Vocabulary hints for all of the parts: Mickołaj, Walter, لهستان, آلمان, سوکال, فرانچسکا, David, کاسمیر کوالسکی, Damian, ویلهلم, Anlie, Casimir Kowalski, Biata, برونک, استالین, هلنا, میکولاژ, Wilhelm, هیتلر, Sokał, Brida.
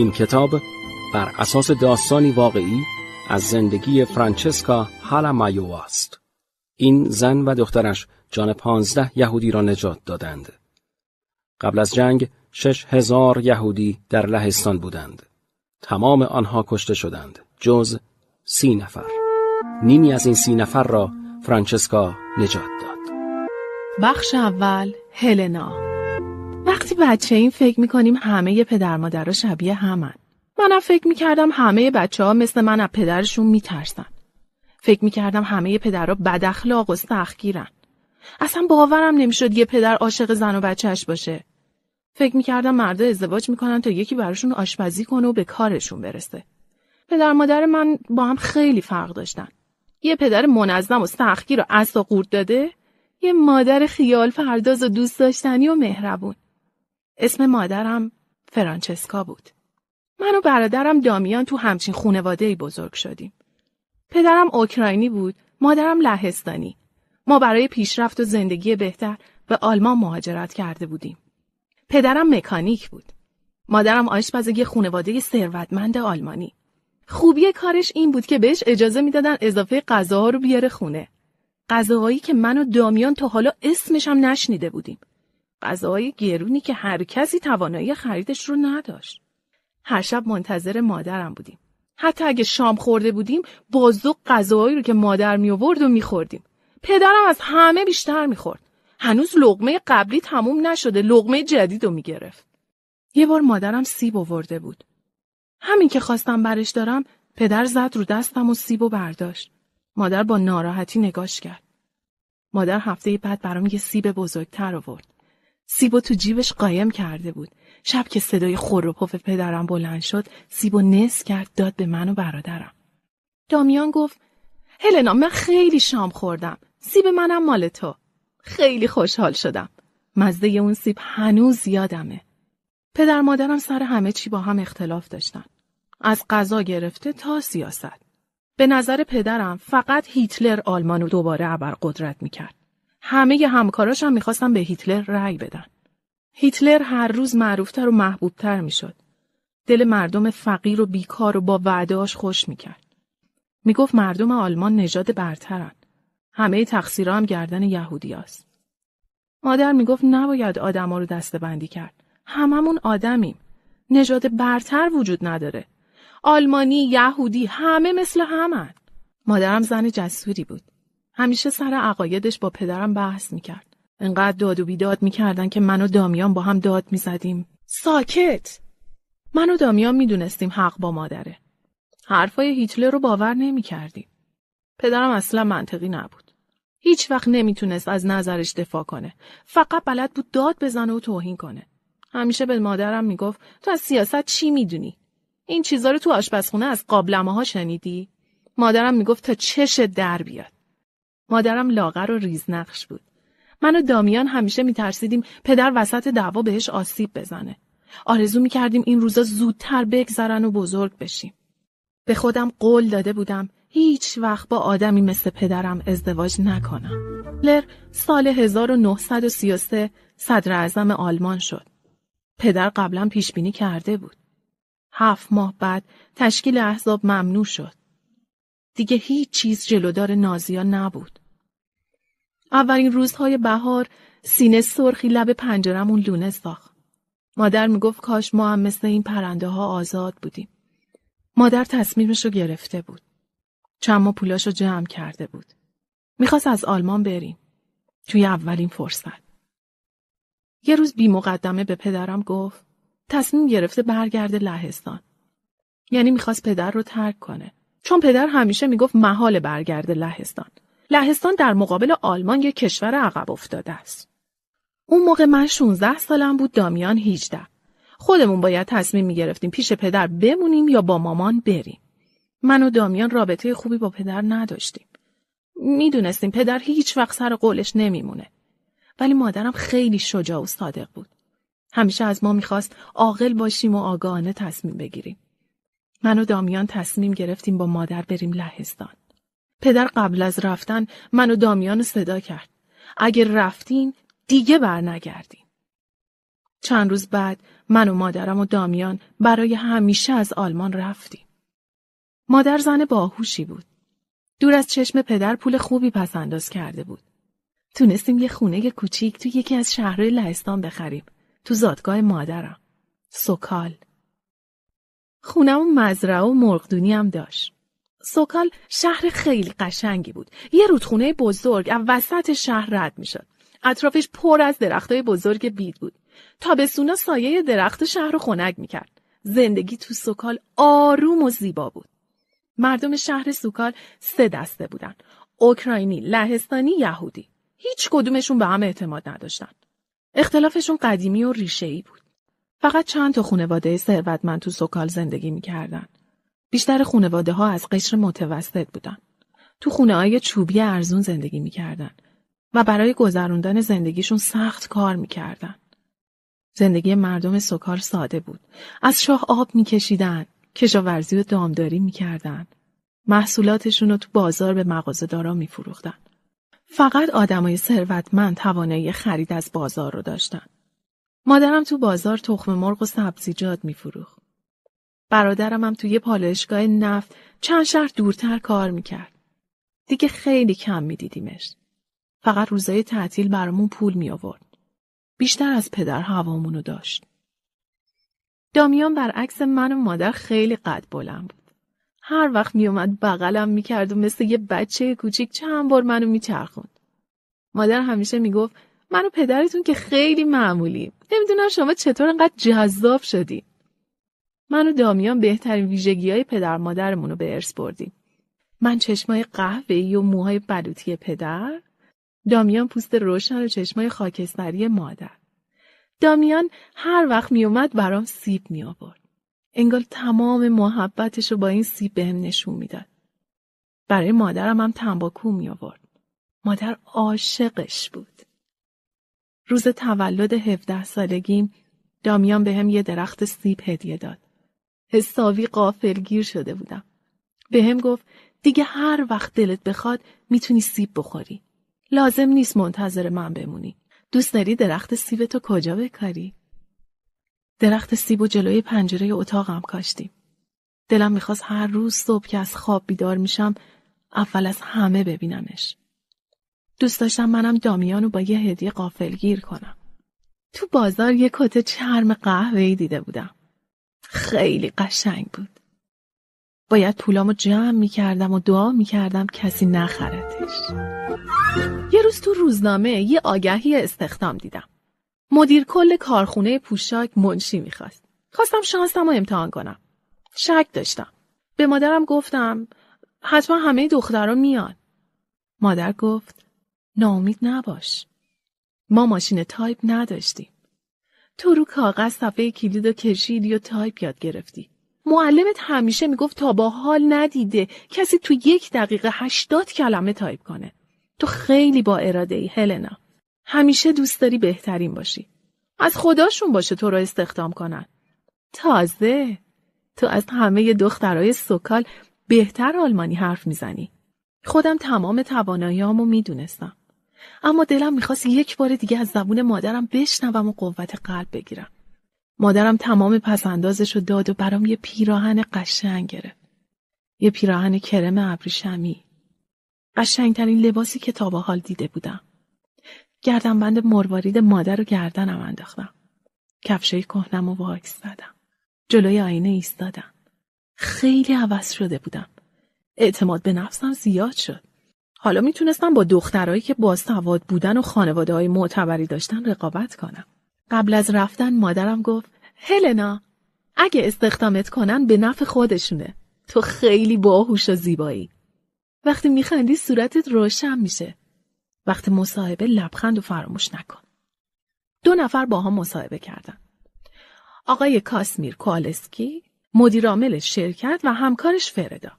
این کتاب بر اساس داستانی واقعی از زندگی فرانچسکا هالمایووا است. این زن و دخترش جان 15 یهودی را نجات دادند. قبل از جنگ 6000 یهودی در لهستان بودند. تمام آنها کشته شدند جز 30 نفر. نیمی از این 30 نفر را فرانچسکا نجات داد. بخش اول، هلنا. وقتی بچه این فکر می‌کنیم همه ی پدر مادرها شبیه همن. منم فکر می‌کردم همه بچه‌ها مثل من از پدرشون می‌ترسن. فکر می‌کردم همه پدرها بد اخلاق و سختگیرن. اصلا باورم نمی‌شد یه پدر عاشق زن و بچه‌اش باشه. فکر می‌کردم مردا ازدواج می‌کنن تا یکی براشون آشپزی کنه و به کارشون برسه. پدر مادر من با هم خیلی فرق داشتن. یه پدر منظم و سختگیر و عصا قورت داده، یه مادر خیال پرداز و دوست داشتنی و مهربون. اسم مادرم فرانچسکا بود. من و برادرم دامیان تو همچین خانواده‌ای بزرگ شدیم. پدرم اوکراینی بود، مادرم لهستانی. ما برای پیشرفت و زندگی بهتر به آلمان مهاجرت کرده بودیم. پدرم مکانیک بود. مادرم آشپز یه خانواده ثروتمند آلمانی. خوبی کارش این بود که بهش اجازه میدادن اضافه غذاها رو بیاره خونه. غذاهایی که من و دامیان تا حالا اسمش هم نشنیده بودیم. غذاهای گرونی که هر کسی توانایی خریدش رو نداشت. هر شب منتظر مادرم بودیم. حتی اگه شام خورده بودیم، با ذوق غذاهایی رو که مادر می آورد و می‌خوردیم. پدرم از همه بیشتر می‌خورد. هنوز لقمه قبلی تموم نشده، لقمه جدید رو می‌گرفت. یه بار مادرم سیب آورده بود. همین که خواستم برش دارم، پدر زد رو دستم و سیبو برداشت. مادر با ناراحتی نگاش کرد. مادر هفته بعد برام یه سیب بزرگتر آورد. سیبو تو جیبش قایم کرده بود. شب که صدای خور و پف پدرم بلند شد، سیبو نس کرد داد به من و برادرم. دامیان گفت: هلنا، من خیلی شام خوردم. سیب منم مال تو. خیلی خوشحال شدم. مزه اون سیب هنوز یادمه. پدر مادرم سر همه چی با هم اختلاف داشتن. از قضا گرفته تا سیاست. به نظر پدرم فقط هیتلر آلمانو دوباره ابرقدرت میکرد. همه همکاراش هم میخواستن به هیتلر رأی بدن. هیتلر هر روز معروفتر و محبوبتر میشد. دل مردم فقیر و بیکار و با وعدهاش خوش میکرد. میگفت مردم آلمان نژاد برترن. همه تقصیرها هم گردن یهودیاست. مادر میگفت نباید آدما رو دسته‌بندی کرد. هممون آدمیم. نژاد برتر وجود نداره. آلمانی، یهودی، همه مثل همن. مادرم زن جسوری بود. همیشه سر عقایدش با پدرم بحث میکرد. انقدر داد و بیداد میکردن که من و دامیان با هم داد میزدیم. ساکت! من و دامیان میدونستیم حق با مادره. حرفای هیتلر رو باور نمیکردیم. پدرم اصلا منطقی نبود. هیچ وقت نمیتونست از نظرش دفاع کنه. فقط بلد بود داد بزنه و توهین کنه. همیشه به مادرم میگفت تو از سیاست چی میدونی؟ این چیزا رو تو آشپزخونه از قابلمه‌ها شنیدی؟ مادرم میگفت تا چشت در بیاد. مادرم لاغر و ریزنقش بود. من و دامیان همیشه میترسیدیم پدر وسط دعوا بهش آسیب بزنه. آرزو میکردیم این روزا زودتر بگذرن و بزرگ بشیم. به خودم قول داده بودم هیچ وقت با آدمی مثل پدرم ازدواج نکنم. هیتلر سال 1933 صدراعظم آلمان شد. پدر قبلا پیش بینی کرده بود. 7 ماه بعد تشکیل احزاب ممنوع شد. دیگه هیچ چیز جلودار نازیا نبود. اولین روزهای بهار سینه سرخی لب پنجرمون لونه ساخت. مادر میگفت کاش ما هم مثل این پرنده ها آزاد بودیم. مادر تصمیمش رو گرفته بود. چند ما پولاش رو جمع کرده بود. میخواست از آلمان بریم. توی اولین فرصت. یه روز بی مقدمه به پدرم گفت تصمیم گرفته برگرده لهستان. یعنی میخواست پدر رو ترک کنه. چون پدر همیشه میگفت محال برگرده لهستان. لهستان در مقابل آلمان یک کشور عقب افتاده است. اون موقع من 16 سالم بود، دامیان 18. خودمون باید تصمیم میگرفتیم پیش پدر بمونیم یا با مامان بریم. من و دامیان رابطه خوبی با پدر نداشتیم. میدونستیم پدر هیچ وقت سر قولش نمیمونه. ولی مادرم خیلی شجاع و صادق بود. همیشه از ما میخواست عاقل باشیم و آگاهانه تصمیم بگیریم. من و دامیان تصمیم گرفتیم با مادر بریم لهستان. پدر قبل از رفتن من و دامیان صدا کرد. اگر رفتین دیگه برنگردین. چند روز بعد من و مادرم و دامیان برای همیشه از آلمان رفتیم. مادر زن باهوشی بود. دور از چشم پدر پول خوبی پس انداز کرده بود. تونستیم یه خونه کوچیک تو یکی از شهرهای لهستان بخریم، تو زادگاه مادرم، سوکال. خونه و مزرعه و مرغدونی هم داشت. سوکال شهر خیلی قشنگی بود. یه رودخونه بزرگ از وسط شهر رد میشد. اطرافش پر از درختای بزرگ بید بود. تابستونا سایه درخت شهر رو خنک میکرد. زندگی تو سوکال آروم و زیبا بود. مردم شهر سوکال 3 دسته بودن: اوکراینی، لهستانی، یهودی. هیچ کدومشون به هم اعتماد نداشتن. اختلافشون قدیمی و ریشه‌ای بود. فقط چند تا خانواده ثروتمند تو سوکال زندگی میکردن. بیشتر خانواده ها از قشر متوسط بودن. تو خونه های چوبی ارزون زندگی میکردن و برای گذروندن زندگیشون سخت کار میکردن. زندگی مردم سوکال ساده بود. از شاه آب میکشیدن، کشاورزی و دامداری میکردن. محصولاتشون رو تو بازار به مغازه‌دارا میفروختن. فقط آدمای ثروتمند توانایی خرید از بازار رو داشتن. مادرم تو بازار تخم مرغ و سبزیجات میفروخت. برادرم هم توی پالایشگاه نفت چند شهر دورتر کار میکرد. دیگه خیلی کم میدیدیمش. فقط روزای تعطیل برامون پول می آورد. بیشتر از پدر هوامونو داشت. دامیان برعکس من و مادر خیلی قد بلند بود. هر وقت می اومد بغلم می کرد و مثل یه بچه کوچیک چند بار منو می چرخوند. مادر همیشه می گفت من و پدرتون که خیلی معمولی. نمیدونم شما چطور انقدر جذاب شدی. من و دامیان بهترین ویژگی‌های پدر مادرمونو به ارث بردیم. من چشمای قهوه‌ای و موهای بلوطی پدر، دامیان پوست روشن و چشمای خاکستری مادر. دامیان هر وقت می اومد برام سیب می آورد. انگار تمام محبتشو با این سیب بهم نشون میداد. برای مادرم هم تنباکو می آورد. مادر عاشقش بود. روز تولد 17 سالگیم دامیان بهم یه درخت سیب هدیه داد. حسابی غافلگیر شده بودم. بهم گفت دیگه هر وقت دلت بخواد میتونی سیب بخوری. لازم نیست منتظر من بمونی. دوست داری درخت سیب تو کجا بکاری؟ درخت سیب و جلوی پنجره اتاقم کاشتیم. دلم میخواست هر روز صبح که از خواب بیدار میشم اول از همه ببینمش. دوست داشتم منم دامیانو با یه هدیه غافلگیر کنم. تو بازار یه کت چرم قهوه‌ای دیده بودم. خیلی قشنگ بود. باید پولامو جمع میکردم و دعا میکردم کسی نخرتش. یه روز تو روزنامه یه آگهی استخدام دیدم. مدیر کل کارخونه پوشاک منشی میخواست. خواستم شانسمو امتحان کنم. شک داشتم. به مادرم گفتم حتما همه دخترها میان. مادر گفت ناامید نباش. ما ماشین تایپ نداشتیم. تو رو کاغذ صفحه کلید و کشیدی و تایپ یاد گرفتی. معلمت همیشه میگفت تا با حال ندیده کسی تو 1 دقیقه 80 کلمه تایپ کنه. تو خیلی با اراده ای هلنا. همیشه دوست داری بهترین باشی. از خداشون باشه تو رو استخدام کنن. تازه تو از همه دخترای سوکال بهتر آلمانی حرف میزنی. خودم تمام تواناییامو میدونستم. اما دلم میخواست 1 بار دیگه از زبون مادرم بشنوم و قوت قلب بگیرم. مادرم تمام پسندازشو داد و برام یه پیراهن قشنگ گرفت. یه پیراهن کرم ابریشمی. قشنگترین لباسی که تا به حال دیده بودم. گردنبند مروارید مادر رو گردنم انداختم. کفشای کهنم رو واکس زدم. جلوی آینه ایستادم. خیلی عوض شده بودم. اعتماد به نفسم زیاد شد. حالا میتونستم با دخترایی که باسواد بودن و خانواده‌های معتبری داشتن رقابت کنم. قبل از رفتن مادرم گفت هلنا اگه استخدامت کنن به نفع خودشونه. تو خیلی باهوش و زیبایی. وقتی میخندی صورتت روشن میشه. وقتی مصاحبه لبخند و فراموش نکن. 2 نفر با هم مصاحبه کردن. آقای کاسمیر کوالسکی مدیر عامل شرکت و همکارش فردا.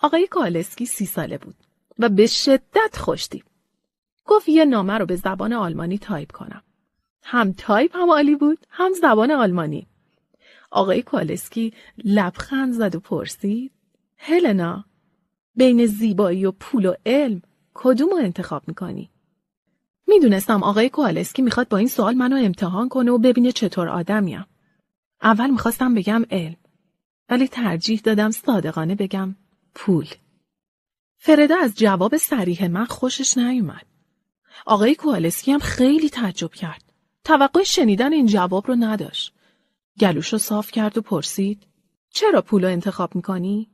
آقای کوالسکی 30 ساله بود و به شدت خوش‌تیپ. گفت یه نامه رو به زبان آلمانی تایپ کنم. هم تایپ هم عالی بود، هم زبان آلمانی. آقای کوالسکی لبخند زد و پرسید: هلنا، بین زیبایی و پول و علم کدوم رو انتخاب میکنی؟ میدونستم آقای کوالسکی میخواد با این سوال منو امتحان کنه و ببینه چطور آدمیم. اول میخواستم بگم علم، ولی ترجیح دادم صادقانه بگم پول. فردا از جواب صریح من خوشش نیومد. آقای کوالسکی هم خیلی تعجب کرد. توقع شنیدن این جواب رو نداشت. گلوشو صاف کرد و پرسید چرا پولو انتخاب میکنی؟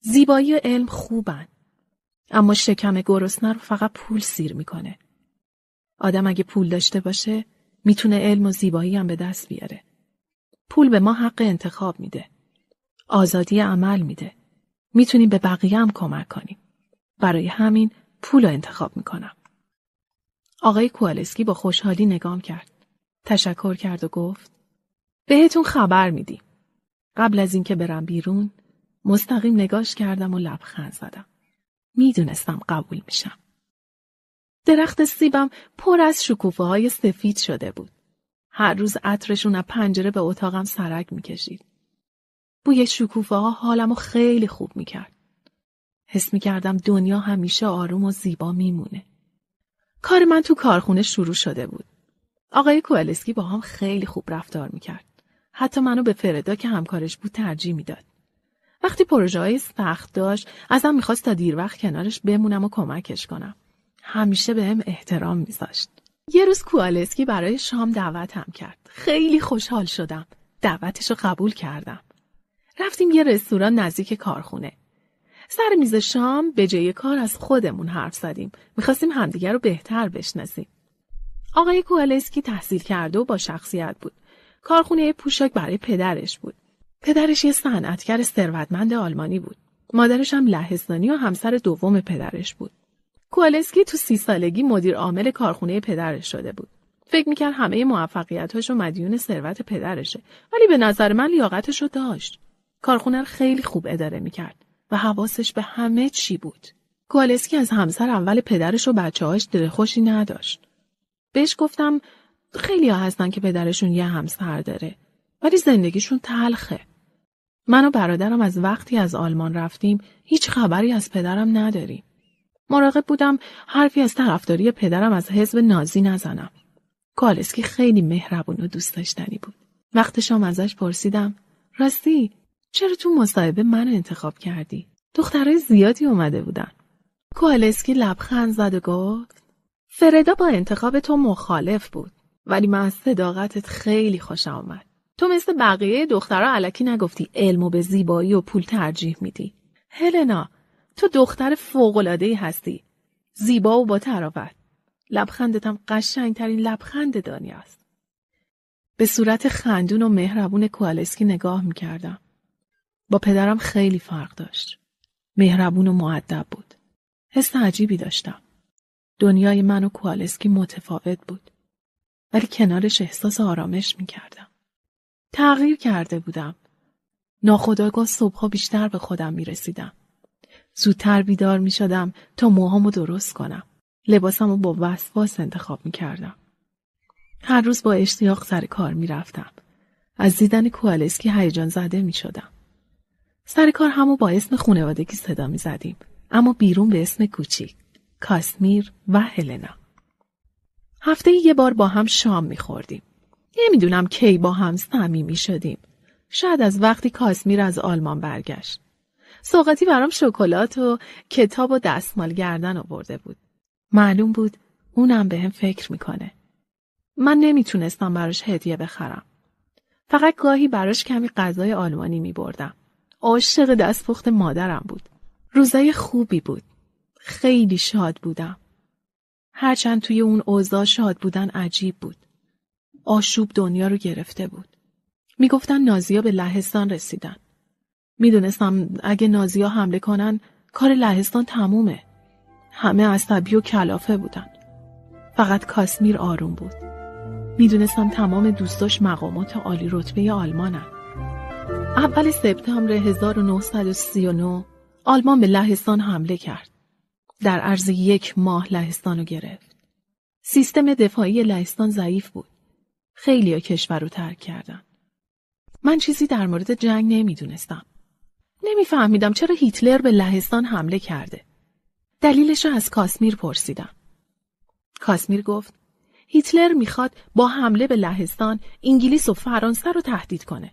زیبایی و علم خوبن، اما شکم گرسنه رو فقط پول سیر میکنه. آدم اگه پول داشته باشه میتونه علم و زیبایی هم به دست بیاره. پول به ما حق انتخاب میده، آزادی عمل میده، میتونیم به بقیه هم کمک کنیم. برای همین پولو انتخاب میکنم. آقای کوالسکی با خوشحالی نگام کرد. تشکر کرد و گفت بهتون خبر میدیم. قبل از اینکه برم بیرون مستقیم نگاش کردم و لبخند زدم. میدونستم قبول میشم. درخت سیبم پر از شکوفه های سفید شده بود. هر روز عطرشون از پنجره به اتاقم سرک میکشید. بوی شکوفه ها حالمو خیلی خوب میکرد. حس میکردم دنیا همیشه آروم و زیبا میمونه. کار من تو کارخونه شروع شده بود. آقای کوالسکی با هم خیلی خوب رفتار میکرد. حتی منو به فردا که همکارش بود ترجیح میداد. وقتی پروژه‌های سخت داشت ازم میخواست تا دیر وقت کنارش بمونم و کمکش کنم. همیشه بهم احترام میذاشت. یه روز کوالسکی برای شام دعوتم کرد. خیلی خوشحال شدم. دعوتشو قبول کردم. رفتیم یه رستوران نزدیک کارخونه. سر میز شام به جای کار از خودمون حرف زدیم. میخواستیم همدیگر رو بهتر بشناسیم. آقای کوالسکی تحصیل کرده و با شخصیت بود. کارخونه پوشاک برای پدرش بود. پدرش یه صنعتگر ثروتمند آلمانی بود. مادرش هم لهستانی و همسر دوم پدرش بود. کوالسکی تو 30 سالگی مدیر عامل کارخونه پدرش شده بود. فکر میکرد همه موفقیت‌هاش و مدیون ثروت پدرشه، ولی به نظر من لیاقتش رو داشت. کارخونه رو خیلی خوب اداره میکرد و حواسش به همه چی بود. کوالسکی از همسر اول پدرش و بچه‌هاش دلخوشی نداشت. بهش گفتم خیلی‌ها هستن که پدرشون یه همسر داره، ولی زندگیشون تلخه. من و برادرم از وقتی از آلمان رفتیم هیچ خبری از پدرم نداریم. مراقب بودم حرفی از طرفداری پدرم از حزب نازی نزنم. کوالسکی خیلی مهربون و دوست داشتنی بود. وقتشام ازش پرسیدم راستی چرا تو مصاحبه منو انتخاب کردی؟ دخترای زیادی اومده بودن. کوالسکی لبخند زد و گفت فردا با انتخاب تو مخالف بود، ولی من از صداقتت خیلی خوشم اومد. تو مثل بقیه دخترها الکی نگفتی علمو به زیبایی و پول ترجیح میدی. هلنا تو دختر فوق‌العاده‌ای هستی، زیبا و با طراوت. لبخندت هم قشنگترین لبخند دنیاست. به صورت خندون و مهربون کوالسکی نگاه میکردم. با پدرم خیلی فرق داشت. مهربون و مؤدب بود. حس عجیبی داشتم. دنیای من و کوالسکی متفاوت بود، ولی کنارش احساس آرامش میکردم. تغییر کرده بودم. ناخودآگاه صبحا بیشتر به خودم میرسیدم. زودتر بیدار می شدم تا موهامو درست کنم. لباسمو با وسواس انتخاب می کردم. هر روز با اشتیاق سر کار می رفتم. از دیدن کوالسکی هیجان زده می شدم. سر کار همو با اسم خانوادگی صدا می زدیم، اما بیرون به اسم کوچیک، کاسمیر و هلنا. هفته یه بار با هم شام می خوردیم. نمی دونم کی با هم صمیمی شدیم. شاید از وقتی کاسمیر از آلمان برگشت. سوغاتی برام شکلات و کتاب و دستمال گردن آورده بود. معلوم بود اونم بهم فکر میکنه. من نمیتونستم براش هدیه بخرم. فقط گاهی براش کمی غذای آلمانی میبردم. عاشق دستپخت مادرم بود. روزای خوبی بود. خیلی شاد بودم. هرچند توی اون اوضاع شاد بودن عجیب بود. آشوب دنیا رو گرفته بود. میگفتن نازی‌ها به لهستان رسیدن. میدونستم اگه نازی‌ها حمله کنن کار لهستان تمومه. همه عصبی و کلافه بودن. فقط کاسمیر آروم بود. میدونستم تمام دوستاش مقامات عالی رتبه آلمانن. اول سپتامبر 1939 آلمان به لهستان حمله کرد. در عرض 1 ماه لهستانو گرفت. سیستم دفاعی لهستان ضعیف بود. خیلی‌ها کشور رو ترک کردن. من چیزی در مورد جنگ نمیدونستم. نمیفهمیدم چرا هیتلر به لهستان حمله کرده. دلیلش رو از کاسمیر پرسیدم. کاسمیر گفت هیتلر میخواد با حمله به لهستان انگلیس و فرانسه رو تهدید کنه.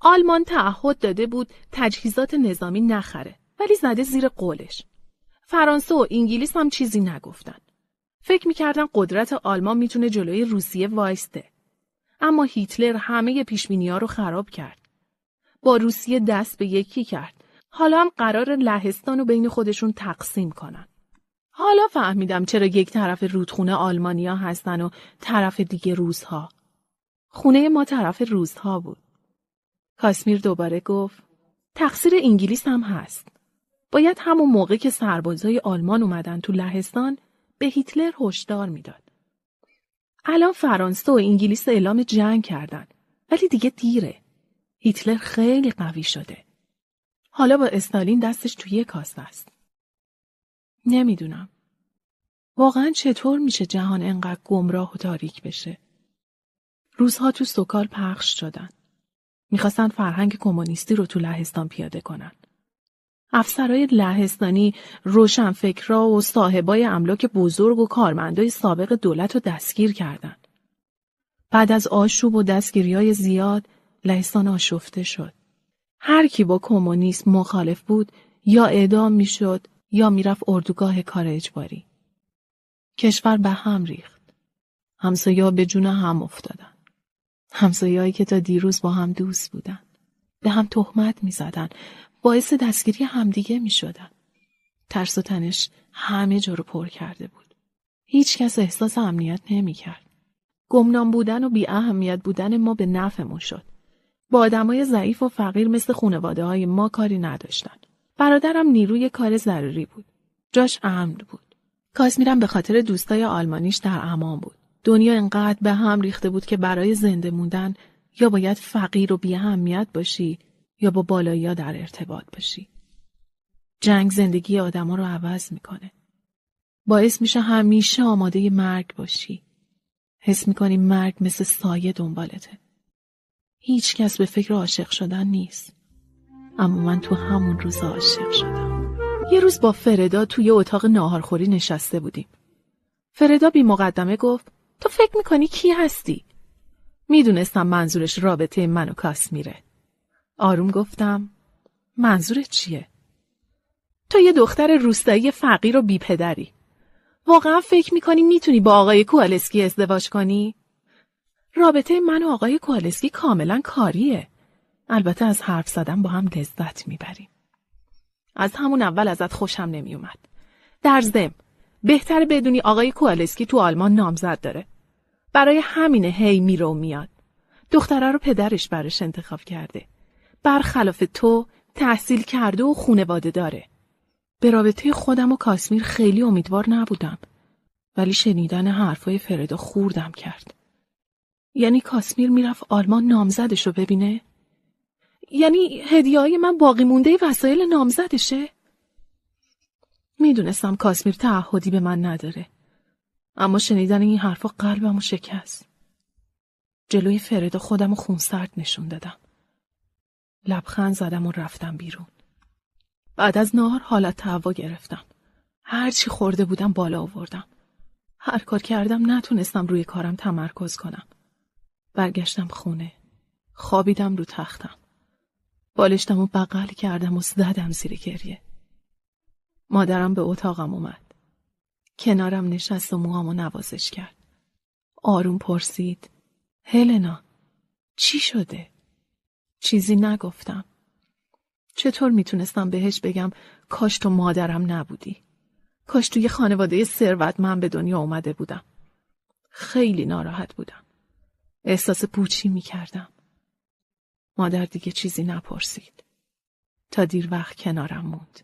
آلمان تعهد داده بود تجهیزات نظامی نخره، ولی زده زیر قولش. فرانسه و انگلیس هم چیزی نگفتن. فکر میکردن قدرت آلمان میتونه جلوی روسیه وایسته. اما هیتلر همه پیشبینی‌ها رو خراب کرد. با روسیه دست به یکی کرد. حالا هم قرار لهستان رو بین خودشون تقسیم کنن. حالا فهمیدم چرا یک طرف رودخونه آلمانیا هستن و طرف دیگه روس‌ها. خونه ما طرف روس‌ها بود. کاسمیر دوباره گفت تقصیر انگلیس هم هست. باید همون موقع که سربازای آلمان اومدن تو لهستان به هیتلر هشدار میداد. الان فرانسه و انگلیس اعلام جنگ کردن، ولی دیگه دیره. هیتلر خیلی قوی شده. حالا با استالین دستش توی کاسه است. نمیدونم. واقعا چطور میشه جهان انقدر گمراه و تاریک بشه؟ روزها تو سوکال پخش شدن. میخواستن فرهنگ کمونیستی رو تو لهستان پیاده کنن. افسرهای لهستانی روشنفکرا و صاحبای املاک بزرگ و کارمندای سابق دولت رو دستگیر کردن. بعد از آشوب و دستگیری‌های زیاد لهستان آشفته شد. هر کی با کمونیسم مخالف بود یا اعدام میشد یا میرفت اردوگاه کار اجباری. کشور به هم ریخت. همسایه‌ها به جون هم افتادن. همسایه‌هایی که تا دیروز با هم دوست بودن، به هم تهمت می‌زدن، باعث دستگیری همدیگه می‌شدن. ترس و تنش همه جا رو پر کرده بود. هیچ کس احساس امنیت نمی‌کرد. گمنام بودن و بی‌اهمیت بودن ما به نفعمون شد. با آدمای ضعیف و فقیر مثل خانواده‌های ما کاری نداشتن. برادرم نیروی کار ضروری بود. جاش امن بود. کاسمیرم به خاطر دوستای آلمانیش در امان بود. دنیا انقدر به هم ریخته بود که برای زنده موندن یا باید فقیر و بی‌اهمیت باشی یا با بالایی‌ها در ارتباط باشی. جنگ زندگی آدم‌ها رو عوض می‌کنه. باعث میشه همیشه آماده مرگ باشی. حس می‌کنی مرگ مثل سایه دنبالته. هیچ کس به فکر عاشق شدن نیست. اما من تو همون روز عاشق شدم. یه روز با فردا توی اتاق ناهارخوری نشسته بودیم. فردا بی مقدمه گفت تو فکر میکنی کی هستی؟ میدونستم منظورش رابطه من و کاسمیره. آروم گفتم منظورت چیه؟ تو یه دختر روستایی فقیر و بی پدری. واقعا فکر میکنی میتونی با آقای کوالسکی ازدواج کنی؟ رابطه من و آقای کوالسکی کاملا کاریه. البته از حرف زدن با هم لذت میبریم. از همون اول ازت خوشم نمیومد. در ضمن بهتر بدونی آقای کوالسکی تو آلمان نامزد داره. برای همینه هی میره و میاد. دختره رو پدرش براش انتخاب کرده. برخلاف تو تحصیل کرده و خونواده داره. به رابطه خودم و کاسمیر خیلی امیدوار نبودم. ولی شنیدن حرفای فردا خوردم کرد. یعنی کاسمیر میرفت آلمان نامزدش رو ببینه؟ یعنی هدیه‌های من باقی مونده وسایل نامزدشه؟ میدونستم کاسمیر تعهدی به من نداره. اما شنیدن این حرفا قلبمو شکست. جلوی فردا خودمو خونسرد نشون دادم. لبخند زدم و رفتم بیرون. بعد از نهار حالت تهوع گرفتم. هر چی خورده بودم بالا آوردم. هر کار کردم نتونستم روی کارم تمرکز کنم. برگشتم خونه. خوابیدم رو تختم. بالشتم و بغل کردم و زدم زیر گریه. مادرم به اتاقم اومد. کنارم نشست و موهامو نوازش کرد. آروم پرسید هلنا چی شده؟ چیزی نگفتم. چطور میتونستم بهش بگم کاش تو مادرم نبودی؟ کاش توی خانواده ثروتمند به دنیا اومده بودم. خیلی ناراحت بودم. احساس پوچی میکردم. مادر دیگه چیزی نپرسید. تا دیر وقت کنارم موند.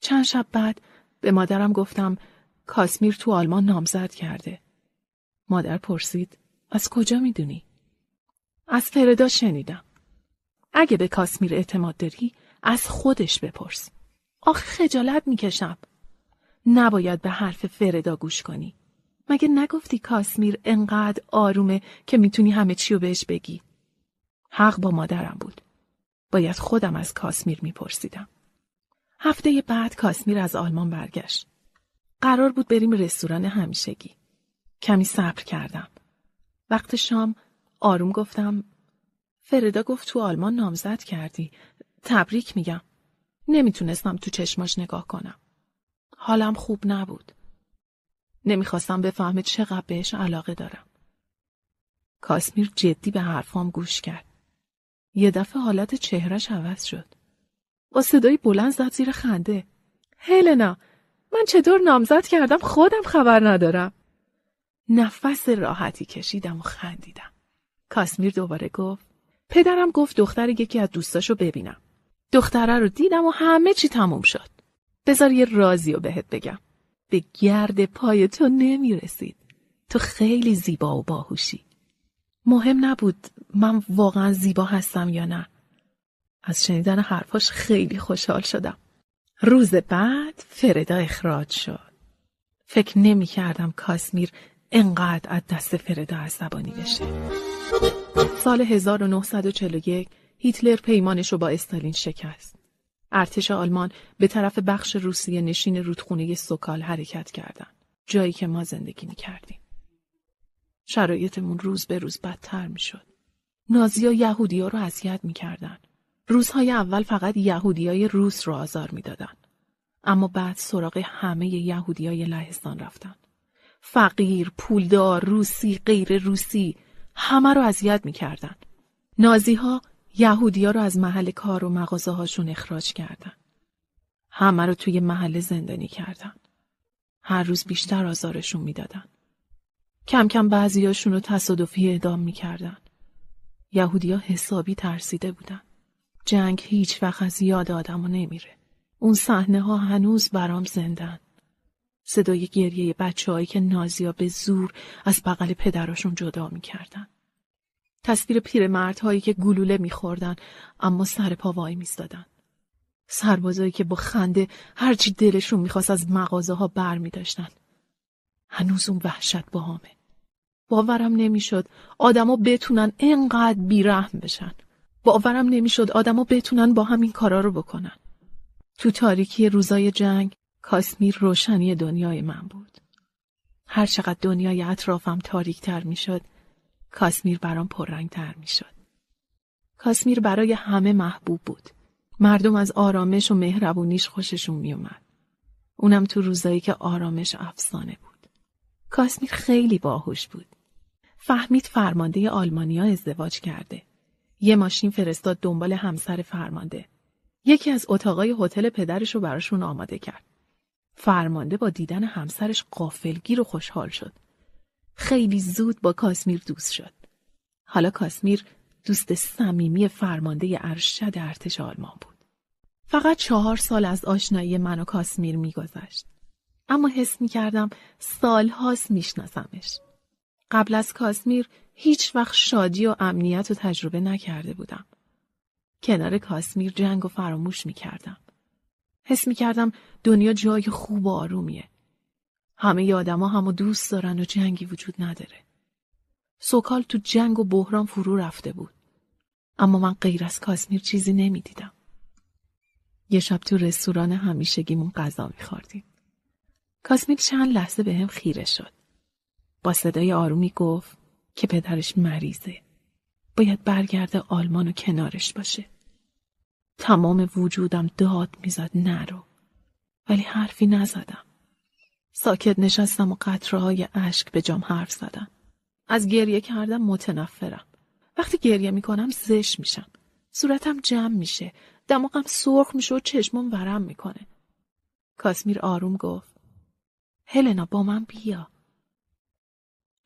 چند شب بعد به مادرم گفتم کاسمیر تو آلمان نامزد کرده. مادر پرسید از کجا میدونی؟ از فردا شنیدم. اگه به کاسمیر اعتماد داری از خودش بپرس. آخه خجالت میکشم. نباید به حرف فردا گوش کنی. مگه نگفتی کاسمیر انقدر آرومه که میتونی همه چی رو بهش بگی؟ حق با مادرم بود. باید خودم از کاسمیر میپرسیدم. هفته بعد کاسمیر از آلمان برگشت. قرار بود بریم رستوران همیشگی. کمی صبر کردم. وقت شام آروم گفتم فردا گفت تو آلمان نامزد کردی. تبریک میگم. نمیتونستم تو چشماش نگاه کنم. حالم خوب نبود. نمیخواستم بفهمه چقدر بهش علاقه دارم. کاسمیر جدی به حرفام گوش کرد. یه دفعه حالت چهرش عوض شد. با صدای بلند زد زیر خنده. هلنا، من چطور نامزد کردم خودم خبر ندارم. نفس راحتی کشیدم و خندیدم. کاسمیر دوباره گفت پدرم گفت دختر یکی از دوستاشو ببینم. دختره رو دیدم و همه چی تموم شد. بذار یه رازی رو بهت بگم. به گرد پای تو نمیرسید. تو خیلی زیبا و باهوشی. مهم نبود من واقعا زیبا هستم یا نه. از شنیدن حرفاش خیلی خوشحال شدم. روز بعد فردا اخراج شد. فکر نمی کردم کاسمیر انقدر از دست فردا عصبانی بشه. سال 1941 هیتلر پیمانش رو با استالین شکست. ارتش آلمان به طرف بخش روسیه نشین رودخونه سوکال حرکت کردن. جایی که ما زندگی می کردیم. شرایطمون روز به روز بدتر می شد. نازی ها یهودی ها رو اذیت می کردن. روزهای اول فقط یهودیای روس رو آزار میدادن، اما بعد سراغ همه یهودیای لهستان رفتن. فقیر، پولدار، روسی، غیر روسی، همه رو اذیت میکردن. نازیها یهودیا رو از محل کار و مغازه هاشون اخراج کردن. همه رو توی محل زندانی کردن. هر روز بیشتر آزارشون میدادن. کم کم بعضیاشون رو تصادفی اعدام میکردن. یهودیا حسابی ترسیده بودن. جنگ هیچ وقت از یاد آدمو نمیره. اون صحنه ها هنوز برام زندن. صدای گریه بچه‌هایی که نازی‌ها به زور از بغل پدراشون جدا می‌کردن. تصویر پیرمردهایی که گلوله می‌خوردن اما سر پا وای می‌ایستادن. سربازایی که با خنده هرچی دلشون می‌خواست از مغازه‌ها برمی‌داشتن. هنوز اون وحشت باهامه. باورم نمی‌شد آدم‌ها بتونن اینقدر بی‌رحم بشن. باورم نمیشد آدم‌ها بتونن با همین کارا رو بکنن. تو تاریکی روزای جنگ کاسمیر روشنی دنیای من بود. هر چقدر دنیای اطرافم تاریک‌تر میشد، کاسمیر برام پررنگ‌تر میشد. کاسمیر برای همه محبوب بود. مردم از آرامش و مهربونیش خوششون میومد. اونم تو روزایی که آرامش افسانه بود. کاسمیر خیلی باهوش بود. فهمید فرمانده آلمانیا ازدواج کرده. یه ماشین فرستاد دنبال همسر فرمانده. یکی از اتاقای هتل پدرش رو براشون آماده کرد. فرمانده با دیدن همسرش غافلگیر و خوشحال شد. خیلی زود با کاسمیر دوست شد. حالا کاسمیر دوست صمیمی فرمانده ارشد ارتش آلمان بود. فقط 4 سال از آشنایی من و کاسمیر میگذشت. اما حس میکردم سالهاست میشناسمش. قبل از کاسمیر هیچ وقت شادی و امنیت و تجربه نکرده بودم. کنار کاسمیر جنگ و فراموش می کردم. حس می کردم دنیا جای خوب و آرومیه. همه ی آدم ها همو دوست دارن و جنگی وجود نداره. سوکال تو جنگ و بحران فرو رفته بود. اما من غیر از کاسمیر چیزی نمی دیدم. یه شب تو رستوران همیشگیمون غذا می خوردیم. کاسمیر چند لحظه به هم خیره شد. با صدای آرومی گفت که پدرش مریضه. باید برگرده آلمان و کنارش باشه. تمام وجودم داد میزد نرو. ولی حرفی نزدم. ساکت نشستم و قطره‌های اشک به جام حرف زدم. از گریه کردم متنفرم. وقتی گریه میکنم زشت میشم. صورتم جمع میشه. دماغم سرخ میشه و چشمم ورم میکنه. کاسمیر آروم گفت هلنا با من بیا.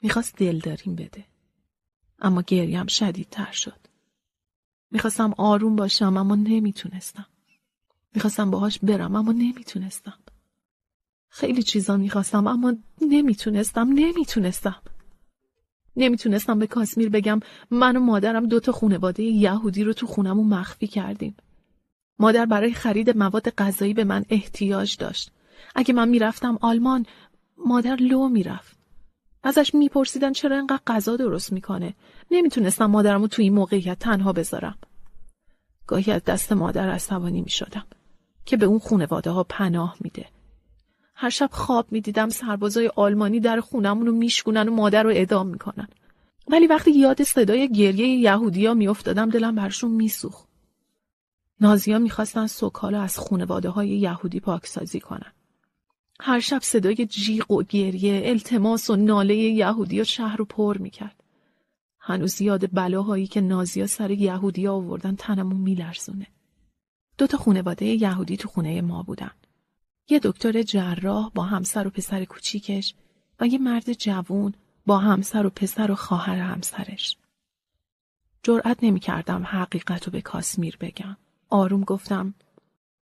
میخواست دلداریم بده. اما گریم شدیدتر شد. میخواستم آروم باشم اما نمیتونستم. میخواستم باهاش برم اما نمیتونستم. خیلی چیزا میخواستم اما نمیتونستم. نمیتونستم به کاسمیر بگم من و مادرم 2 خانواده یهودی رو تو خونمون مخفی کردیم. مادر برای خرید مواد غذایی به من احتیاج داشت. اگه من میرفتم آلمان مادر لو میرفت. ازش میپرسیدن چرا اینقدر غذا درست میکنه. نمیتونستم مادرمو تو این موقعیت تنها بذارم. گاهی از دست مادر عصبانی میشدم که به اون خانواده ها پناه میده. هر شب خواب می‌دیدم سربازای آلمانی در خونمون رو میشکنن و مادر رو اعدام می‌کنن. ولی وقتی یاد صدای گریه یهودیا میافتادم دلم برشون میسوخت. نازی‌ها می‌خواستن سوکالو از خانواده‌های یهودی پاکسازی کنن. هر شب صدای جیغ و گریه، التماس و ناله یهودیا شهر رو پر می‌کرد. هنوز یاد بلاهایی که نازی‌ها سر یهودیا آوردن تنمون می‌لرزونه. دو تا خانواده یهودی تو خونه ما بودن. یه دکتر جراح با همسر و پسر کوچیکش و یه مرد جوون با همسر و پسر و خواهر همسرش. جرأت نمی‌کردم حقیقت رو به کاسمیر بگم. آروم گفتم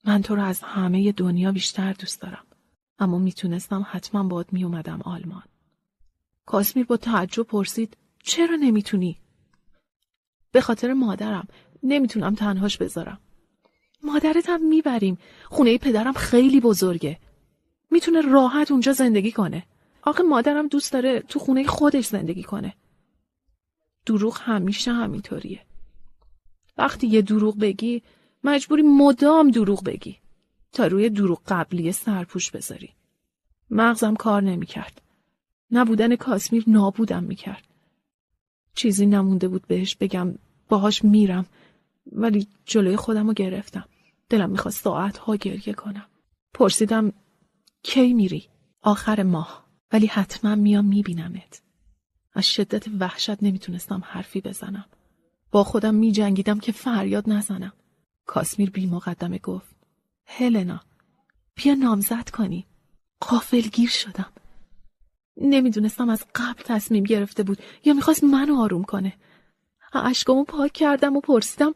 من تو رو از همه دنیا بیشتر دوست دارم، اما میتونستم حتما باهات میومدم آلمان. کاسمیر با تعجب پرسید چرا نمیتونی؟ به خاطر مادرم، نمیتونم تنهاش بذارم. مادرت هم میبریم، خونه پدرم خیلی بزرگه، میتونه راحت اونجا زندگی کنه. آخه مادرم دوست داره تو خونه خودش زندگی کنه. دروغ همیشه همینطوریه. وقتی یه دروغ بگی مجبوری مدام دروغ بگی تا روی دروغ قبلی سرپوش بذاری. مغزم کار نمیکرد. نبودن کاسمیر نابودم میکرد. چیزی نمونده بود بهش بگم باهاش میرم، ولی جلوی خودم رو گرفتم. دلم میخواست ساعتها گریه کنم. پرسیدم کی میری؟ آخر ماه، ولی حتما میام میبینمت. از شدت وحشت نمیتونستم حرفی بزنم. با خودم میجنگیدم که فریاد نزنم. کاسمیر بی مقدمه گفت هلنا بیا نامزد کنی. غافلگیر شدم. نمیدونستم از قبل تصمیم گرفته بود یا میخواست منو آروم کنه. اشکامو پاک کردم و پرسیدم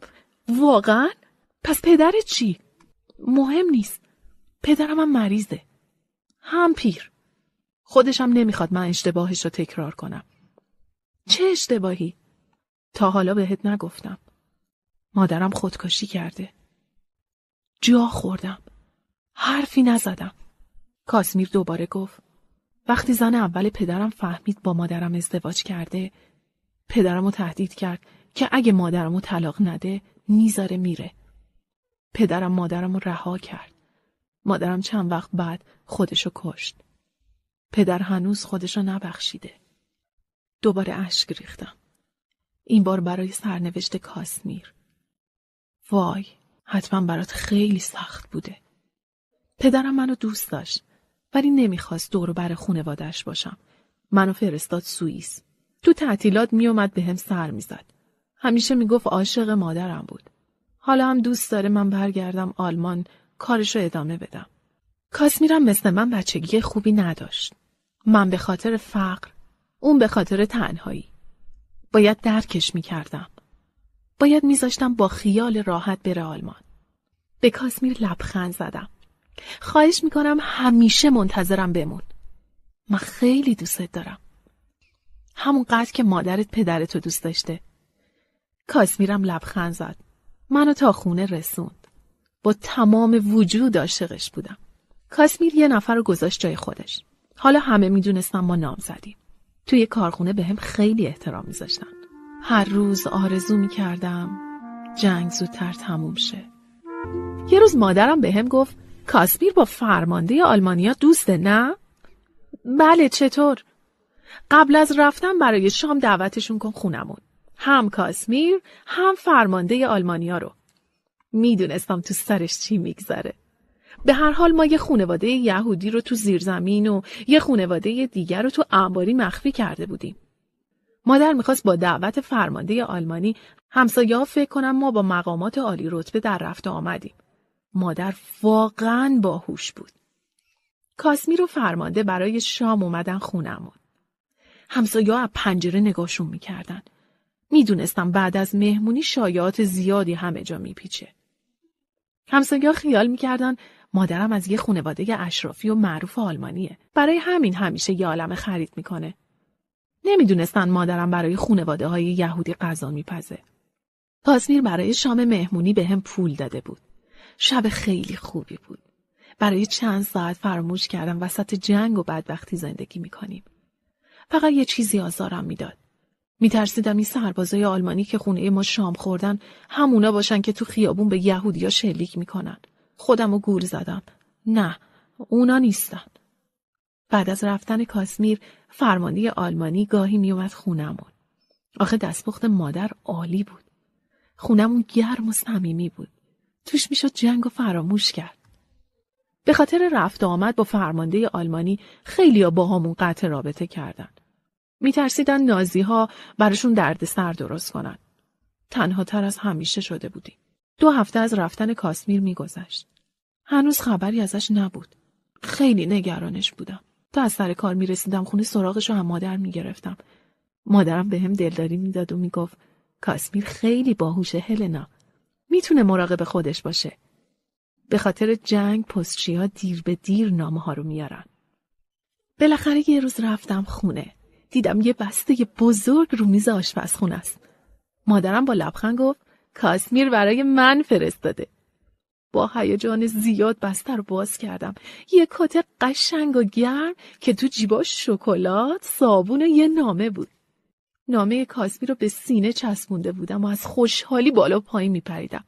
واقعا؟ پس پدرت چی؟ مهم نیست. پدرم هم مریضه، هم پیر. خودشم نمیخواد من اشتباهش رو تکرار کنم. چه اشتباهی؟ تا حالا بهت نگفتم. مادرم خودکشی کرده. جا خوردم. حرفی نزدم. کاسمیر دوباره گفت وقتی زن اول پدرم فهمید با مادرم ازدواج کرده، پدرمو تهدید کرد که اگه مادرمو طلاق نده میذاره میره. پدرم مادرمو رها کرد. مادرم چند وقت بعد خودشو کشت. پدر هنوز خودشو نبخشیده. دوباره اشک ریختم. این بار برای سرنوشت کاسمیر. وای، حتما برات خیلی سخت بوده. پدرم منو دوست داشت، ولی نمیخواست دور و بر خانواده‌اش باشم. منو فرستاد سوئیس. تو تعطیلات میومد بهم سر میزد. همیشه میگفت عاشق مادرم بود. حالا هم دوست داره من برگردم آلمان کارشو ادامه بدم. کاسمیرم مثل من بچگی خوبی نداشت. من به خاطر فقر، اون به خاطر تنهایی. باید درکش میکردم. باید میذاشتم با خیال راحت بره آلمان. به کاسمیر لبخند زدم. خواهش میکنم همیشه منتظرم بمون. من خیلی دوستت دارم. همونقدر که مادرت پدرتو دوست داشته. کاسمیرم لبخند زد. منو تا خونه رسوند. با تمام وجود عاشقش بودم. کاسمیر یه نفر رو گذاشت جای خودش. حالا همه میدونستن ما نام زدیم. توی کارخونه بهم خیلی احترام میذاشتن. هر روز آرزو میکردم جنگ زودتر تموم شه. یه روز مادرم بهم گفت کاسمیر با فرمانده آلمانیا دوسته، نه؟ بله، چطور؟ قبل از رفتن برای شام دعوتشون کن خونمون. هم کاسمیر هم فرمانده آلمانیا رو. میدونستم تو سرش چی میگذره. به هر حال ما یه خانواده یهودی رو تو زیرزمین و یه خانواده دیگر رو تو انباری مخفی کرده بودیم. مادر میخواست با دعوت فرمانده آلمانی همسایه‌ها فکر کنن ما با مقامات عالی رتبه در رفت آمدیم. مادر واقعاً باهوش بود. کاسمیر و فرمانده برای شام اومدن خونمون. همسایه‌ها از پنجره نگاهشون میکردن. میدونستم بعد از مهمونی شایعات زیادی همه جا میپیچه. همسایه‌ها خیال میکردن مادرم از یه خانواده اشرافی و معروف آلمانیه. برای همین همیشه یه عالمه خرید میکنه. نمیدونستن مادرم برای خانواده‌های یهودی غذا میپزه. کاسمیر برای شام مهمونی بهم پول داده بود. شب خیلی خوبی بود. برای چند ساعت فراموش کردم وسط جنگ و بدبختی زندگی میکنیم. فقط یه چیزی آزارم میداد. میترسیدم این سربازای آلمانی که خونه ما شام خوردن همونا باشن که تو خیابون به یهودیا شلیک میکنن. خودمو گول زدم. نه، اونا نیستن. بعد از رفتن کاسمیر فرمانده آلمانی گاهی میومد خونمون. آخه دستپخت مادر عالی بود. خونمون گرم و صمیمی بود. توش میشد جنگ و فراموش کرد. به خاطر رفت آمد با فرمانده آلمانی خیلیا باهامون قطع رابطه کردن. میترسیدن نازی‌ها براشون دردسر درست کنن. تنها تر از همیشه شده بودیم. 2 هفته از رفتن کاسمیر میگذشت. هنوز خبری ازش نبود. خیلی نگرانش بودم. تا از سر کار میرسیدم خونه سراغش رو هم مادر میگرفتم. مادرم به هم دلداری میداد و میگفت کاسمیر خیلی باهوشه هلنا. میتونه مراقب خودش باشه. به خاطر جنگ پستچی‌ها دیر به دیر نامه‌ها رو میارن. بالاخره یه روز رفتم خونه. دیدم یه بسته بزرگ رو میز آشپزخونه است. مادرم با لبخند گفت کاسمیر برای من فرستاده. با هیجان زیاد بسته رو باز کردم. یه کت قشنگ و گرم که تو جیباش شکلات، صابون و یه نامه بود. نامه کاسمیر رو به سینه چسبونده بودم و از خوشحالی بالا پایین میپریدم.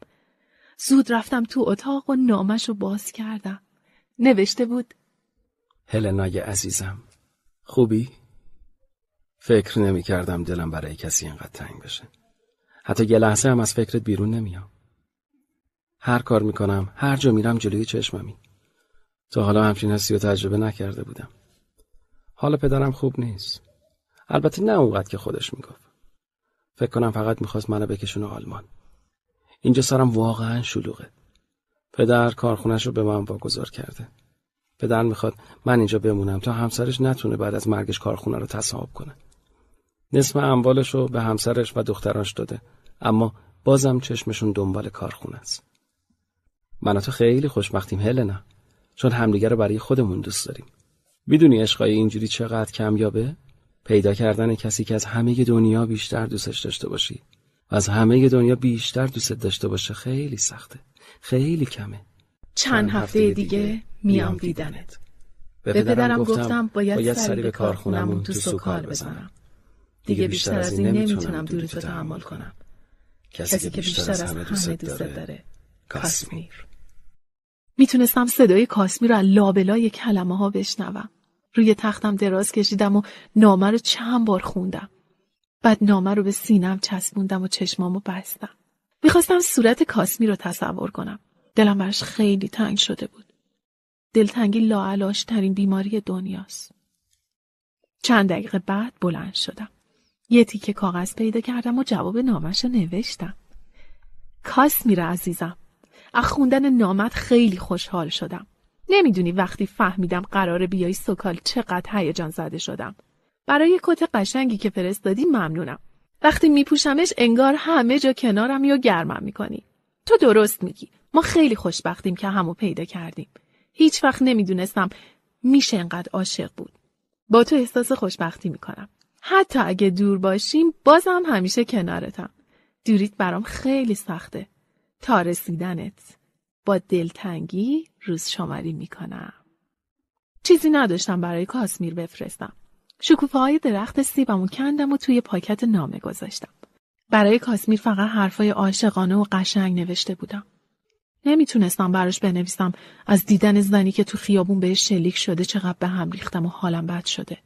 زود رفتم تو اتاق و نامش رو باز کردم. نوشته بود هلنای عزیزم، خوبی؟ فکر نمی کردم دلم برای کسی اینقدر تنگ بشه. حتی یه لحظه هم از فکرت بیرون نمیام. هر کار میکنم، هر جا میرم جلوی چشممی. تا حالا همچین حسی رو تجربه نکرده بودم. حال پدرم خوب نیست. البته نه اونقدر که خودش میگفت. فکر کنم فقط میخواست منو بکشونه آلمان. اینجا سرم واقعا شلوغه. پدر کارخونه‌شو به من واگذار کرده. پدر میخواد من اینجا بمونم تا همسرش نتونه بعد از مرگش کارخونه رو تصاحب کنه. نصف اموالشو به همسرش و دختراش داده، اما بازم چشمشون دنبال کارخونه است. من و تو خیلی خوشبختیم هلنا، چون همدیگه رو برای خودمون دوست داریم. میدونی عشقای اینجوری چقدر کمیابه؟ پیدا کردن کسی که از همه دنیا بیشتر دوستش داشته باشی و از همه دنیا بیشتر دوستت داشته باشه خیلی سخته، خیلی کمه. چند هفته دیگه میام دیدنت. به پدرم گفتم باید سری به کارخونمون تو سوکال بزنم. دیگه بیشتر از این نمیتونم دورتو تحمل کنم. کسی که بیشتر از همه دوست داره، کاسمیر. میتونستم صدای کاسمیر رو لابلای کلمه ها بشنوم. روی تختم دراز کشیدم و نامه رو چند بار خوندم. بعد نامه رو به سینم چسبوندم و چشمامو بستم. میخواستم صورت کاسمیر رو تصور کنم. دلم برش خیلی تنگ شده بود. دلتنگی لاعلاج ترین بیماری دنیاست. چند دقیقه بعد بلند شدم. یه تیکه کاغذ پیدا کردم و جواب نامش رو نوشتم. کاسمیر عزیزم، از خوندن نامت خیلی خوشحال شدم. نمیدونی وقتی فهمیدم قراره بیای سوکال چقدر هیجان زده شدم. برای کت قشنگی که فرستادی ممنونم. وقتی میپوشمش انگار همه جا کنارم یا گرمم میکنی. تو درست میگی. ما خیلی خوشبختیم که همو پیدا کردیم. هیچ وقت نمیدونستم میشه انقدر عاشق بود. با تو احساس خوشبختی میکنم. حتی اگه دور باشیم بازم همیشه کنارتم. دوریت برام خیلی سخته. تا رسیدنت با دلتنگی روز شماری میکنم. چیزی نداشتم برای کاسمیر بفرستم. شکوفه های درخت سیبمو کندم و توی پاکت نامه گذاشتم. برای کاسمیر فقط حرفای عاشقانه و قشنگ نوشته بودم. نمیتونستم براش بنویسم از دیدن زنی که تو خیابون بهش شلیک شده چقدر به هم ریختم و حالم بد شده.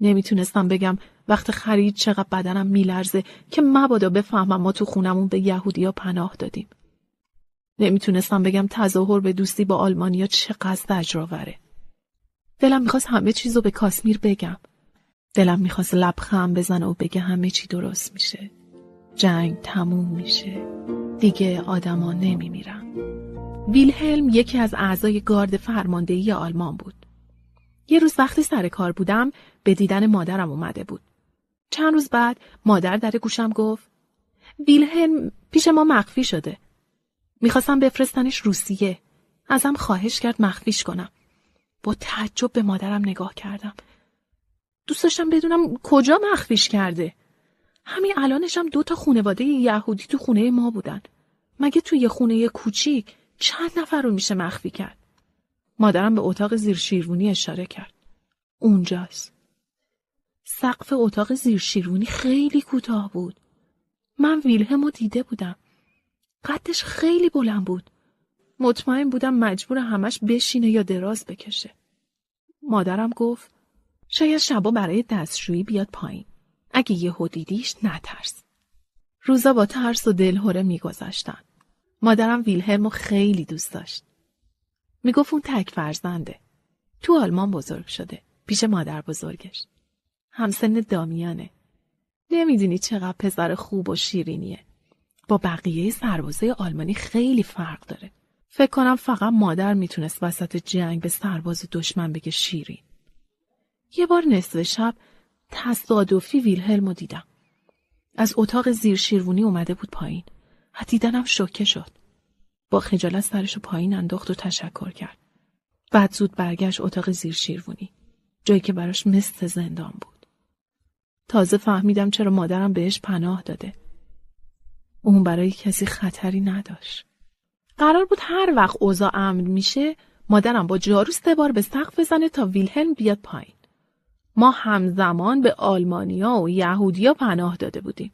نمیتونستم بگم وقت خرید چقدر بدنم میلرزه که مبادا بفهمم ما تو خونمون به یهودیا پناه دادیم. نمیتونستم بگم تظاهر به دوستی با آلمانیا چقدر زجرآوره. دلم میخواست همه چیزو به کاسمیر بگم. دلم میخواست لبخند بزنه و بگه همه چی درست میشه. جنگ تموم میشه. دیگه آدما نمیمیرن. ویلهلم یکی از اعضای گارد فرماندهی آلمان بود. یه روز وقتی سر کار بودم به دیدن مادرم اومده بود. چند روز بعد مادر در گوشم گفت ویلهلم پیش ما مخفی شده. میخواستم بفرستنش روسیه. ازم خواهش کرد مخفیش کنم. با تعجب به مادرم نگاه کردم. دوست داشتم بدونم کجا مخفیش کرده. همین الانش هم 2 تا خانواده یهودی تو خونه ما بودن. مگه تو یه خونه کوچیک چند نفر رو میشه مخفی کرد؟ مادرم به اتاق زیر شیروانی اشاره کرد. اونجاست. سقف اتاق زیر شیروانی خیلی کوتاه بود. من ویلهلم رو دیده بودم. قدش خیلی بلند بود. مطمئن بودم مجبور همش بشینه یا دراز بکشه. مادرم گفت شاید شبا برای دستشویی بیاد پایین. اگه یهو دیدیش نترس. روزا با ترس و دلهره میگذشتن. مادرم ویلهلمو خیلی دوست داشت. میگفت اون تک فرزنده. تو آلمان بزرگ شده. پیش مادر بزرگش. همسن دامیانه. نمیدونی چقدر پسر خوب و شیرینیه. با بقیه سربازای آلمانی خیلی فرق داره. فکر کنم فقط مادر میتونست وسط جنگ به سرباز دشمن بگه شیرین. یه بار نصف شب تصادفی ویلهلمو دیدم. از اتاق زیر شیروانی اومده بود پایین. دیدنم شوکه شد. با خجالت سرشو پایین انداخت و تشکر کرد. بعد زود برگشت اتاق زیر شیروانی. جایی که براش مثل زندان بود. تازه فهمیدم چرا مادرم بهش پناه داده. اون برای کسی خطری نداشت. قرار بود هر وقت اوضاع امن میشه مادرم با جارو 3 بار به سقف بزنه تا ویلهلم بیاد پایین. ما همزمان به آلمانیا و یهودیا پناه داده بودیم.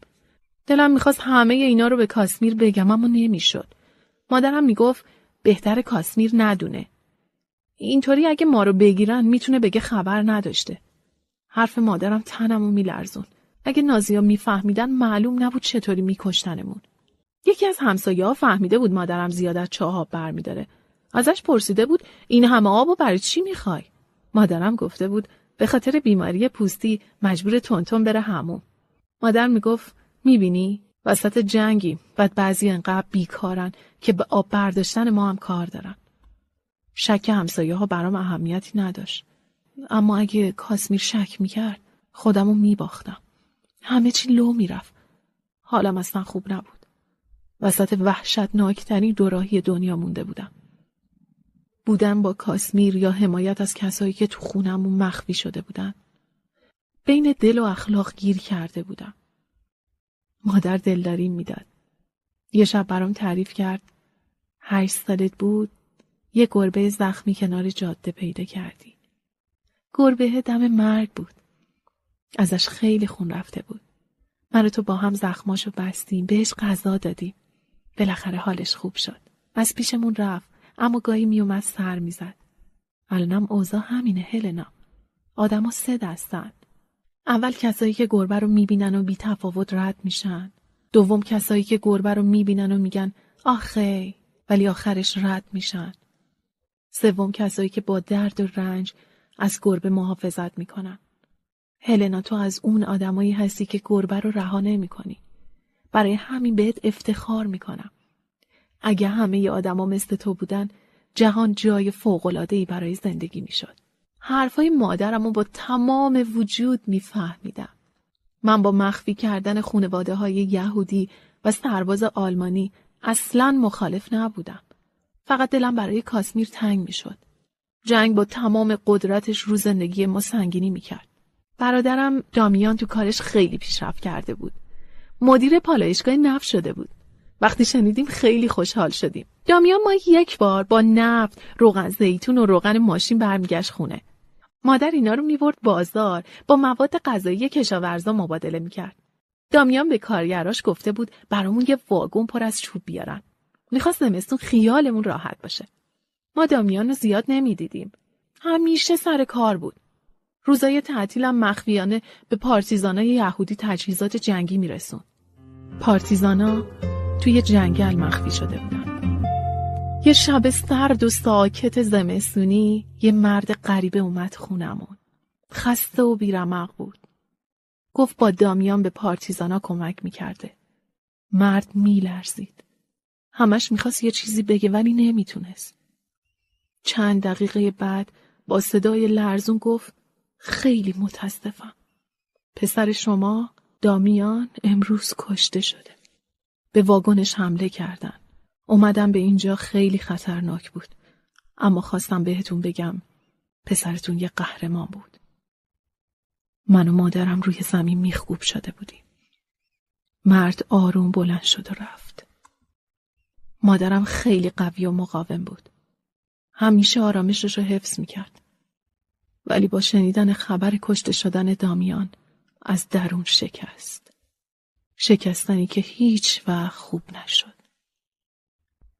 دلم میخواست همه اینا رو به کاظمیر بگم اما نمیشد. مادرم میگفت بهتر کاظمیر ندونه. اینطوری اگه ما رو بگیرن میتونه بگه خبر نداشته. حرف مادرم تنمو میلرزون. اگه نازی‌ها میفهمیدن معلوم نبود چطوری میکشتنمون. یکی از همسایه‌ها فهمیده بود مادرم زیاد از چاه آب برمی‌داره. ازش پرسیده بود این همه آبو برای چی میخوای؟ مادرم گفته بود به خاطر بیماری پوستی مجبور تونتون بره حموم. مادر میگفت میبینی وسط جنگی بعد بعضی انقدر بیکارن که به آب برداشتن ما هم کار دارن. شک همسایه‌ها برام اهمیتی نداشت. اما اگه کاظمیر شک میکرد خودمو میباختم. همه چی لو میرفت. حالم اصلا خوب نبود. وسط وحشتناکترین دوراهی دنیا مونده بودم. بودن با کاظمیر یا حمایت از کسایی که تو خونمون مخفی شده بودن. بین دل و اخلاق گیر کرده بودم. مادر دلداری میداد. یه شب برام تعریف کرد 8 سالت بود یه گربه زخمی کنار جاده پیدا کردی. گربه دم مرگ بود. ازش خیلی خون رفته بود. من و تو با هم زخماشو بستیم. بهش غذا دادیم. بالاخره حالش خوب شد. از پیشمون رفت. اما گاهی میومد سر میزد. الانم اوضاع همینه هلنا. آدما 3 دستن. اول کسایی که گربه رو میبینن و بی تفاوت رد میشن. دوم کسایی که گربه رو میبینن و میگن آخه ولی آخرش رد میشن. سوم کسایی که با درد و رنج از گربه محافظت میکنن. هلنا تو از اون آدمایی هستی که گربه رو رها نمیکنی. برای همین بهت افتخار میکنم. اگه همه ی آدما مثل تو بودن جهان جای فوق‌العاده‌ای برای زندگی میشد. حرفای مادرمو با تمام وجود میفهمیدم. من با مخفی کردن خانواده‌های یهودی و سرباز آلمانی اصلاً مخالف نبودم. فقط دلم برای کاظمیر تنگ میشد. جنگ با تمام قدرتش رو زندگی ما سنگینی میکرد. برادرم دامیان تو کارش خیلی پیشرفت کرده بود. مدیر پالایشگاه نفت شده بود. وقتی شنیدیم خیلی خوشحال شدیم. دامیان ما 1 بار با نفت، روغن زیتون و روغن ماشین برمیگشت خونه. مادر اینا رو میبرد بازار، با مواد غذایی کشاورزا مبادله میکرد. دامیان به کارگراش گفته بود برامون یه واگن پر از چوب بیارن. میخواست زمستون خیالمون راحت باشه. ما دامیان رو زیاد نمیدیدیم. همیشه سر کار بود. روزای تعطیلم مخفیانه به پارتیزانای یهودی تجهیزات جنگی میرسون. پارتیزانا توی جنگل مخفی شده بودن. یه شب سرد و ساکت زمستونی یه مرد غریبه اومد خونمون. خسته و بیرمق بود. گفت با دامیان به پارتیزانا کمک میکرده. مرد میلرزید. همش میخواست یه چیزی بگه ولی نمیتونست. چند دقیقه بعد با صدای لرزون گفت خیلی متاسفم. پسر شما دامیان امروز کشته شده. به واگنش حمله کردن. اومدم به اینجا خیلی خطرناک بود. اما خواستم بهتون بگم پسرتون یه قهرمان بود. من و مادرم روی زمین میخکوب شده بودیم. مرد آروم بلند شد و رفت. مادرم خیلی قوی و مقاوم بود. همیشه آرامشش رو حفظ میکرد. ولی با شنیدن خبر کشته شدن دامیان از درون شکست. شکستنی که هیچ و خوب نشد.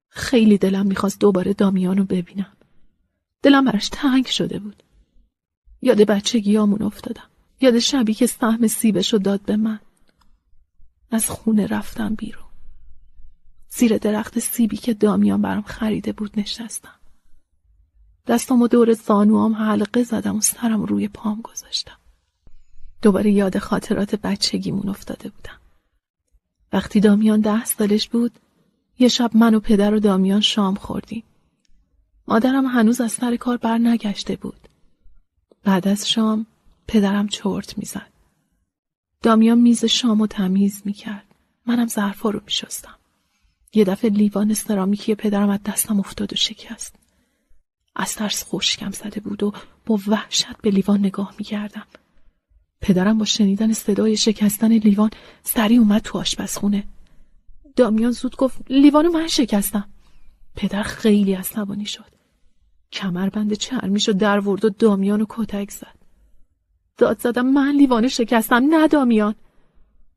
خیلی دلم میخواست دوباره دامیانو ببینم. دلم براش تنگ شده بود. یاد بچگیامون افتادم. یاد شبی که سهم سیبشو داد به من. از خونه رفتم بیرون. زیر درخت سیبی که دامیان برام خریده بود نشستم. دستامو دور زانوام حلقه زدم و سرم روی پام گذاشتم. دوباره یاد خاطرات بچگیمون افتاده بودم. وقتی دامیان 10 سالش بود، یه شب من و پدر و دامیان شام خوردیم. مادرم هنوز از سر کار بر نگشته بود. بعد از شام پدرم چرت میزد. دامیان میز شامو تمیز میکرد. منم ظرفا رو میشستم. یه دفعه لیوان سرامیکی پدرم از دستم افتاد و شکست. از ترس خشکم زده بود و با وحشت به لیوان نگاه میکردم. پدرم با شنیدن صدای شکستن لیوان سریع اومد تو آشپزخونه. دامیان زود گفت لیوانو من شکستم. پدر خیلی عصبانی شد. کمربند چرمیشو در ورد و دامیانو کتک زد. داد زدم من لیوانو شکستم نه دامیان.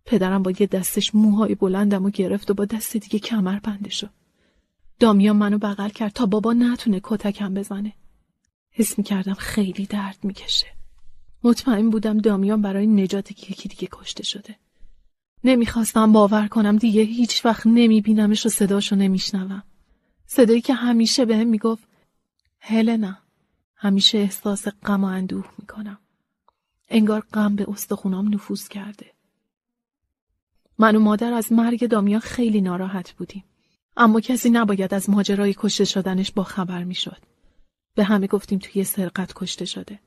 پدرم با یه دستش موهای بلندمو گرفت و با دست دیگه کمربندشو. دامیان منو بغل کرد تا بابا نتونه کتکم بزنه. حس می‌کردم خیلی درد می‌کشه. مطمئن بودم دامیان برای نجات یکی دیگه کشته شده. نمیخواستم باور کنم دیگه هیچ وقت نمیبینمش و صداشو نمیشنوم. صدایی که همیشه بهم میگفت هلنا. همیشه احساس غم و اندوه میکنم. انگار غم به استخونام نفوذ کرده. من و مادر از مرگ دامیان خیلی ناراحت بودیم. اما کسی نباید از ماجرای کشته شدنش با خبر میشد. به همه گفتیم توی سرقت کشته شده.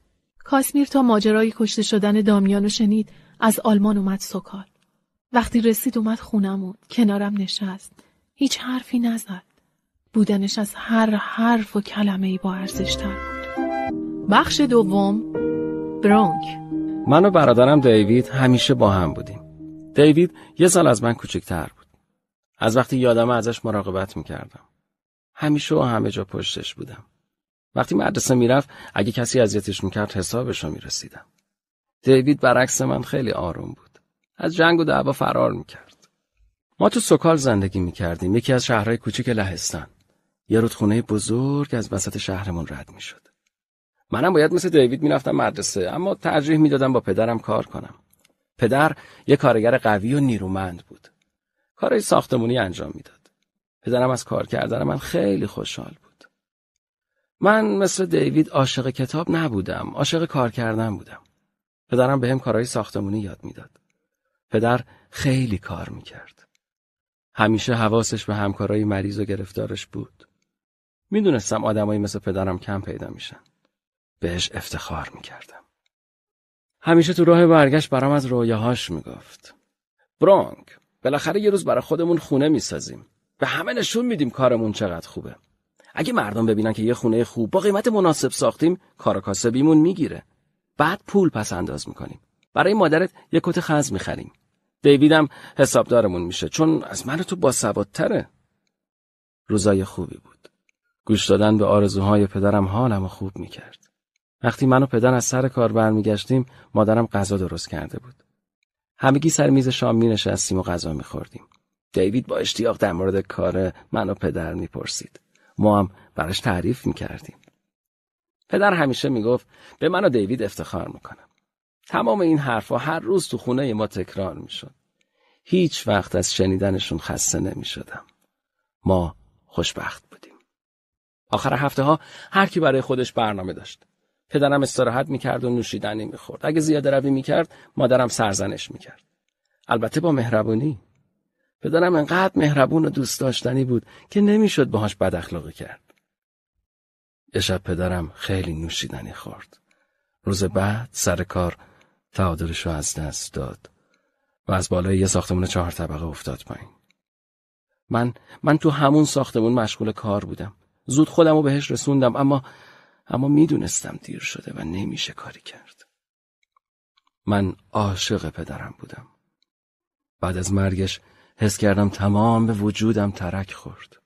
کاسمیر تا ماجرای کشته شدن دامیانو شنید از آلمان اومد سوکال. وقتی رسید اومد خونمون، کنارم نشست. هیچ حرفی نزد. بودنش از هر حرف و کلمه‌ای با ارزش‌تر بود. بخش دوم، برونک. من و برادرم دیوید همیشه با هم بودیم. دیوید 1 سال از من کوچکتر بود. از وقتی یادمه ازش مراقبت میکردم. همیشه و همه جا پشتش بودم. وقتی مدرسه میرفت اگه کسی اذیتش میکرد حسابش رو میرسیدم. دیوید برعکس من خیلی آروم بود. از جنگ و دعوا فرار میکرد. ما تو سوکال زندگی میکردیم، یکی از شهرهای کوچیک لهستان. یه رودخونه بزرگ از وسط شهرمون رد میشد. منم باید مثل دیوید میرفتم مدرسه، اما ترجیح میدادم با پدرم کار کنم. پدر یه کارگر قوی و نیرومند بود. کارهای ساختمونی انجام میداد. پدرم از کار کردن من خیلی خوشحال بود. من مثل دیوید عاشق کتاب نبودم، عاشق کار کردن بودم. پدرم بهم کارهای ساختمونی یاد میداد. پدر خیلی کار میکرد. همیشه حواسش به همکارای مریض و گرفتارش بود. میدونستم آدمایی مثل پدرم کم پیدا میشن. بهش افتخار میکردم. همیشه تو راه برگشت برام از رویاهاش میگفت. برونک، بالاخره یه روز برای خودمون خونه میسازیم. به همه نشون میدیم کارمون چقدر خوبه. اگه مردم ببینن که یه خونه خوب با قیمت مناسب ساختیم، کار و کاسبیمون میگیره. بعد پول پس انداز میکنیم. برای مادرت یه کت خز میخریم. دیویدم حسابدارمون میشه چون از من تو باسوادتره. روزای خوبی بود. گوش دادن به آرزوهای پدرم حالمو خوب میکرد. وقتی من و پدر از سر کار برمیگشتیم، مادرم غذا درست کرده بود. همگی سر میز شام مینشستیم و غذا میخوردیم. دیوید با اشتیاق در مورد کار من و پدر میپرسید. ما هم براش تعریف میکردیم. پدر همیشه میگفت به من و دیوید افتخار میکنم. تمام این حرفا هر روز تو خونه ما تکرار میشد. هیچ وقت از شنیدنشون خسته نمیشدم. ما خوشبخت بودیم. آخر هفته ها هر کی برای خودش برنامه داشت. پدرم استراحت میکرد و نوشیدنی میخورد. اگه زیاده روی میکرد مادرم سرزنش میکرد. البته با مهربونی. پدرم انقدر مهربون و دوست داشتنی بود که نمیشد باهاش بد اخلاقی کرد. یه شب پدرم خیلی نوشیدنی خورد. روز بعد سر کار تعادلش رو از دست داد و از بالای یه ساختمون 4 طبقه افتاد پایین. من تو همون ساختمون مشغول کار بودم. زود خودم رو بهش رسوندم، اما میدونستم دیر شده و نمیشه کاری کرد. من عاشق پدرم بودم. بعد از مرگش حس کردم تمام به وجودم ترک خورد.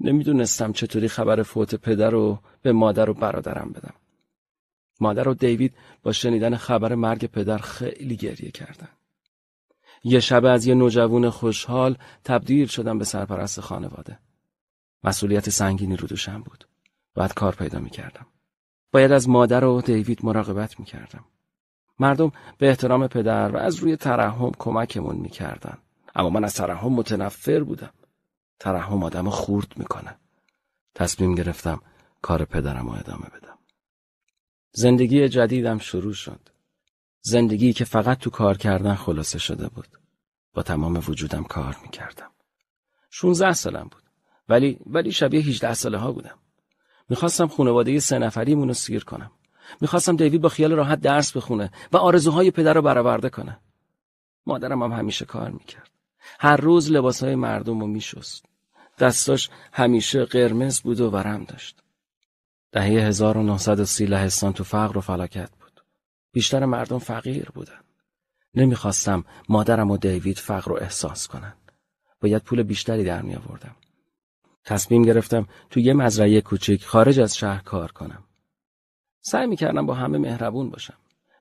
نمیدونستم چطوری خبر فوت پدر رو به مادر و برادرم بدم. مادر و دیوید با شنیدن خبر مرگ پدر خیلی گریه کردن. یه شب از یه نوجوان خوشحال تبدیل شدم به سرپرست خانواده. مسئولیت سنگینی رو دوشم بود. بعد کار پیدا می کردم. باید از مادر و دیوید مراقبت میکردم. مردم به احترام پدر و از روی ترحم کمکمون میکردن. اما من از ترحم متنفر بودم. ترحم آدمو خورد میکنه. تصمیم گرفتم کار پدرم رو ادامه بدم. زندگی جدیدم شروع شد. زندگی که فقط تو کار کردن خلاصه شده بود. با تمام وجودم کار میکردم. 16 سالم بود. ولی شبیه 18 ساله ها بودم. میخواستم خانواده 3 نفریمون رو سیر کنم. میخواستم دیوید با خیال راحت درس بخونه و آرزوهای پدر رو برآورده کنه. مادرم هم همیشه کار میکرد. هر روز لباسهای مردم رو میشست. دستاش همیشه قرمز بود و ورم داشت. دهه 1930 لهستان تو فقر و فلاکت بود. بیشتر مردم فقیر بودن. نمیخواستم مادرم و دیوید فقر رو احساس کنن. باید پول بیشتری در می آوردم. تصمیم گرفتم تو یه مزرعه کوچیک خارج از شهر کار کنم. سعی میکردم با همه مهربون باشم.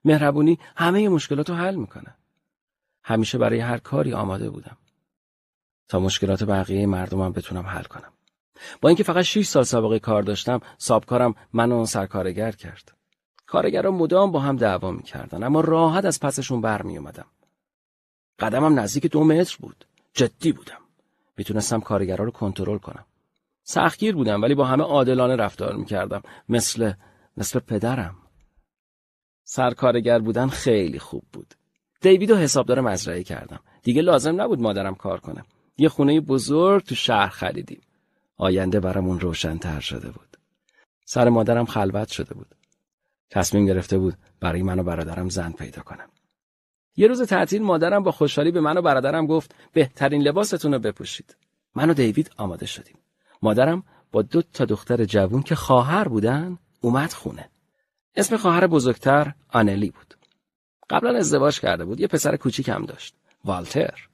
مهربونی همه مشکلات رو حل میکنه. همیشه برای هر کاری آماده بودم تا مشکلات بقیه مردمم بتونم حل کنم. با اینکه فقط 6 سال سابقه کار داشتم، سابکارم منو سرکارگر کرد. کارگرها مدام با هم دعوا میکردن، اما راحت از پسشون برمیومدم. قدمم نزدیک 2 متر بود. جدی بودم. میتونستم کارگرها رو کنترل کنم. سختگیر بودم ولی با همه عادلانه رفتار میکردم، مثل پدرم. سرکارگر بودن خیلی خوب بود. دیوید و حسابدار مزرعه کردم. دیگه لازم نبود مادرم کار کنه. یه خونه بزرگ تو شهر خریدیم. آینده برامون روشن‌تر شده بود. سر مادرم خلوت شده بود. تصمیم گرفته بود برای من و برادرم زن پیدا کنم. یه روز تعطیل مادرم با خوشحالی به من و برادرم گفت بهترین لباستون رو بپوشید. من و دیوید آماده شدیم. مادرم با 2 تا دختر جوون که خواهر بودن اومد خونه. اسم خواهر بزرگتر آنلی بود. قبلا ازدواج کرده بود. یه پسر کوچیک هم داشت، والتر.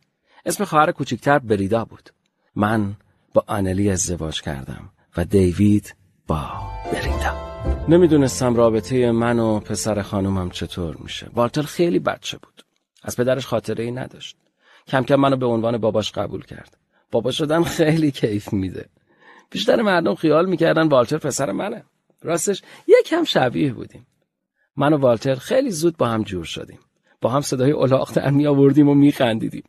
اسم خواهر کوچیکتر بریدا بود. من با آنلی ازدواج کردم و دیوید با بریدا. نمیدونستم رابطه من و پسر خانومم چطور میشه. والتر خیلی بچه بود. از پدرش خاطره ای نداشت. کم کم منو به عنوان باباش قبول کرد. بابا شدن خیلی کیف میده. بیشتر مردم خیال میکردن والتر پسر منه. راستش یکم شبیه بودیم. من و والتر خیلی زود با هم جور شدیم. با هم صدای الاغ در می آوردیم و میخندیدیم.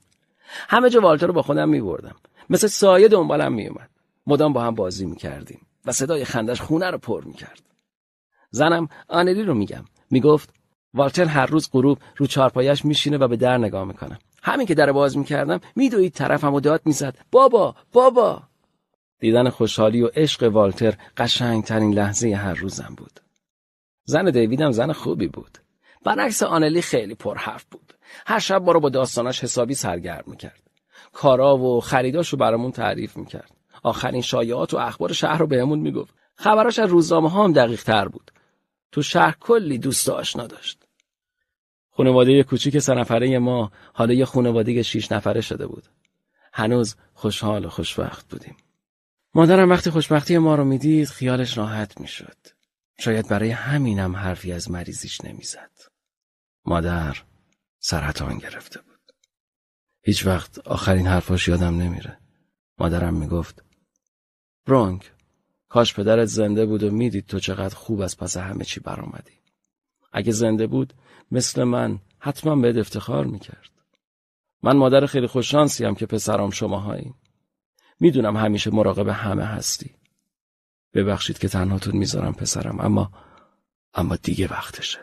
همه جا والتر رو با خودم میبردم. مثل سایه دنبالم میومد. مدام با هم بازی میکردیم و صدای خندش خونه رو پر میکرد. زنم آنلی رو میگم. میگفت والتر هر روز غروب رو چارپایش میشینه و به در نگاه میکنه. همین که در باز میکردم میدوید طرفم و داد میزد بابا بابا. دیدن خوشحالی و عشق والتر قشنگترین لحظه هر روزم بود. زن دیویدم زن خوبی بود. برعکس آنلی خیلی پرحرف بود. هر شب ما رو با داستاناش حسابی سرگرم میکرد. کارا و خریداشو برامون تعریف میکرد. آخرین شایعات و اخبار شهر رو بهمون میگفت. خبراش از روزنامه ها هم دقیق تر بود. تو شهر کلی دوست آشنا داشت. خانواده کوچیک 3 نفره ما حالا یه خانواده 6 نفره شده بود. هنوز خوشحال و خوشبخت بودیم. مادرم وقتی خوشبختی ما رو میدید خیالش راحت میشد. شاید برای همینم حرفی از مریضیش نمیزد. مادر سرطان گرفته بود. هیچ وقت آخرین حرفاش یادم نمیره. مادرم میگفت برونک کاش پدرت زنده بود و میدید تو چقدر خوب از پس همه چی برآمدی. اگه زنده بود مثل من حتما بهت افتخار میکرد. من مادر خیلی خوششانسیم که پسرام شماهایی. میدونم همیشه مراقب همه هستی. ببخشید که تنهاتون میذارم پسرم، اما دیگه وقتشه.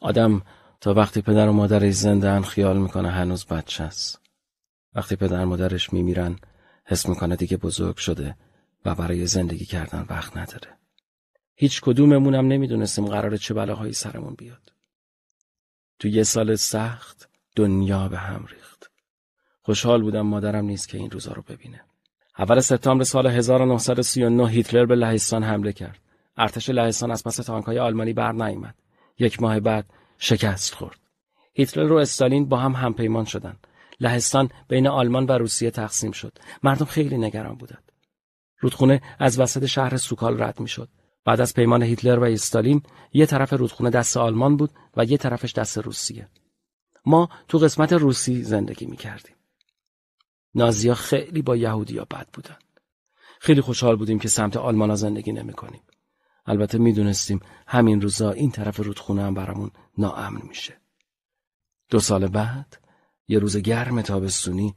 آدم تا وقتی پدر و مادرش زنده‌اند خیال میکنه هنوز بچه است. وقتی پدر و مادرش میمیرن حس میکنه دیگه بزرگ شده و برای زندگی کردن وقت نداره. هیچ کدوممونم نمیدونستیم قراره چه بلاهایی سرمون بیاد. تو یه سال سخت دنیا به هم ریخت. خوشحال بودم مادرم نیست که این روزا رو ببینه. 1 سپتامبر سال 1939 هیتلر به لهستان حمله کرد. ارتش لهستان از پس تانک‌های آلمانی بر نیامد. 1 ماه بعد شکست خورد. هیتلر و استالین با هم همپیمان شدند. لهستان بین آلمان و روسیه تقسیم شد. مردم خیلی نگران بودند. رودخونه از وسط شهر سوکال رد میشد. بعد از پیمان هیتلر و استالین یه طرف رودخونه دست آلمان بود و یه طرفش دست روسیه. ما تو قسمت روسی زندگی میکردیم. نازی‌ها خیلی با یهودی‌ها بد بودن. خیلی خوشحال بودیم که سمت آلمان‌ها زندگی نمی‌کنیم. البته میدونستیم همین روزا این طرف رودخونه هم برامون ناامن میشه. 2 سال بعد، یه روز گرم تابستونی،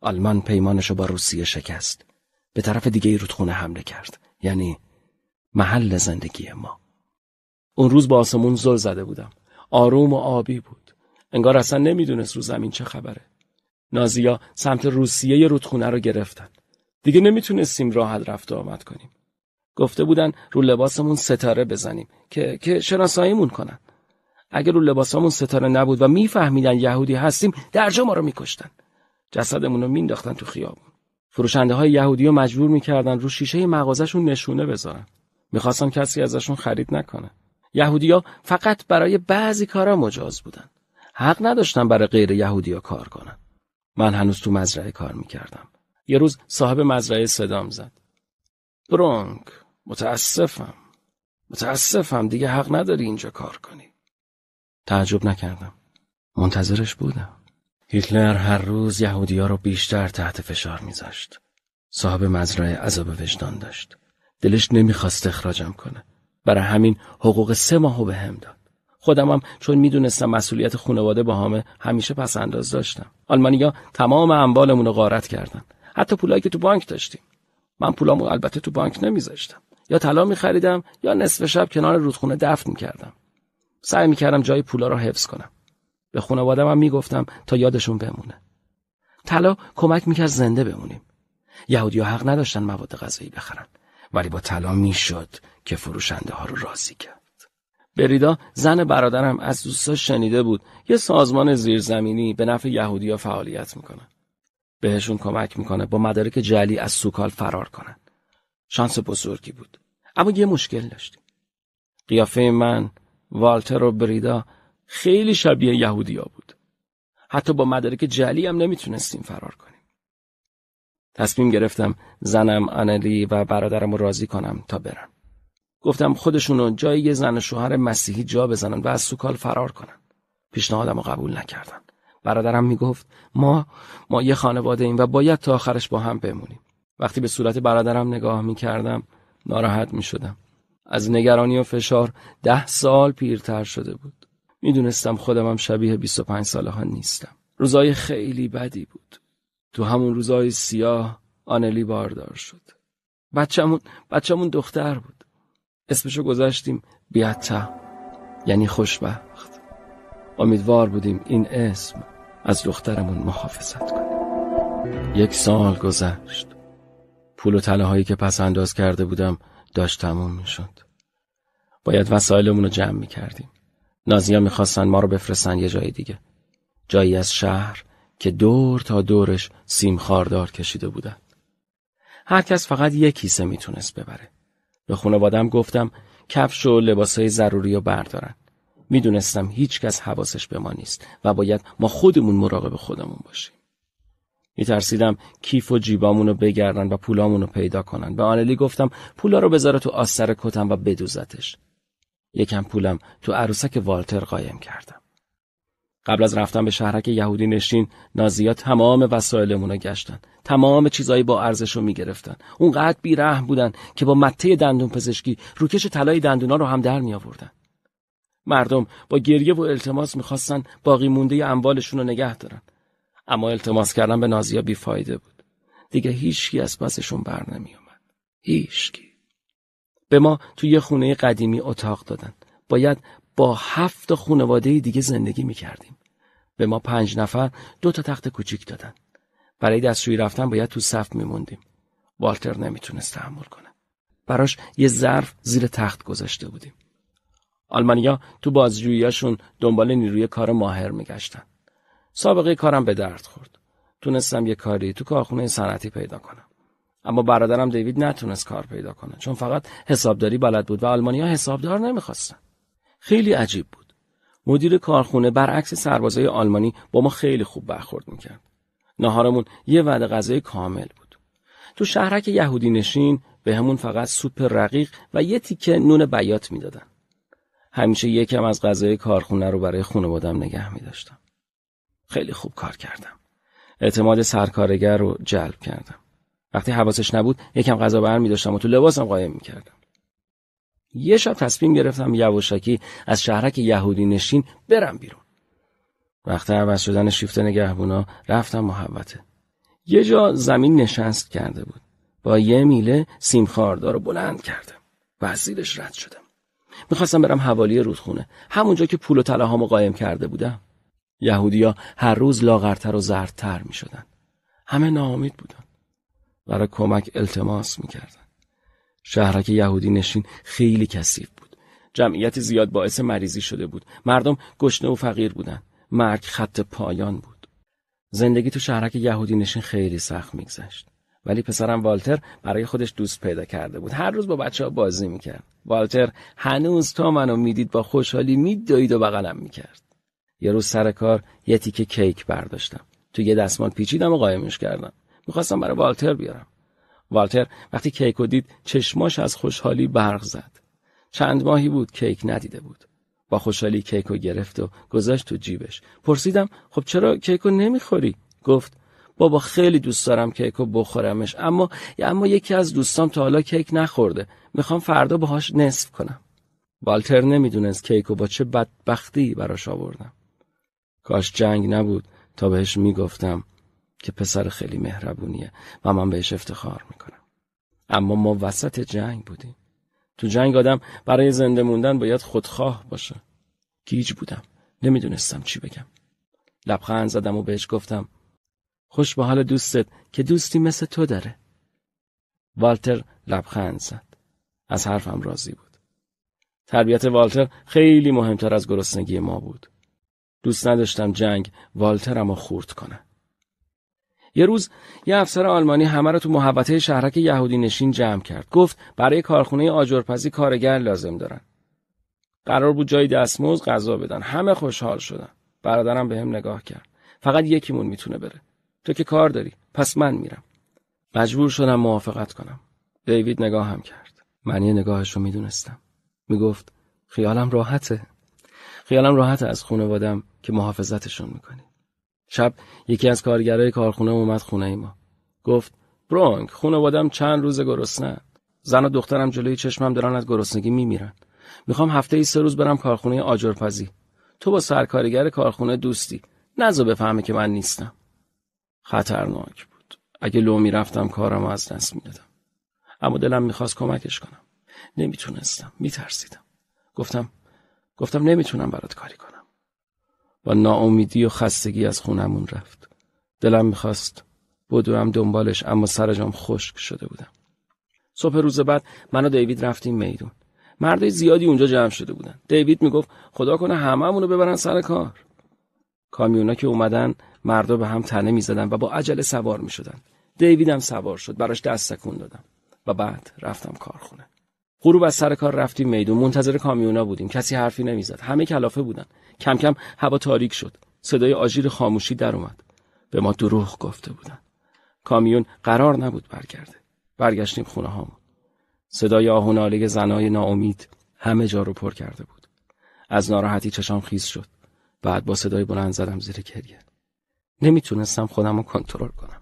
آلمان پیمانشو با روسیه شکست. به طرف دیگه رودخونه حمله کرد، یعنی محل زندگی ما. اون روز با آسمون زل زده بودم. آروم و آبی بود. انگار اصلا نمیدونست رو زمین چه خبره. نازی‌ها سمت روسیه ی رودخونه رو گرفتن. دیگه نمیتونستیم راحت رفت و آمد کنیم. گفته بودن رو لباسمون ستاره بزنیم که شناساییمون کنن. اگه رو لباسمون ستاره نبود و میفهمیدن یهودی هستیم، درجا ما رو میکشتن. جسدمون رو مینداختن تو خیابون. فروشنده های یهودی رو مجبور میکردن رو شیشه مغازه‌شون نشونه بذارن. میخواستن کسی ازشون خرید نکنه. یهودی‌ها فقط برای بعضی کارا مجاز بودن. حق نداشتن برای غیر یهودی‌ها کار کنن. من هنوز تو مزرعه کار میکردم. یه روز صاحب مزرعه صدام زد. برونک، متاسفم دیگه حق نداری اینجا کار کنی. تعجب نکردم. منتظرش بودم. هیتلر هر روز یهودی‌ها رو بیشتر تحت فشار میذاشت. صاحب مزرعه عذاب وجدان داشت. دلش نمیخواست اخراجم کنه. برای همین حقوق 3 ماهو به هم داد. خودمم چون میدونستم مسئولیت خانواده باهامه، همیشه پس انداز داشتم. آلمانیا تمام اموالمون رو غارت کردن. حتی پولایی که تو بانک داشتیم. من پولامو البته تو بانک نمیذاشتم. یا طلا میخریدم یا نصف شب کنار رودخونه دفن میکردم. سعی میکردم جای پولا رو حفظ کنم. به خانواده‌ام میگفتم تا یادشون بمونه. طلا کمک میکرد زنده بمونیم. یهودی‌ها حق نداشتن مواد غذایی بخرن، ولی با طلا میشد که فروشنده ها رو راضی کرد. بریدا زن برادرم از دوستاش شنیده بود یه سازمان زیرزمینی به نفع یهودی‌ها فعالیت میکنه. بهشون کمک میکنه با مدارک جعلی از سوکال فرار کنن. شانس بزرگی بود، اما یه مشکل داشتیم. قیافه من، والتر و بریدا خیلی شبیه یهودی‌ها بود. حتی با مدارک جعلی هم نمیتونستیم فرار کنیم. تصمیم گرفتم زنم آنلی و برادرم رو راضی کنم تا برن. گفتم خودشونو جای یه زن شوهر مسیحی جا بزنن و از سوکال فرار کنن. پیشنهادمو قبول نکردن. برادرم میگفت ما یه خانواده ایم و باید تا آخرش با هم بمونیم. وقتی به صورت برادرم نگاه میکردم ناراحت میشدم. از نگرانی و فشار 10 سال پیرتر شده بود. میدونستم خودمم شبیه 25 ساله ها نیستم. روزای خیلی بدی بود. تو همون روزای سیاه آنلی باردار شد. بچه‌مون دختر بود. اسمشو گذاشتیم بیاتا، یعنی خوشبخت. امیدوار بودیم این اسم از دخترمون محافظت کنه. 1 سال گذشت. پول و طلاهایی که پس انداز کرده بودم داشت تموم میشد. باید وسایلمون رو جمع میکردیم. نازی‌ها میخواستن ما رو بفرستن یه جای دیگه. جایی از شهر که دور تا دورش سیم خاردار کشیده بودند. هر کس فقط 1 کیسه میتونست ببره. به خانواده‌ام گفتم کفش و لباسای ضروری رو بردارن. میدونستم هیچ کس حواسش به ما نیست و باید ما خودمون مراقب خودمون باشیم. میترسیدم کیف و جیبامون رو بگردن و پولامون رو پیدا کنن. به آنلی گفتم پولا رو بذاره تو آستر کتم و بدوزتش. یکم پولم تو عروسک والتر قایم کردم. قبل از رفتن به شهرک یهودی نشین، نازی‌ها تمام وسایلمون رو گشتن. تمام چیزایی با ارزشو میگرفتن. اونقدر بی‌رحم بودن که با مته دندون پزشکی روکش طلای دندونا رو هم در میآوردن. مردم با گریه و التماس میخواستن باقی مونده اموالشون رو نگه دارن. اما التماس کردن به نازی‌ها بیفایده بود. دیگه هیچکی از پسشون برنمیومد. هیچکی. به ما توی یه خونه قدیمی اتاق دادن. باید با 7 خانواده دیگه زندگی میکردیم. به ما 5 نفر 2 تا تخت کوچیک دادن. برای دستشویی رفتن باید تو صف میموندیم. والتر نمیتونست تحمل کنه. براش یه ظرف زیر تخت گذاشته بودیم. آلمانیا تو بازجوییاشون دنبال نیروی کار ماهر میگشتن. سابقه کارم به درد خورد. تونستم یه کاری تو کارخونه صنعتی پیدا کنم. اما برادرم دیوید نتونست کار پیدا کنه، چون فقط حسابداری بلد بود و آلمانیا حسابدار نمیخواستن. خیلی عجیب بود. مدیر کارخونه برعکس سربازای آلمانی با ما خیلی خوب برخورد میکرد. ناهارمون یه وعده غذای کامل بود. تو شهرک یهودی نشین به همون فقط سوپ رقیق و یه تیکه نون بیات میدادن. همیشه یکم از غذای کارخونه رو برای خانواده‌ام نگه میداشتم. خیلی خوب کار کردم. اعتماد سرکارگر رو جلب کردم. وقتی حواسش نبود یکم غذا برمی‌داشتم و تو لباسم قایم میکردم. یه شب تصمیم گرفتم یواشکی از شهرک یهودی نشین برم بیرون. وقت عوض شدن شیفت نگهبونا رفتم محوطه. یه جا زمین نشست کرده بود. با یه میله سیم خاردارو بلند کردم و از زیرش رد شدم. میخواستم برم حوالی رودخونه، همونجا که پول و طلاهامو قایم کرده بودم. یهودیا هر روز لاغرتر و زردتر میشدن. همه ناامید بودن. برای کمک التماس میکردن. شهرک یهودی نشین خیلی کثیف بود. جمعیت زیاد باعث مریضی شده بود. مردم گشنه و فقیر بودن. مرگ خط پایان بود. زندگی تو شهرک یهودی نشین خیلی سخت میگذشت. ولی پسرم والتر برای خودش دوست پیدا کرده بود. هر روز با بچه‌ها بازی میکرد. والتر هنوز تا منو میدید با خوشحالی میدوید و بغلم میکرد. یه روز سر کار یه تیکه کیک برداشتم. تو یه دستمال پیچیدم و قایمش کردم. میخواستم برای والتر بیارم. والتر وقتی کیک رو دید چشماش از خوشحالی برق زد. چند ماهی بود کیک ندیده بود. با خوشحالی کیک رو گرفت و گذاشت تو جیبش. پرسیدم خب چرا کیک رو نمیخوری؟ گفت بابا خیلی دوست دارم کیک رو بخورمش، اما یکی از دوستام تا حالا کیک نخورده. میخوام فردا باهاش نصف کنم. والتر نمیدونست کیک رو با چه بدبختی براش آوردم. کاش جنگ نبود تا بهش میگفتم که پسر خیلی مهربونیه و من بهش افتخار میکنم. اما ما وسط جنگ بودیم. تو جنگ آدم برای زنده موندن باید خودخواه باشه. گیج بودم. نمیدونستم چی بگم. لبخند زدم و بهش گفتم خوش به حال دوستت که دوستی مثل تو داره. والتر لبخند زد. از حرفم راضی بود. تربیت والتر خیلی مهمتر از گرسنگی ما بود. دوست نداشتم جنگ والترم رو خورد کنه. یه روز یه افسر آلمانی همه رو تو محوطه شهرک یهودی نشین جمع کرد. گفت برای کارخونه آجرپزی کارگر لازم دارن. قرار بود جای دستمزد غذا بدن. همه خوشحال شدن. برادرم به هم نگاه کرد. فقط یکیمون میتونه بره. تو که کار داری، پس من میرم. مجبور شدم موافقت کنم. دیوید نگاه هم کرد. معنی نگاهش رو میدونستم. میگفت خیالم راحته از خانواده‌ام که محافظتشون میکنی. شب یکی از کارگرای کارخونه اومد خونه ما. گفت برونک خانواده‌ام چند روز گرسنه. زن و دخترم جلوی چشمم دارن از گرسنگی میمیرن. میخوام هفته ای 3 روز برم کارخونه آجرپزی. تو با سرکارگر کارخونه دوستی. نذو بفهمه که من نیستم. خطرناک بود. اگه لو میرفتم کارم از دست میدادم. اما دلم میخواست کمکش کنم. نمیتونستم. میترسیدم. گفتم نمیتونم برات کاری کنم. با ناامیدی و خستگی از خونمون رفت. دلم میخواست بدوم دنبالش، اما سرجام خشک شده بودم. صبح روز بعد من و دیوید رفتیم میدون. مردای زیادی اونجا جمع شده بودن. دیوید میگفت خدا کنه هممونو ببرن سر کار. کامیونا که اومدن مردا به هم تنه میزدن و با عجله سوار میشدن. دیویدم سوار شد. براش دست تکون دادم و بعد رفتم کارخونه. غروب از سر کار رفتیم میدون. منتظر کامیونا بودیم. کسی حرفی نمیزد. همه کلافه بودن. کم کم هوا تاریک شد. صدای آژیر خاموشی در اومد. به ما دروغ گفته بودن. کامیون قرار نبود برگرده. برگشتیم خونه هامون. صدای آه و ناله زنای ناامید همه جا رو پر کرده بود. از ناراحتی چشام خیس شد. بعد با صدای بلند زدم زیر گریه. نمیتونستم خودم رو کنترل کنم.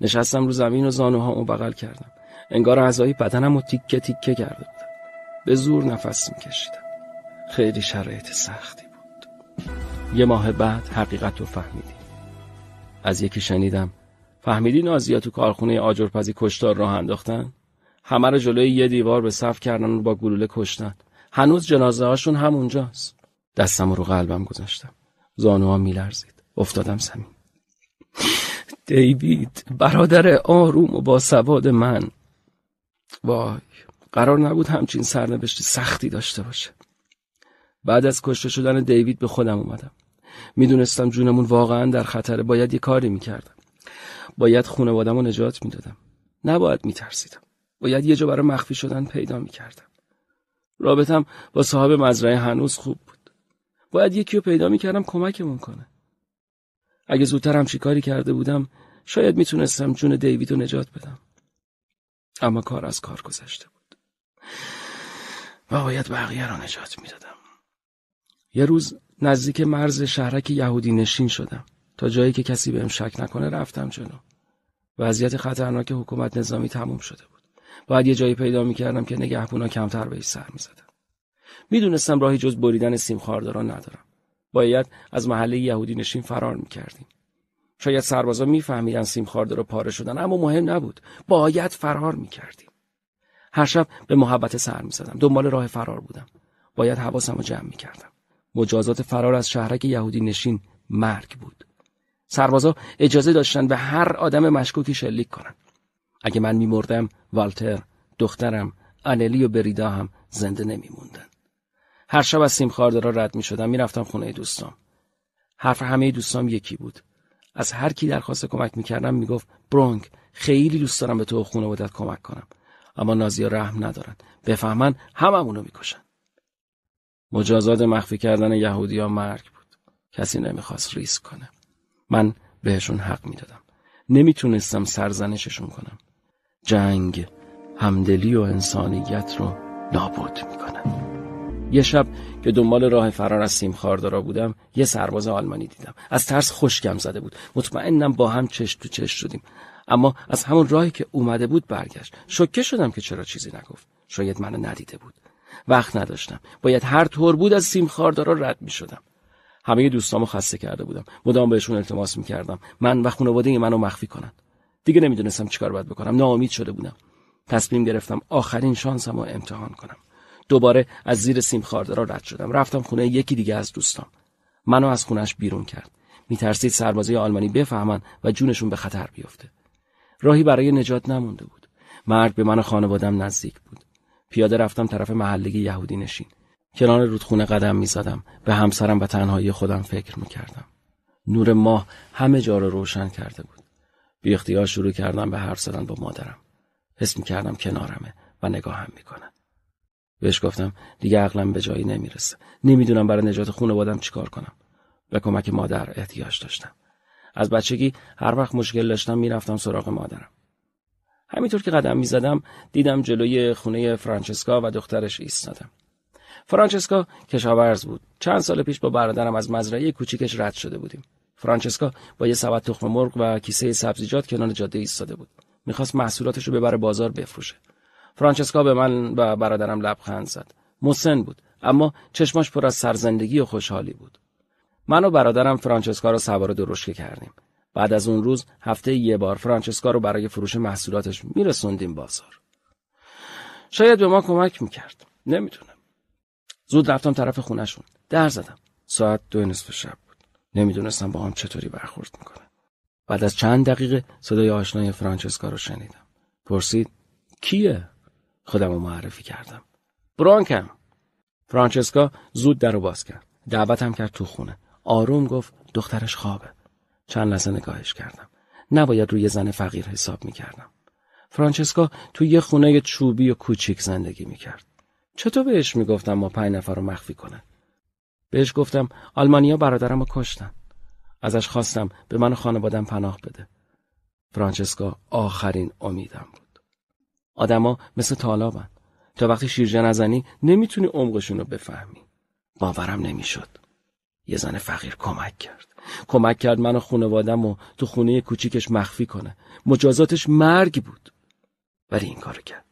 نشستم رو زمین و زانوهامو بغل کردم. انگار اعضای بدنم رو تیکه تیکه کرده بودم. به زور نفس میکشیدم. خیلی شرایط سختی بود. یه ماه بعد حقیقت رو فهمیدیم. از یکی شنیدم فهمیدی نازی‌ها تو کارخونه آجرپزی کشتار راه انداختن؟ همه رو جلوی یه دیوار به صف کردن و با گلوله کشتن. هنوز جنازه هاشون همونجاست. دستم رو قلبم گذاشتم. زانوها میلرزید. افتادم زمین. دیوید برادر آروم و باسواد من، وای قرار نبود همچین سرنوشت سختی داشته باشه. بعد از کشته شدن دیوید به خودم اومدم. میدونستم جونمون واقعا در خطره. باید یه کاری میکردم. باید خانواده‌مو نجات میدادم. نباید میترسیدم. باید یه جا برای مخفی شدن پیدا میکردم. رابطم با صاحب مزرعه هنوز خوب بود. باید یکی رو پیدا میکردم کمکمون کنه. اگه زودتر همچی کاری کرده بودم شاید میتونستم جون دیوید رو نجات بدم. اما کار از کار گذشته بود و باید بقیه را نجات میدادم. یه روز نزدیک مرز شهرک یهودی نشین شدم. تا جایی که کسی بهم شک نکنه رفتم جلو. وضعیت خطرناک حکومت نظامی تموم شده بود. باید یه جایی پیدا میکردم که نگهبونا کمتر بهش سر میزدن. میدونستم راهی جز بریدن سیمخاردارا ندارم. باید از محله یهودی نشین فرار میکردیم. شاید سربازا میفهمیدن سیمخاردارا پاره شدن، اما مهم نبود. باید فرار میکردیم. هر شب به محبت سر میزدم. دنبال راه فرار بودم. باید حواسم رو جمع میکردم. مجازات فرار از شهرک یهودی نشین مرگ بود. سربازا اجازه داشتن به هر آدم مشکوکی شلیک کنن. اگه من میمردم، والتر، دخترم، آنلی و بریدا هم زنده نمیموندن. هر شب از سیمخاردارا رد میشدم، میرفتم خونه دوستام. حرف همه دوستام یکی بود. از هر کی درخواست کمک میکردم میگفت برونک، خیلی دوست دارم به تو و خانواده‌ات کمک کنم، اما نازی‌ها رحم ندارن، بفهمن هممونو میکشن. مجازات مخفی کردن یهودی‌ها مرگ بود. کسی نمیخواست ریسک کنه. من بهشون حق میدادم. نمیتونستم سرزنششون کنم. جنگ همدلی و انسانیت رو نابود میکنه. یه شب که دنبال راه فرار از سیمخاردارا بودم، یه سرباز آلمانی دیدم. از ترس خشکم زده بود. مطمئنم با هم چش تو چش شدیم، اما از همون راهی که اومده بود برگشت. شوکه شدم که چرا چیزی نگفت. شاید منو ندیده بود. وقت نداشتم. باید هر طور بود از سیمخاردارا رد میشدم. همه دوستامو خسته کرده بودم. مدام بهشون التماس میکردم من و خانواده منو مخفی کنن. دیگه نمیدونستم چیکار باید بکنم. ناامید شده بودم. تصمیم گرفتم آخرین شانسمو امتحان کنم. دوباره از زیر سیمخاردارا رد شدم. رفتم خونه یکی دیگه از دوستام. منو از خونه‌اش بیرون کرد. میترسید سربازای آلمانی بفهمن و جونشون به خطر بیفته. راهی برای نجات نمونده بود. مرگ به من و خانواده‌ام نزدیک بود. پیاده رفتم طرف محله یهودی نشین. کنار رودخونه قدم میزدم. به همسرم و تنهایی خودم فکر میکردم. نور ماه همه جا رو روشن کرده بود. بی اختیار شروع کردم به حرف زدن با مادرم. حس میکردم کنارمه و نگاهم میکنه. بهش گفتم دیگه عقلم به جایی نمیرسه. نمیدونم برای نجات خانواده‌ام چیکار کنم. به کمک مادر احتیاج داشتم. از بچگی هر وقت مشکل داشتم میرفتم سراغ مادرم. همینطور که قدم میزدم دیدم جلوی خونه فرانچسکا و دخترش ایستادم. فرانچسکا کشاورز بود. چند سال پیش با برادرم از مزرعه کوچیکش رد شده بودیم. فرانچسکا با یه سبد تخم مرغ و کیسه سبزیجات کنار جاده ایستاده بود. میخواست محصولاتش رو ببره بازار بفروشه. فرانچسکا به من و برادرم لبخند زد. مسن بود، اما چشماش پر از سرزندگی و خوشحالی بود. من و برادرم فرانچسکا رو سوار درشکه کردیم. بعد از اون روز هفته یه بار فرانچسکا رو برای فروش محصولاتش میرسوندیم بازار. شاید به ما کمک میکرد. نمیدونم. زود رفتم طرف خونه‌شون. در زدم. ساعت 2:30 بود. نمیدونستم با هم چطوری برخورد میکنه. بعد از چند دقیقه صدای آشنای فرانچسکا رو شنیدم. پرسید کیه؟ خودم رو معرفی کردم. برونکم. فرانچسکا زود در رو باز کرد. دعوتم کرد تو خونه. آروم گفت دخترش خوابه. چند لحظه نگاهش کردم. نباید روی زن فقیر حساب میکردم. فرانچسکا تو یه خونه چوبی و کوچیک زندگی میکرد. چطور بهش میگفتم ما 5 نفر رو مخفی کنن؟ بهش گفتم آلمانیا برادرم رو کشتن. ازش خواستم به من و خانوادم پناه بده. فرانچسکا آخرین امیدم بود. آدما مثل طالابن. تا وقتی شیرجه نزنی نمیتونی عمقشون رو بفهمی. باورم نمیشد. یه زن فقیر کمک کرد من و خانوادم رو تو خونه کوچیکش مخفی کنه. مجازاتش مرگ بود، ولی این کارو کرد.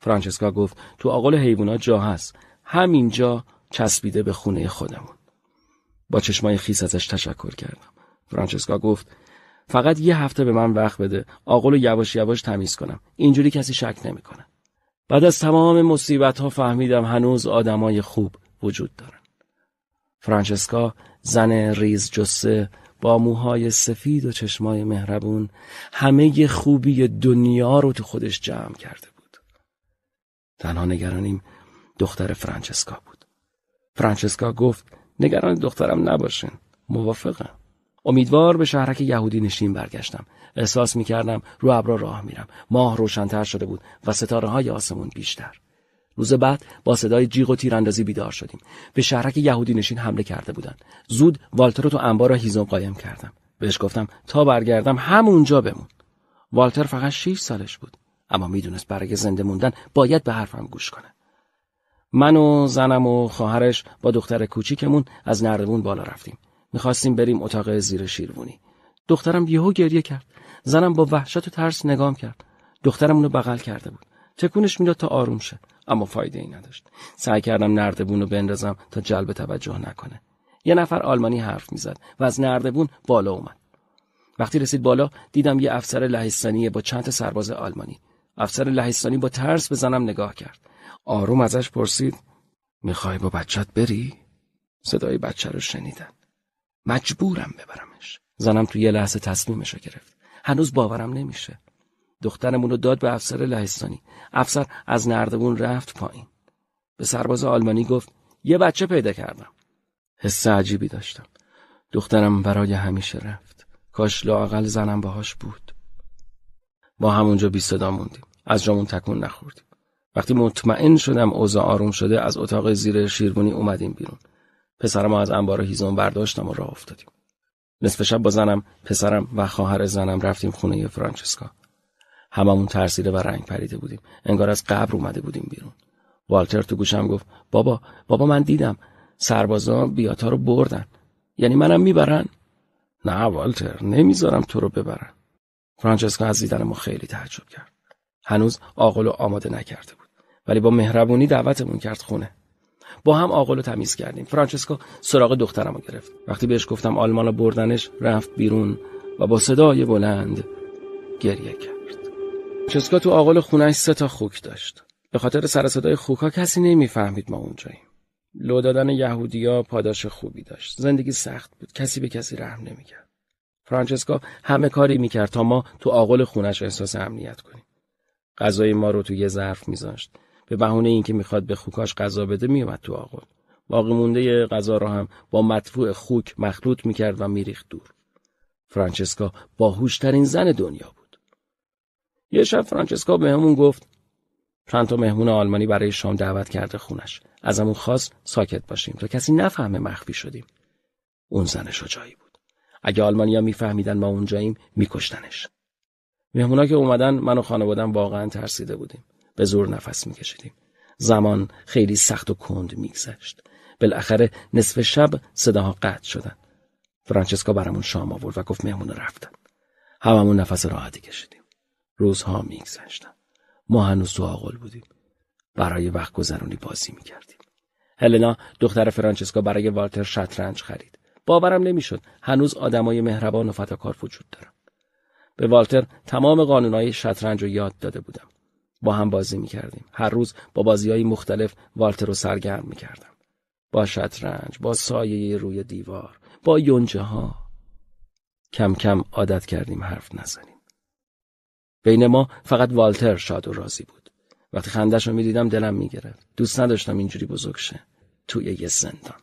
فرانچسکا گفت تو آغل حیوانات جا هست. همینجا چسبیده به خونه خودمون. با چشمای خیس ازش تشکر کردم. فرانچسکا گفت فقط 1 هفته به من وقت بده. آغل رو یواش یواش تمیز کنم. اینجوری کسی شک نمیکنه. بعد از تمام مصیبت‌ها فهمیدم هنوز آدمای خوب وجود دارن. فرانچسکا زن ریز جثه با موهای سفید و چشمای مهربون همه خوبی دنیا رو تو خودش جمع کرده بود. تنها نگرانیم دختر فرانچسکا بود. فرانچسکا گفت نگران دخترم نباشین. موافقم. امیدوار به شهرک یهودی نشین برگشتم. احساس میکردم رو ابرا راه میرم. ماه روشن‌تر شده بود و ستاره های آسمون بیشتر. روز بعد با صدای جیغ و تیراندازی بیدار شدیم. به شهرک یهودی نشین حمله کرده بودن. زود والتر رو تو انبار هیزم قایم کردم. بهش گفتم تا برگردم همونجا بمون. والتر فقط 6 سالش بود، اما میدونست برای زنده موندن باید به حرفم گوش کنه. من و زنم و خواهرش با دختر کوچیکمون از نردبون بالا رفتیم. میخواستیم بریم اتاق زیر شیروانی. دخترم یهو گریه کرد. زنم با وحشت و ترس نگام کرد. دخترمونو بغل کرده بود. تکونش میداد تا آروم شه، اما فایده ای نداشت. سعی کردم نردبون رو بندازم تا جلب توجه نکنه. یه نفر آلمانی حرف میزد و از نردبون بالا اومد. وقتی رسید بالا دیدم یه افسر لهستانی با چند سرباز آلمانی. افسر لهستانی با ترس به زنم نگاه کرد. آروم ازش پرسید: میخوای با بچت بری؟ صدای بچه رو شنیدن. مجبورم ببرمش. زنم توی یه لحظه تصمیمش رو گرفت. هنوز باورم نمیشه. دخترمون رو داد به افسر لهستانی. افسر از نردبون رفت پایین. به سرباز آلمانی گفت: یه بچه پیدا کردم. حس عجیبی داشتم. دخترم برای همیشه رفت. کاش لااقل زنم باهاش بود. ما همونجا بی صدا موندیم. از جامون تکون نخوردیم. وقتی مطمئن شدم اوضاع آروم شده، از اتاق زیر شیروانی اومدیم بیرون. پسرم از انبار هیزم برداشتم و راه افتادیم. نصف شب با زنم، پسرم و خواهر زنم رفتیم خونه فرانچسکا. هممون ترسیده و رنگ پریده بودیم. انگار از قبر اومده بودیم بیرون. والتر تو گوشم گفت: بابا من دیدم سربازا بیاتا رو بردن. یعنی منم میبرن؟ نه والتر، نمیذارم تو رو ببرن. فرانچسکا از دیدن ما خیلی تعجب کرد. هنوز آقلو آماده نکرده بود، ولی با مهربونی دعوتمون کرد خونه. با هم آقلو تمیز کردیم. فرانچسکا سراغ دخترمو گرفت. وقتی بهش گفتم آلمانا بردنش، رفت بیرون و با صدای بلند گریه کرد. فرانچسکا تو آقلو خونهش 3 تا خوک داشت. به خاطر سر صدای خوکا کسی نمیفهمید ما اونجاییم. لو دادن یهودیا پاداش خوبی داشت. زندگی سخت بود. کسی به کسی رحم نمیکرد. فرانچسکا همه کاری میکرد تا ما تو آغل خونش احساس امنیت کنیم. غذای ما رو تو یه ظرف میذاشت. به بهونه اینکه میخواد به خوکاش غذا بده میومد تو آغل. باقی مونده غذا رو هم با مدفوع خوک مخلوط میکرد و میریخت دور. فرانچسکا باهوشترین زن دنیا بود. یه شب فرانچسکا به همون گفت: چند تا مهمون آلمانی برای شام دعوت کرده خونش. ازمون خواست ساکت باشیم تا کسی نفهمه مخفی شدیم. اون زن شجاعی بود. اگه آلمانی‌ها میفهمیدن ما اونجاییم میکشتنش. مهمونا که اومدن، من و خانواده‌ام واقعا ترسیده بودیم. به زور نفس میکشیدیم. زمان خیلی سخت و کند میگذشت. بالاخره نصف شب صداها قطع شدن. فرانچسکا برامون شام آورد و گفت مهمونا رفتن. هممون نفس راحتی کشیدیم. روزها میگذشتن. ما هنوز تو آغل بودیم. برای وقت گذرانی بازی میکردیم. هلنا دختر فرانچسکا برای والتر شطرنج خرید. باورم نمیشد هنوز آدمای مهربان و فداکار وجود دارن. به والتر تمام قانونهای شطرنج رو یاد داده بودم. با هم بازی میکردیم. هر روز با بازیهای مختلف والتر رو سرگرم میکردم. با شطرنج، با سایه روی دیوار، با یونجه ها. کم کم عادت کردیم حرف نزنیم. بین ما فقط والتر شاد و راضی بود. وقتی خنده‌شو می‌دیدم دلم می‌گرفت. دوست نداشتم اینجوری بزرگ شه توی یه زندان.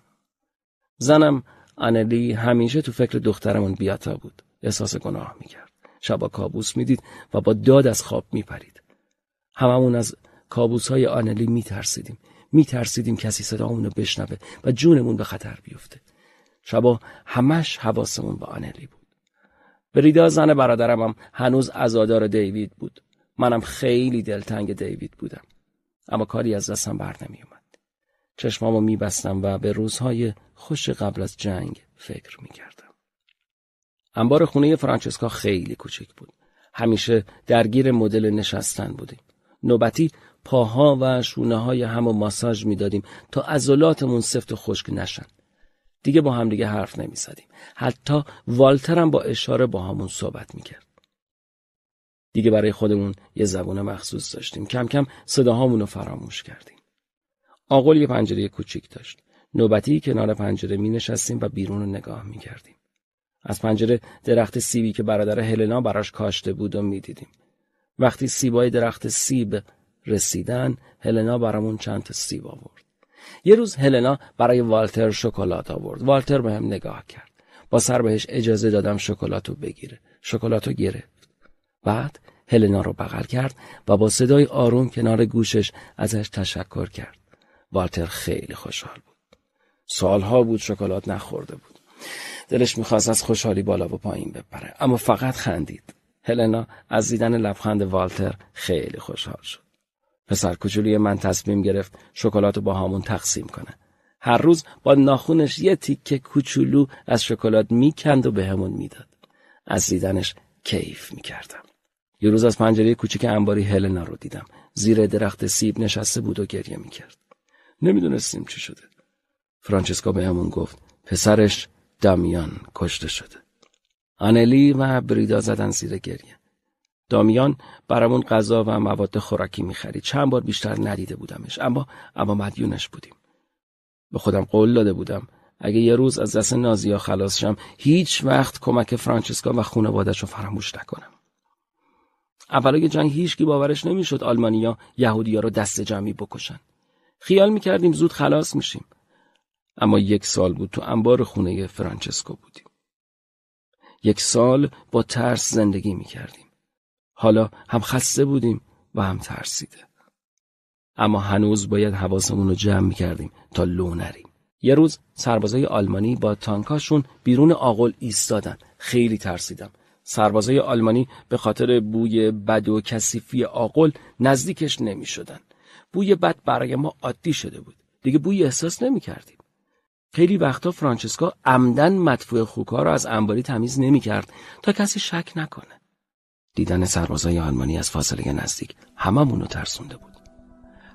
زنم آنلی همیشه تو فکر دخترمون بیاتا بود. احساس گناه می‌کرد. شبا کابوس می‌دید و با داد از خواب می‌پرید. هممون از کابوس‌های آنلی می‌ترسیدیم. می‌ترسیدیم کسی صدامون رو بشنوه و جونمون به خطر بیفته. شبا همش حواسمون به آنلی بود. بریدا زن برادرم هم هنوز عزادار دیوید بود. منم خیلی دلتنگ دیوید بودم. اما کاری از دستم بر نمی اومد. چشمامو می بستم و به روزهای خوش قبل از جنگ فکر می کردم. انبار خونه فرانچسکا خیلی کوچک بود. همیشه درگیر مدل نشستن بودیم. نوبتی پاها و شونه های همو ماساژ می دادیم تا عضلاتمون سفت و خشک نشن. دیگه با هم دیگه حرف نمی زدیم. حتی والتر هم با اشاره با همون صحبت می کرد. دیگه برای خودمون یه زبون مخصوص داشتیم. کم کم صداهامون رو فراموش کردیم. آغل یه پنجره کوچیک داشت. نوبتی کنار پنجره می نشستیم و بیرون رو نگاه می کردیم. از پنجره درخت سیبی که برادر هلنا براش کاشته بود و می دیدیم. وقتی سیبای درخت سیب رسیدن، هلنا برامون چند تا سیب آورد. یه روز هلنا برای والتر شکلات آورد. والتر به هم نگاه کرد. با سر بهش اجازه دادم شکلاتو بگیره. شکلاتو گرفت. بعد هلنا رو بغل کرد و با صدای آروم کنار گوشش ازش تشکر کرد. والتر خیلی خوشحال بود. سالها بود شکلات نخورده بود. دلش میخواست از خوشحالی بالا و پایین بپره، اما فقط خندید. هلنا از دیدن لبخند والتر خیلی خوشحال شد. پسر کوچولوی من تصمیم گرفت شکلاتو با همون تقسیم کنه. هر روز با ناخونش یه تیکه کوچولو از شکلات میکند و به همون میداد. از دیدنش کیف میکردم. یه روز از پنجره کوچیک انباری هلنا رو دیدم. زیر درخت سیب نشسته بود و گریه می‌کرد. نمی‌دونستیم چی شده. فرانچسکا به همون گفت پسرش دامیان کشته شده. آنلی و بریدا زدن زیر گریه. دامیان برامون غذا و مواد خوراکی می‌خرید. چند بار بیشتر ندیده بودمش، اما مدیونش بودیم. به خودم قول داده بودم اگه یه روز از دست نازی‌ها خلاص شم، هیچ وقت کمک فرانچسکا و خانواده‌اش رو فراموش نکنم. اولای جنگ هیچکی باورش نمیشد آلمانیا یهودی‌ها رو دست جمعی بکشن. خیال می‌کردیم زود خلاص میشیم. اما یک سال بود تو انبار خونه فرانچسکا بودیم. یک سال با ترس زندگی می‌کردیم. حالا هم خسته بودیم و هم ترسیده. اما هنوز باید حواسمون رو جمع می‌کردیم تا لو نریم. یه روز سربازای آلمانی با تانکاشون بیرون آغل ایستادن. خیلی ترسیدم. سربازای آلمانی به خاطر بوی بد و کثیفی آغل نزدیکش نمی‌شدن. بوی بد برای ما عادی شده بود. دیگه بوی احساس نمی‌کردیم. خیلی وقتا فرانچسکا عمدن مدفوع خوکا رو از انباری تمیز نمی‌کرد تا کسی شک نکنه. دیدن سربازای آلمانی از فاصله نزدیک هممون رو ترسونده بود.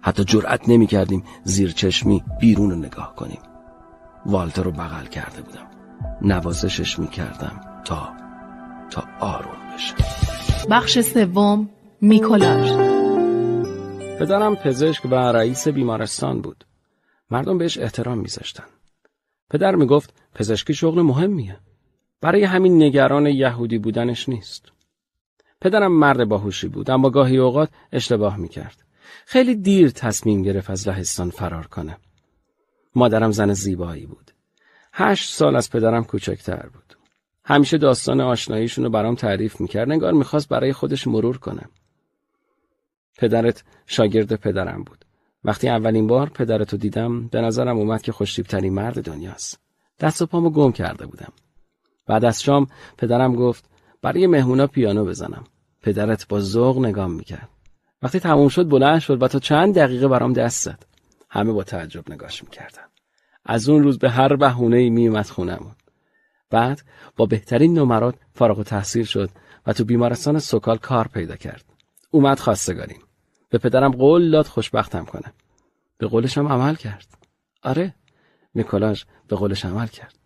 حتی جرأت نمی‌کردیم زیر چشمی بیرون رو نگاه کنیم. والتر رو بغل کرده بودم. نوازشش می‌کردم تا آروم بشه. بخش سوم، میکولاژ. پدرم پزشک و رئیس بیمارستان بود. مردم بهش احترام می‌ذاشتن. پدر میگفت پزشکی شغل مهمیه. برای همین نگران یهودی بودنش نیست. پدرم مرد باهوشی بود، اما گاهی اوقات اشتباه می‌کرد. خیلی دیر تصمیم گرفت از لهستان فرار کنه. مادرم زن زیبایی بود. 8 سال از پدرم کوچکتر بود. همیشه داستان آشناییشون رو برام تعریف میکرد. انگار میخواست برای خودش مرور کنه. پدرت شاگرد پدرم بود. وقتی اولین بار پدرتو دیدم به نظرم اومد که خوش‌تیپ‌ترین مرد دنیاست. دست و پامو گم کرده بودم. بعد از شام پدرم گفت برای مهمونا پیانو بزنم. پدرت با ذوق نگام میکرد. وقتی تموم شد بلند شد و تا چند دقیقه برام دست زد. همه با تعجب نگاش میکردن. از اون روز به هر بهونه‌ای میومد خونمون. بعد با بهترین نمرات فارغ التحصیل شد و تو بیمارستان سوکال کار پیدا کرد. اومد خواستگاریم. به پدرم قول داد خوشبختم کنه. به قولش هم عمل کرد. آره، میکولاژ به قولش عمل کرد.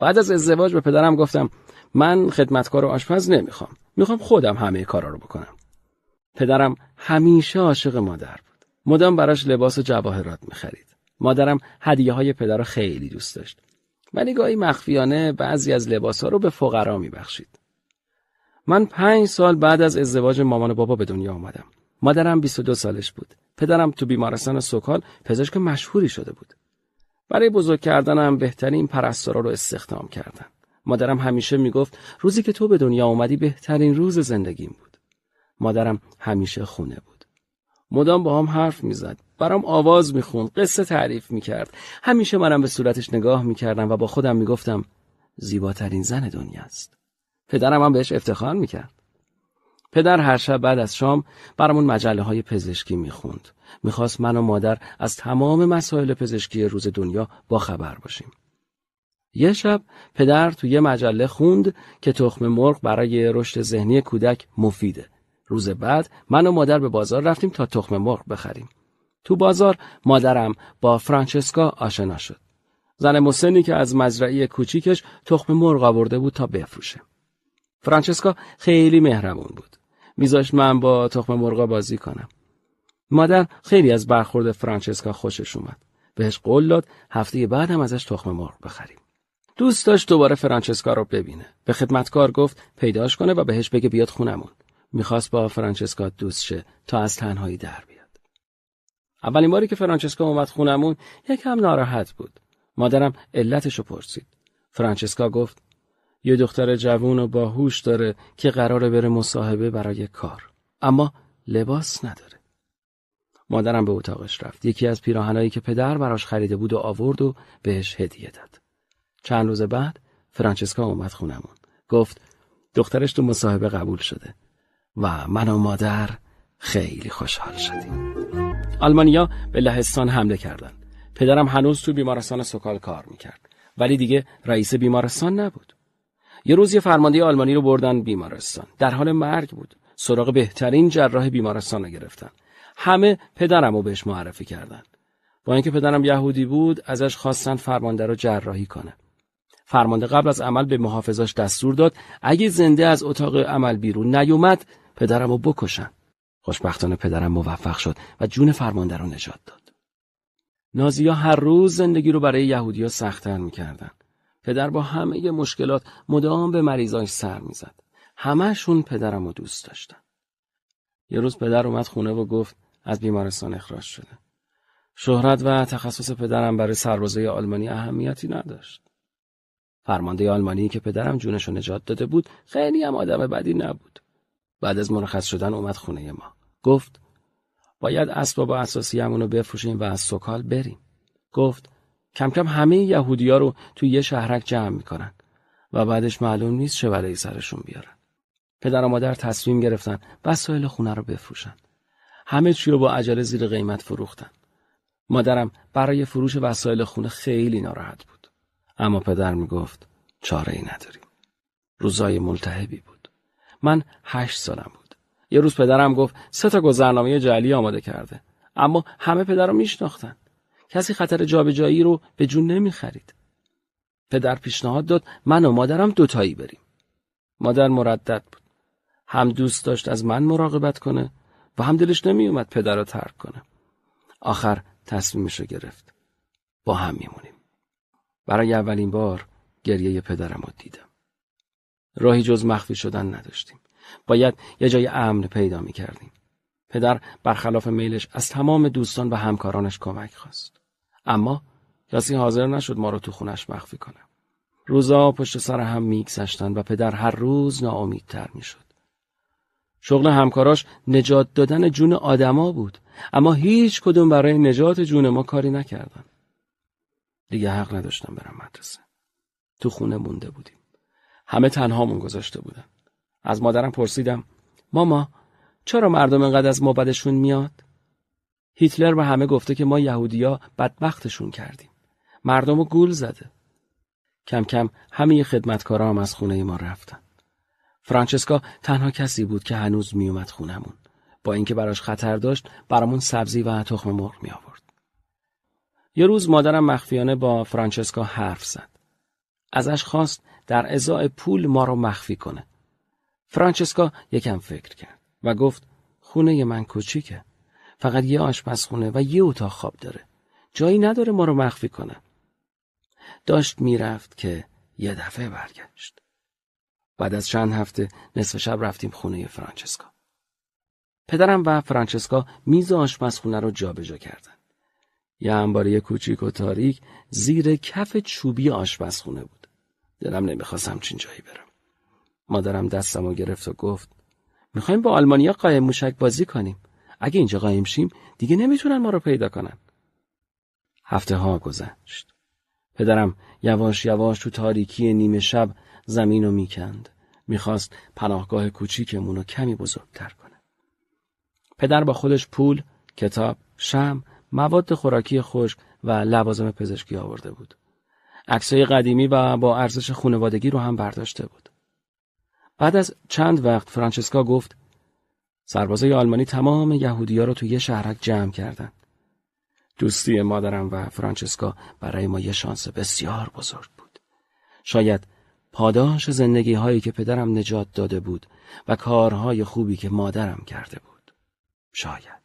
بعد از ازدواج به پدرم گفتم من خدمتکار و آشپز نمیخوام. میخوام خودم همه کارا رو بکنم. پدرم همیشه عاشق مادر بود. مدام براش لباس و جواهرات می‌خرید. مادرم هدیه‌های پدر رو خیلی دوست داشت. ولی گاهی مخفیانه بعضی از لباس‌ها رو به فقرا می‌بخشید. من 5 سال بعد از ازدواج مامان و بابا به دنیا آمدم. مادرم 22 سالش بود. پدرم تو بیمارستان سوکال پزشک مشهوری شده بود. برای بزرگ کردنم بهترین پرستارا رو استخدام کردن. مادرم همیشه میگفت روزی که تو به دنیا اومدی بهترین روز زندگیم بود. مادرم همیشه خونه بود. مدام با هم حرف میزد. برام آواز میخوند. قصه تعریف میکرد. همیشه منم به صورتش نگاه میکردم و با خودم میگفتم زیباترین زن دنیاست. پدرم هم بهش افتخار میکرد. پدر هر شب بعد از شام برامون مجله های پزشکی میخوند. میخواست من و مادر از تمام مسائل پزشکی روز دنیا با خبر باشیم. یه شب پدر تو یه مجله خوند که تخم مرغ برای رشد ذهنی کودک مفیده. روز بعد من و مادر به بازار رفتیم تا تخم مرغ بخریم. تو بازار مادرم با فرانچسکا آشنا شد. زن مسنی که از مزرعه کوچیکش تخم مرغ آورده بود تا بفروشه. فرانچسکا خیلی مهربون بود. میذاشت من با تخم مرغ بازی کنم. مادر خیلی از برخورد فرانچسکا خوشش اومد. بهش قول داد هفته بعد هم ازش تخم مرغ بخریم. دوست داشت دوباره فرانچسکا رو ببینه. به خدمتکار گفت پیداش کنه و بهش بگه بیاد خونمون. میخواست با فرانچسکا دوست شه تا از تنهایی در بیاد. اولین باری که فرانچسکا اومد خونمون یکم ناراحت بود. مادرم علتشو پرسید. فرانچسکا گفت یه دختر جوون و باهوش داره که قراره بره مصاحبه برای کار، اما لباس نداره. مادرم به اتاقش رفت. یکی از پیراهنایی که پدر براش خریده بود و آورد و بهش هدیه داد. چند روز بعد فرانچسکا اومد خونمون. گفت دخترش تو مصاحبه قبول شده و من و مادر خیلی خوشحال شدیم. آلمانیا به لهستان حمله کردن. پدرم هنوز تو بیمارستان سوکال کار میکرد، ولی دیگه رئیس بیمارستان نبود. یه روز یه فرمانده آلمانی رو بردن بیمارستان. در حال مرگ بود. سراغ بهترین جراح بیمارستان رو گرفتن. همه پدرم رو بهش معرفی کردن. با اینکه پدرم یهودی بود، ازش خواستن فرمانده رو جراحی کنه. فرمانده قبل از عمل به محافظاش دستور داد اگه زنده از اتاق عمل بیرون نیومد، پدرم رو بکشن. خوشبختانه پدرم موفق شد و جون فرمانده رو نجات داد. نازی‌ها هر روز زندگی رو برای یهودی‌ها سخت‌تر می‌کردن. پدر با همه مشکلات مدام به مریضاش سر می‌زد. همه‌شون پدرم رو دوست داشتن. یه روز پدر اومد خونه و گفت از بیمارستان اخراج شده. شهرت و تخصص پدرم برای سربازای آلمانی اهمیتی نداشت. فرمانده آلمانی که پدرم جونش رو نجات داده بود، خیلی هم آدم بدی نبود. بعد از مرخص شدن اومد خونه ما. گفت باید اسباب و اساسیه‌مون رو بفروشیم و از سوکال بریم. گفت کم کم همه یهودی‌ها رو توی یه شهرک جمع می‌کنن و بعدش معلوم نیست چه بلایی سرشون بیارن. پدر و مادر تصمیم گرفتن وسایل خونه رو بفروشن. همه چی رو با عجله زیر قیمت فروختن. مادرم برای فروش وسایل خونه خیلی ناراحت بود. اما پدر میگفت چاره‌ای نداریم. روزای ملتهبی بود. من 8 سالم بود. یه روز پدرم گفت 3 تا گذرنامه جعلی آماده کرده. اما همه پدرم میشناختن. کسی خطر جابجایی رو به جون نمیخرید. پدر پیشنهاد داد من و مادرم دوتایی بریم. مادر مردد بود. هم دوست داشت از من مراقبت کنه و هم دلش نمیومد پدر رو ترک کنه. آخر تصمیمش رو گرفت. با هم میمونیم. برای اولین بار گریه پدرم رو دیدم. راهی جز مخفی شدن نداشتیم. باید یه جای امن پیدا می‌کردیم. پدر برخلاف میلش از تمام دوستان و همکارانش کمک خواست. اما کسی حاضر نشد ما رو تو خونش مخفی کنه. روزا پشت سر هم می‌گذشتن و پدر هر روز ناامیدتر می‌شد. شغل همکاراش نجات دادن جون آدما بود، اما هیچ کدوم برای نجات جون ما کاری نکردن. دیگه حق نداشتم برم مدرسه. تو خونه مونده بودیم. همه تنهامون گذاشته بودن. از مادرم پرسیدم ماما چرا مردم اینقدر از ما بدشون میاد؟ هیتلر به همه گفته که ما یهودیا بدبختشون کردیم. مردم رو گول زده. کم کم همه خدمتکارا هم از خونه ما رفتن. فرانچسکا تنها کسی بود که هنوز میومد خونمون. با اینکه براش خطر داشت، برامون سبزی و تخم مرغ می آورد. یه روز مادرم مخفیانه با فرانچسکا حرف زد. ازش خواست در ازای پول ما رو مخفی کنه. فرانچسکا یکم فکر کرد و گفت خونه من کوچیکه. فقط یه آشپزخونه و یه اتاق خواب داره. جایی نداره ما رو مخفی کنه. داشت میرفت که یه دفعه برگشت. بعد از چند هفته نصف شب رفتیم خونه فرانچسکا. پدرم و فرانچسکا میز آشپزخونه رو جابجا کردن. یه انباری کوچیک و تاریک زیر کف چوبی آشپزخونه بود. دلم نمیخواست همچین جایی برم. مادرم دستم رو گرفت و گفت میخوایم با آلمانیا قایم موشک بازی کنیم. اگه اینجا قایم شیم دیگه نمیتونن ما رو پیدا کنن. هفته ها گذشت. پدرم یواش یواش تو تاریکی نیمه شب زمین رو میکند. میخواست پناهگاه کوچیکمون رو کمی بزرگتر کنه. پدر با خودش پول، کتاب، شمع، مواد خوراکی خشک و لوازم پزشکی آورده بود. عکسای قدیمی و با ارزش خانوادگی رو هم برداشته بود. بعد از چند وقت فرانچسکا گفت سربازای آلمانی تمام یهودی‌ها رو توی یه شهرک جمع کردن. دوستی مادرم و فرانچسکا برای ما یه شانس بسیار بزرگ بود. شاید پاداش زندگی هایی که پدرم نجات داده بود و کارهای خوبی که مادرم کرده بود. شاید.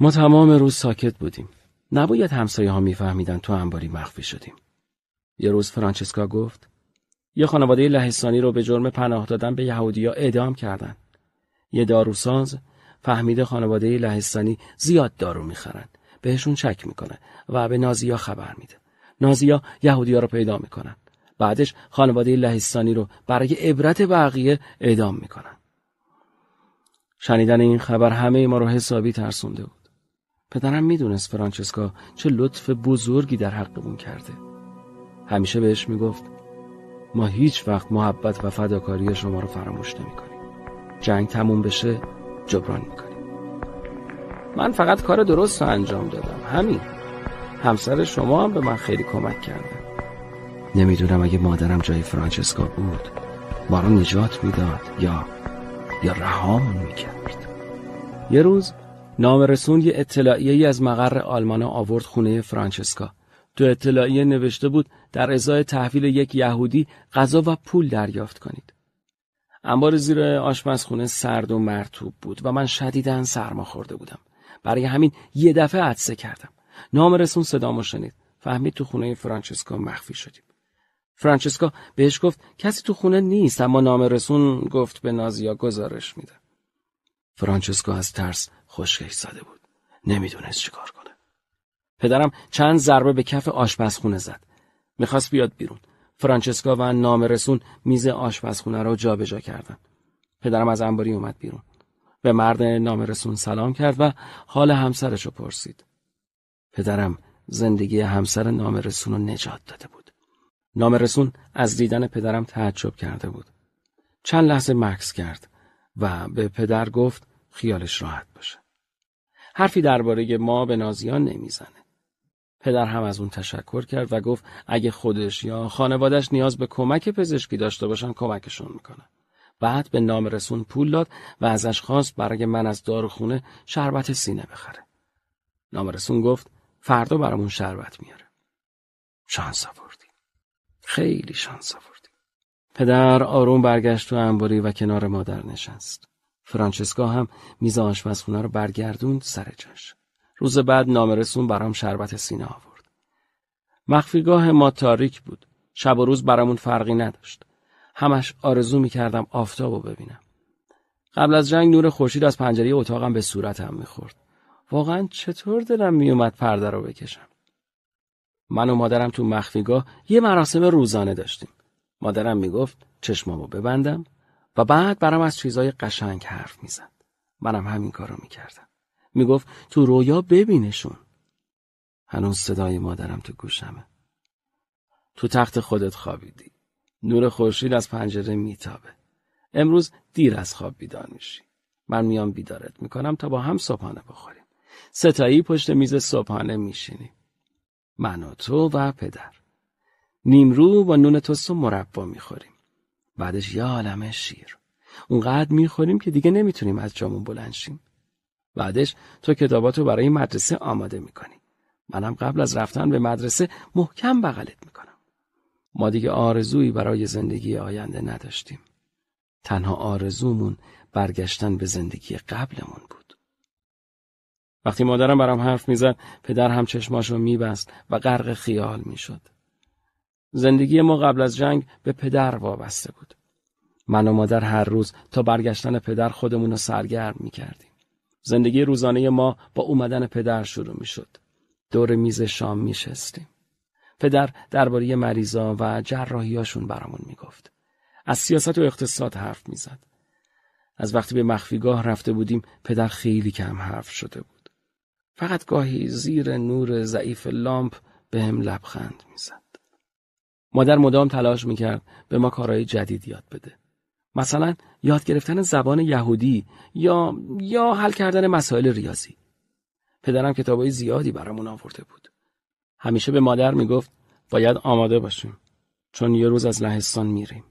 ما تمام روز ساکت بودیم. نباید همسایه ها می فهمیدن تو انباری مخفی شدیم. یه روز فرانچسکا گفت یه خانواده لهستانی رو به جرم پناه دادن به یهودیا اعدام کردن. یه داروساز فهمیده خانواده لهستانی زیاد دارو میخرن. بهشون شک میکنه و به نازیا خبر میده. نازیا یهودیا رو پیدا میکنن. بعدش خانواده لهستانی رو برای عبرت بقیه اعدام میکنن. شنیدن این خبر همه ما رو حسابی ترسونده بود. پدرم میدونست فرانچسکا چه لطف بزرگی در حقمون کرده. همیشه بهش میگفت ما هیچ وقت محبت و فداکاری شما رو فراموش نمیکنیم. جنگ تموم بشه جبران میکنیم. من فقط کار درست رو انجام دادم. همین. همسر شما هم به من خیلی کمک کرده. نمیدونم اگه مادرم جای فرانچسکا بود ما رو نجات میداد یا یا رهامون میکرد. یه روز نامرسون یه اطلاعیه‌ای از مقر آلمان آورد خونه فرانچسکا. تو اطلاعیه نوشته بود در ازای تحویل یک یهودی غذا و پول دریافت کنید. انبار زیر آشپزخونه سرد و مرطوب بود و من شدیداً سرما خورده بودم. برای همین یه دفعه عطسه کردم. نامرسون صدامو شنید. فهمید تو خونه فرانچسکا مخفی شدیم. فرانچسکا بهش گفت کسی تو خونه نیست، اما نامرسون گفت به نازیا گزارش میده. فرانچسکا از ترس خشک ایستاده بود. نمیدونست چی کار کنه. پدرم چند ضربه به کف آشپزخونه زد. میخواست بیاد بیرون. فرانچسکا و نامرسون میز آشپزخونه رو جابجا کردن. پدرم از انباری اومد بیرون. به مرد نامرسون سلام کرد و حال همسرش رو پرسید. پدرم زندگی همسر نامرسون رو نجات داده بود. نامرسون از دیدن پدرم تعجب کرده بود. چند لحظه مکث کرد و به پدر گفت خیالش راحت باشه. حرفی درباره ما به نازیان نمیزنه. پدر هم از اون تشکر کرد و گفت اگه خودش یا خانوادش نیاز به کمک پزشکی داشته باشن کمکشون میکنه. بعد به نامرسون پول داد و ازش خواست برای من از داروخونه شربت سینه بخره. نامرسون گفت فردا برامون شربت میاره. شانس آوردی. خیلی شانس آوردی. پدر آروم برگشت تو انباری و کنار مادر نشست. فرانچسکا هم میز آشپزخونه رو برگردوند سر جاش. روز بعد نامرسون برام شربت سینه آورد. مخفیگاه ما تاریک بود. شب و روز برامون فرقی نداشت. همش آرزو می‌کردم آفتابو ببینم. قبل از جنگ نور خورشید از پنجره اتاقم به صورتم می‌خورد. واقعاً چطور دلم میومد پرده رو بکشم. من و مادرم تو مخفیگاه یه مراسم روزانه داشتیم. مادرم میگفت چشمامو ببندم و بعد برام از چیزای قشنگ حرف میزد. منم همین کارو میکردم. میگفت تو رویا ببینشون. هنوز صدای مادرم تو گوشمه. تو تخت خودت خوابیدی. نور خورشید از پنجره میتابه. امروز دیر از خواب بیدار میشی. من میام بیدارت میکنم تا با هم صبحانه بخوریم. ستایی پشت میز صبحانه میشینیم. من و تو و پدر. نیمرو با نون توست و مربا میخوریم. بعدش یه عالمه شیر. اونقدر میخوریم که دیگه نمیتونیم از جامون بلند شیم. بعدش تو کتاباتو برای مدرسه آماده میکنی. منم قبل از رفتن به مدرسه محکم بغلت میکنم. ما دیگه آرزویی برای زندگی آینده نداشتیم. تنها آرزومون برگشتن به زندگی قبلمون بود. وقتی مادرم برام حرف میزد، پدر هم چشماشو میبست و غرق خیال میشد. زندگی ما قبل از جنگ به پدر وابسته بود. من و مادر هر روز تا برگشتن پدر خودمون رو سرگرم میکردیم. زندگی روزانه ما با اومدن پدر شروع میشد. دور میز شام میشستیم. پدر درباره مریضا و جراحیاشون برامون میگفت. از سیاست و اقتصاد حرف میزد. از وقتی به مخفیگاه رفته بودیم، پدر خیلی کم حرف شده بود. فقط گاهی زیر نور ضعیف لامپ به هم لبخند میزد. مادر مدام تلاش میکرد به ما کارهای جدید یاد بده. مثلا یاد گرفتن زبان یهودی یا حل کردن مسائل ریاضی. پدرم کتابای زیادی برامون آورده بود. همیشه به مادر میگفت باید آماده باشیم چون یه روز از لهستان میریم.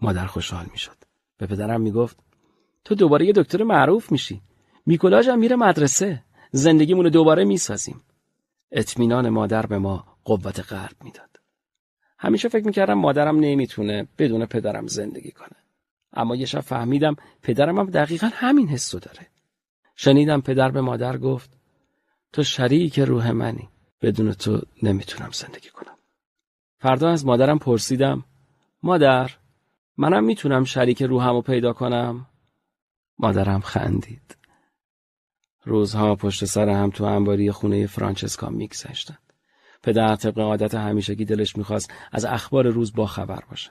مادر خوشحال میشد. به پدرم میگفت تو دوباره یه دکتر معروف میشی. میکولاژ هم میره مدرسه. زندگیمون رو دوباره میسازیم. اطمینان مادر به ما قوت قلب میداد. همیشه فکر میکردم مادرم نمیتونه بدون پدرم زندگی کنه. اما یه شب فهمیدم پدرم هم دقیقا همین حسو داره. شنیدم پدر به مادر گفت تو شریک روح منی. بدون تو نمیتونم زندگی کنم. فردا از مادرم پرسیدم مادر منم میتونم شریک روحم رو پیدا کنم؟ مادرم خندید. روزها پشت سر هم تو انباری خونه فرانچسکا میگذشتن. پدر طبق عادت همیشگی دلش میخواست از اخبار روز با خبر باشه.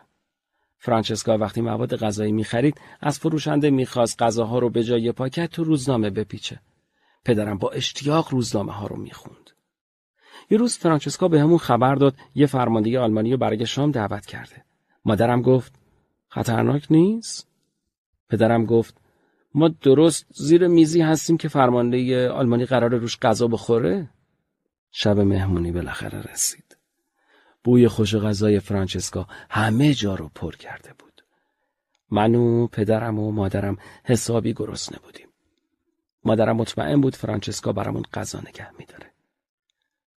فرانچسکا وقتی مواد غذایی میخرید از فروشنده میخواست غذاها رو به جای پاکت تو روزنامه بپیچه. پدرم با اشتیاق روزنامه ها رو میخوند. یه روز فرانچسکا به همون خبر داد یه فرمانده آلمانی رو برای شام دعوت کرده. مادرم گفت خطرناک نیست؟ پدرم گفت ما درست زیر میزی هستیم که فرمانده آلمانی قراره روش غذا بخوره. شب مهمونی بالاخره رسید. بوی خوش غذای فرانچسکا همه جا رو پر کرده بود. من و پدرم و مادرم حسابی گرسنه بودیم. مادرم مطمئن بود فرانچسکا برامون غذا نگه می‌داره.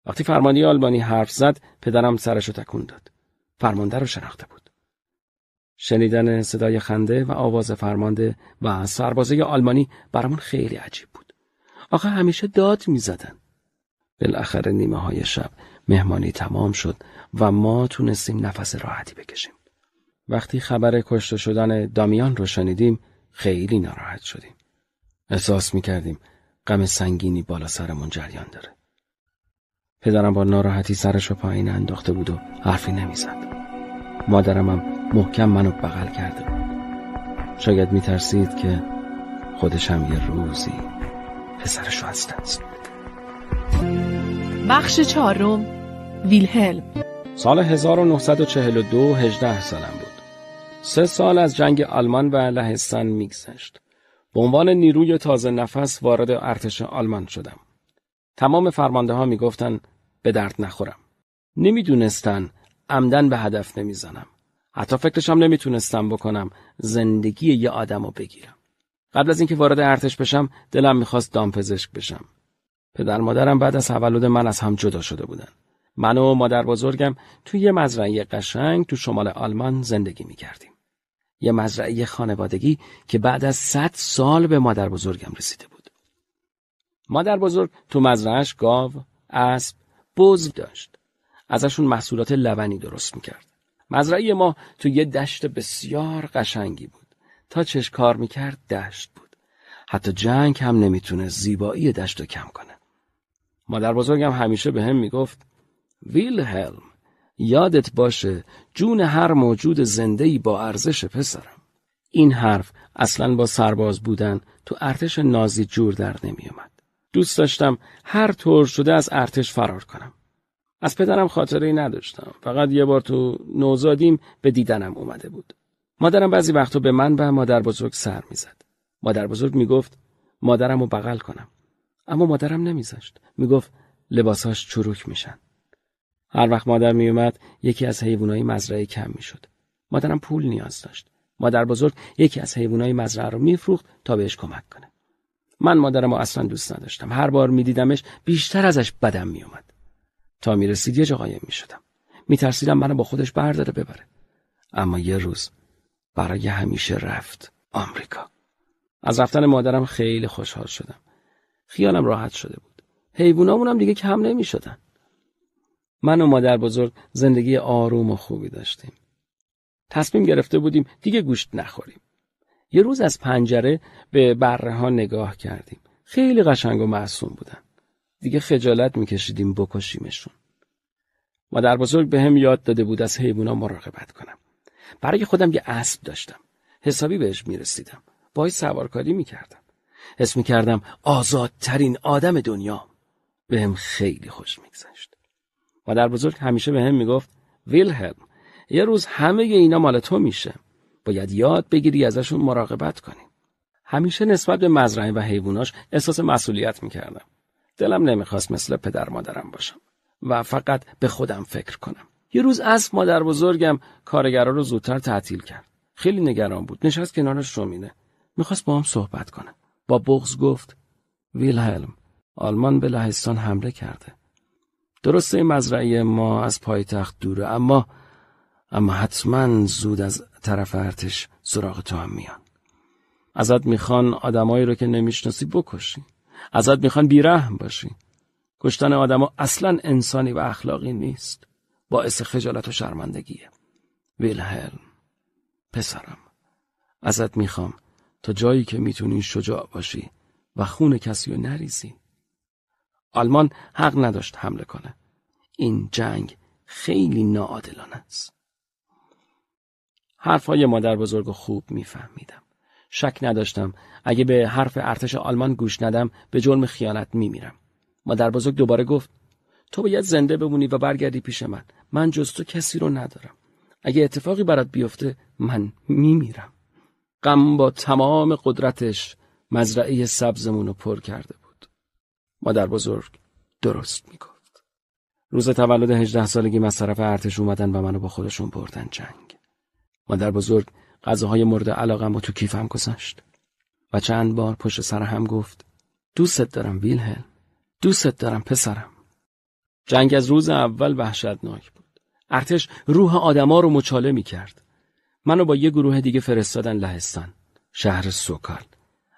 وقتی فرمانده آلبانی حرف زد، پدرم سرشو تکون داد. فرمانده رو شناخته بود. شنیدن صدای خنده و آواز فرمانده و سربازه آلمانی برامون خیلی عجیب بود. آخه همیشه داد می‌زدن. بالاخره نیمه های شب مهمانی تمام شد و ما تونستیم نفس راحتی بکشیم. وقتی خبر کشته شدن دامیان رو شنیدیم خیلی ناراحت شدیم. احساس می‌کردیم غم سنگینی بالا سرمون جریان داره. پدرم با ناراحتی سرش رو پایین انداخته بود و حرفی نمی‌زد. مادرمم محکم منو بغل کرده بود. شاید می‌ترسید که خودش هم یه روزی پسرش رو از دست بده. بخش 4، ویلهلم. سال 1942 18 سالم بود. 3 سال از جنگ آلمان و لهستان میگذشت. به عنوان نیروی تازه نفس وارد ارتش آلمان شدم. تمام فرمانده ها میگفتن به درد نخورم. نمیدونستن عمدن به هدف نمیزنم. حتی فکرشم نمیتونستم بکنم زندگی یه آدمو بگیرم. قبل از اینکه وارد ارتش بشم دلم میخواست دامپزشک بشم. پدر مادرم بعد از تولد من از هم جدا شده بودن. من و مادر بزرگم توی یه مزرعه قشنگ تو شمال آلمان زندگی می‌کردیم. یه مزرعه خانوادگی که بعد از 100 سال به مادر بزرگم رسیده بود. مادر بزرگ تو مزرعه‌اش گاو، اسب، بز داشت. ازشون محصولات لبنی درست می‌کرد. مزرعه ما تو یه دشت بسیار قشنگی بود. تا چش کار می‌کرد دشت بود. حتی جنگ هم نمی‌تونه زیبایی دشت رو کم کنه. مادر بزرگم همیشه به هم میگفت ویلهلم، یادت باشه جون هر موجود زندهی با ارزش پسرم. این حرف اصلاً با سرباز بودن تو ارتش نازی جور در نمی اومد. دوست داشتم هر طور شده از ارتش فرار کنم. از پدرم خاطره‌ای نداشتم. فقط یه بار تو نوزادیم به دیدنم اومده بود. مادرم بعضی وقتا به من و مادر بزرگ سر میزد. مادر بزرگ میگفت مادرم رو بغل کنم. اما مادرم نمیذاشت. میگفت لباساش چروک میشن. هر وقت مادر میومد یکی از حیوانای مزرعه کم میشد. مادرم پول نیاز داشت. مادر بزرگ یکی از حیوانای مزرعه رو میفروخت تا بهش کمک کنه. من مادرم رو اصلا دوست نداشتم. هر بار میدیدمش بیشتر ازش بدم میومد. تا میرسید یه جا قایم میشدم. میترسیدم منو با خودش برداره ببره. اما یه روز برای همیشه رفت آمریکا. از رفتن مادرم خیلی خوشحال شدم. خیالم راحت شده بود. حیوانامون هم دیگه کم نمیشدن. من و مادر بزرگ زندگی آروم و خوبی داشتیم. تصمیم گرفته بودیم دیگه گوشت نخوریم. یه روز از پنجره به بره ها نگاه کردیم. خیلی قشنگ و معصوم بودن. دیگه خجالت میکشیدیم بکشیمشون. مادر بزرگ به هم یاد داده بود از حیوانا مراقبت کنم. برای خودم یه اسب داشتم. حسابی بهش میرسیدم. باهاش سوارکاری میکردم. حس میکردم آزادترین آدم دنیا. به هم خیلی خوش میگذشت. مادر بزرگ همیشه به هم میگفت ویلهلم، یه روز همه اینا مال تو میشه. باید یاد بگیری ازشون مراقبت کنی. همیشه نسبت به مزرعه و حیواناش احساس مسئولیت میکردم. دلم نمیخواست مثل پدر مادرم باشم و فقط به خودم فکر کنم. یه روز از مادر بزرگم کارگرا رو زودتر تعطیل کرد. خیلی نگران بود. نشست کنارش شومینه. میخواست با هم صحبت کنه. با بغض گفت ویلهلم، آلمان به لهستان حمله کرده. درسته مزرعه ما از پایتخت دوره، اما حتما زود از طرف ارتش سراغ تو هم میان. ازت میخوان آدمایی رو که نمیشناسی بکشی. ازت میخوان بیرحم باشی. کشتن آدما اصلا انسانی و اخلاقی نیست. باعث خجالت و شرمندگیه. ویلهلم پسرم، ازت میخوام تا جایی که میتونی شجاع باشی و خون کسی رو نریزی. آلمان حق نداشت حمله کنه. این جنگ خیلی ناعادلانه است. حرفای مادر بزرگ خوب میفهمیدم. شک نداشتم اگه به حرف ارتش آلمان گوش ندم به جرم خیانت میمیرم. مادر بزرگ دوباره گفت تو باید زنده بمونی و برگردی پیش من. من جز تو کسی رو ندارم. اگه اتفاقی برات بیفته من میمیرم. غم با تمام قدرتش مزرعه سبزمون رو پر کرده بود. مادر بزرگ درست میگفت. روز تولد 18 سالگی از طرف ارتش اومدن و منو با خودشون بردن جنگ. مادر بزرگ غذاهای مورد علاقم رو تو کیفم گذاشت و چند بار پشت سر هم گفت دوستت دارم ویلهلم، دوستت دارم پسرم. جنگ از روز اول وحشتناک بود. ارتش روح آدما رو مچاله می‌کرد. منو با یه گروه دیگه فرستادن لهستان، شهر سوکال.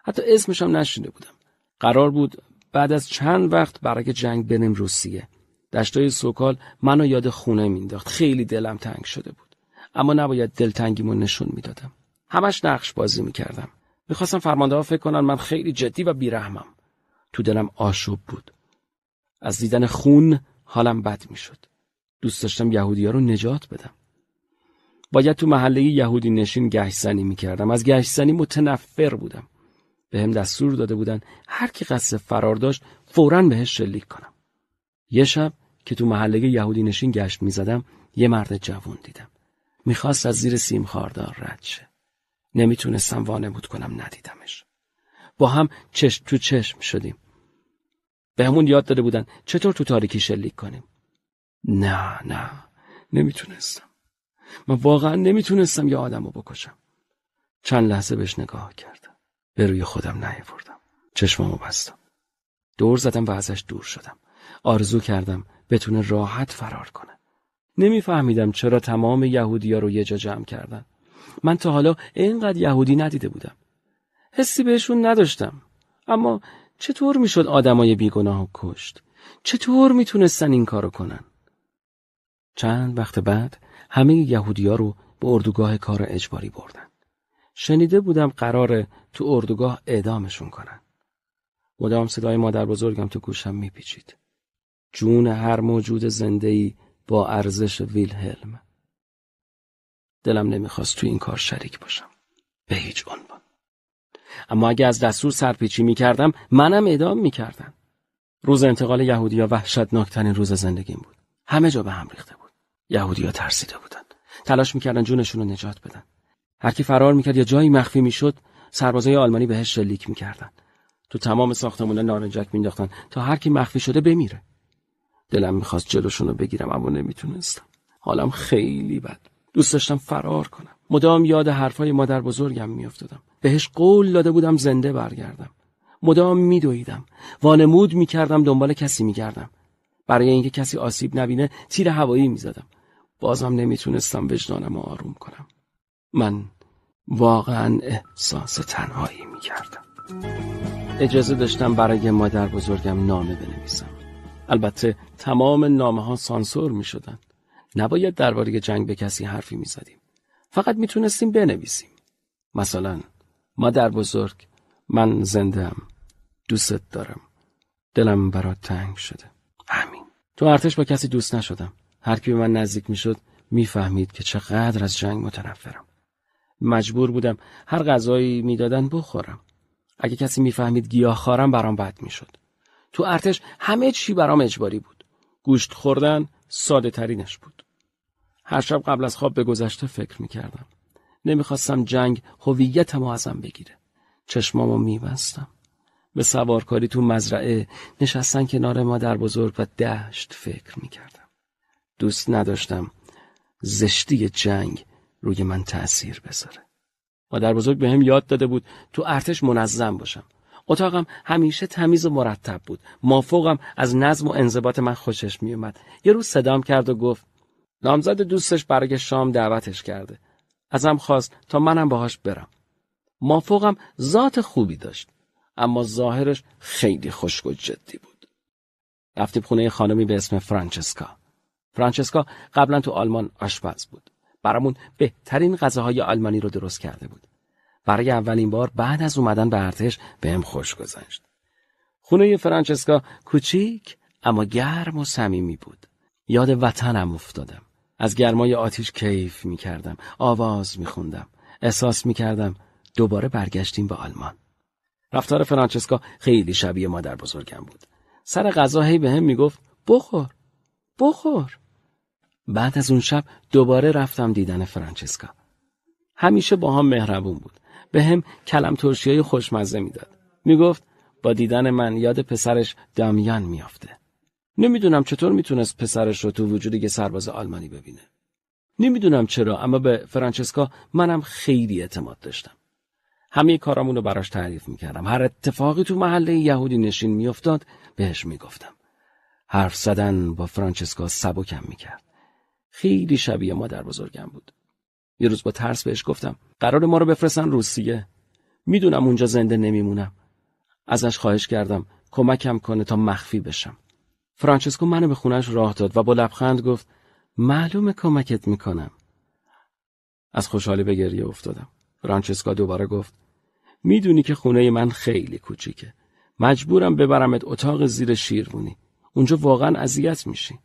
حتی اسمش هم نشنیده بودم. قرار بود بعد از چند وقت برای جنگ بریم روسیه. دشتای سوکال منو یاد خونه مینداخت. خیلی دلم تنگ شده بود. اما نباید دلتنگیمو نشون میدادم. همش نقش بازی می‌کردم. می‌خواستم فرمانده‌ها فکر کنن من خیلی جدی و بی‌رحمم. تو دلم آشوب بود. از دیدن خون حالم بد میشد. دوست داشتم یهودی‌ها رو نجات بدم. باید تو محله یهودی نشین گشتزنی می‌کردم. از گشتزنی متنفر بودم. بهم دستور داده بودن هر کی قصد فرار داشت فوراً بهش شلیک کنم. یه شب که تو محله یهودی نشین گشت می‌زدم، یه مرد جوان دیدم. می‌خواست از زیر سیمخاردار رد شه. نمیتونستم وانمود کنم ندیدمش. با هم چشم تو چشم شدیم. به همون یاد داده بودن چطور تو تاریکی شلیک کنیم. نه نمیتونستم. من واقعا نمیتونستم یه آدم رو بکشم. چند لحظه بهش نگاه کردم. به روی خودم نیاوردم. چشمامو بستم. دور زدم و ازش دور شدم. آرزو کردم بتونه راحت فرار کنه. نمیفهمیدم چرا تمام یهودی‌ها رو یه جا جمع کردن. من تا حالا اینقدر یهودی ندیده بودم. حسی بهشون نداشتم. اما چطور میشد آدمای بیگناهو کشت؟ چطور میتونستن این کارو کنن؟ چند وقت بعد همه یهودی‌ها رو به اردوگاه کار اجباری بردن. شنیده بودم قراره تو اردوگاه اعدامشون کنن. مدام صدای مادر بزرگم تو گوشم میپیچید. جون هر موجود زنده‌ای با ارزش ویلهلم. دلم نمیخواست تو این کار شریک باشم. به هیچ عنوان. اما اگه از دستور سرپیچی میکردم منم اعدام میکردن. روز انتقال یهودی‌ها وحشتناکترین روز زندگیم بود. همه جا به هم ریخته بود. یهودی‌ها ترسیده بودن. تلاش میکردن جونشون رو نجات بدن. هر کی فرار میکرد یا جایی مخفی میشد، سربازای آلمانی بهش شلیک میکردن. تو تمام ساختمونا نارنجک مینداختن تا هر کی مخفی شده بمیره. دلم میخواست جلوشون رو بگیرم اما نمیتونستم. حالم خیلی بد. دوست داشتم فرار کنم. مدام یاد حرفای مادر بزرگم میافتادم. بهش قول داده بودم زنده برگردم. مدام میدویدم. وانمود میکردم دنبال کسی میگردم. برای اینکه کسی آسیب نبینه تیر هوایی میزدم. بازم نمیتونستم وجدانم رو آروم کنم. من واقعا احساس تنهایی میکردم. اجازه داشتم برای مادر بزرگم نامه بنویسم. البته تمام نامه‌ها سانسور میشدن. نباید درباره جنگ به کسی حرفی میزدیم. فقط میتونستیم بنویسیم. مثلا مادر بزرگ، من زنده‌ام. دوستت دارم. دلم برات تنگ شده. همین. تو ارتش با کسی دوست نشدم. هر کی به من نزدیک میشد میفهمید که چقدر از جنگ متنفرم. مجبور بودم هر غذایی میدادن بخورم. اگه کسی میفهمید گیاهخوارم برام بد میشد. تو ارتش همه چی برام اجباری بود. گوشت خوردن ساده ترینش بود. هر شب قبل از خواب به گذشته فکر میکردم. نمیخواستم جنگ هویتمو ازم بگیره. چشمامو میبستم. به سوارکاری تو مزرعه، نشستن کنار مادر بزرگ و دشت فکر میکردم. دوست نداشتم زشتی جنگ روی من تأثیر بذاره. مادر بزرگ بهم یاد داده بود تو ارتش منظم باشم. اتاقم همیشه تمیز و مرتب بود. مافوقم از نظم و انضباط من خوشش میومد. یه روز صدام کرد و گفت نامزد دوستش برای شام دعوتش کرده. ازم خواست تا منم باهاش برم. مافوقم ذات خوبی داشت، اما ظاهرش خیلی خشک و جدی بود. رفتیم خونه خانمی به اسم فرانچسکا. فرانچسکا قبلا تو آلمان آشپز بود. برامون بهترین غذاهای آلمانی رو درست کرده بود. برای اولین بار بعد از اومدن به ارتش بهم خوش گذشت. خونه فرانچسکا کوچیک اما گرم و صمیمی بود. یاد وطنم افتادم. از گرمای آتیش کیف می‌کردم. آواز می‌خوندم. احساس می‌کردم دوباره برگشتیم به آلمان. رفتار فرانچسکا خیلی شبیه مادر بزرگم بود. سر غذا هی بهم میگفت بخور. بعد از اون شب دوباره رفتم دیدن فرانچسکا. همیشه با هم مهربون بود. به هم کلم ترشیای خوشمزه میداد. میگفت با دیدن من یاد پسرش دامیان میافته. نمیدونم چطور میتونست پسرش رو تو وجود یه سرباز آلمانی ببینه. نمیدونم چرا اما به فرانچسکا منم خیلی اعتماد داشتم. همه کارامونو براش تعریف میکردم. هر اتفاقی تو محله یهودی نشین میافتاد بهش میگفتم. حرف زدن با فرانچسکا سبکم میکرد. خیلی شبیه مادر بزرگم بود. یه روز با ترس بهش گفتم قرار ما رو بفرستن روسیه. میدونم اونجا زنده نمیمونم. ازش خواهش کردم کمکم کنه تا مخفی بشم. فرانچسکو منو به خونش راه داد و با لبخند گفت معلومه کمکت میکنم. از خوشحالی به گریه افتادم. فرانچسکا دوباره گفت میدونی که خونه من خیلی کوچیکه. مجبورم ببرمت اتاق زیر شیروانی. اونجا واقعا اذیت میشی.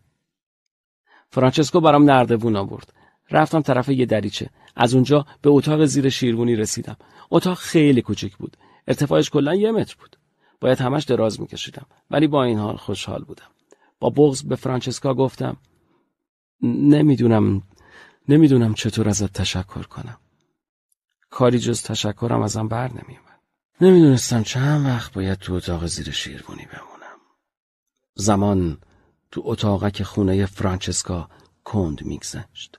فرانچسکو برام نردبون آورد. رفتم طرف یه دریچه. از اونجا به اتاق زیر شیروانی رسیدم. اتاق خیلی کوچیک بود. ارتفاعش کلا 1 متر بود. باید همش دراز میکشیدم ولی با این حال خوشحال بودم. با بغض به فرانچسکا گفتم نمیدونم چطور ازت تشکر کنم. کاری جز تشکرم ازم بر نمیومد. نمیدونستم چند وقت باید تو اتاق زیر شیروانی بمونم. زمان تو اتاقک خونه فرانچسکا کند میگذشت.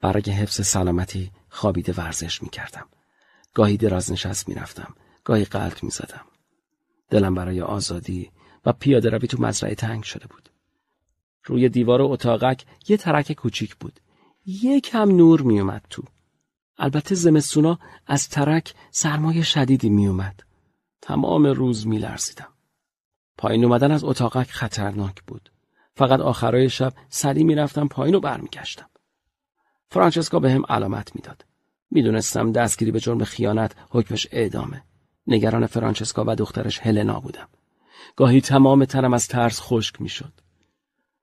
برای حفظ سلامتی خوابیده ورزش میکردم. گاهی دراز نشست میرفتم، گاهی غلط میزدم. دلم برای آزادی و پیاده روی تو مزرعه تنگ شده بود. روی دیوار اتاقک یه ترک کوچیک بود. یکم نور میومد تو. البته زمستونا از ترک سرمای شدیدی میومد. تمام روز میلرزیدم. پایین اومدن از اتاقک خطرناک بود. فقط آخرای شب سری میرفتم پایین و برمیگشتم. فرانچسکا به هم علامت میداد. میدونستم دستگیری به جرم خیانت حکمش اعدامه. نگران فرانچسکا و دخترش هلنا بودم. گاهی تمام تنم از ترس خشک میشد.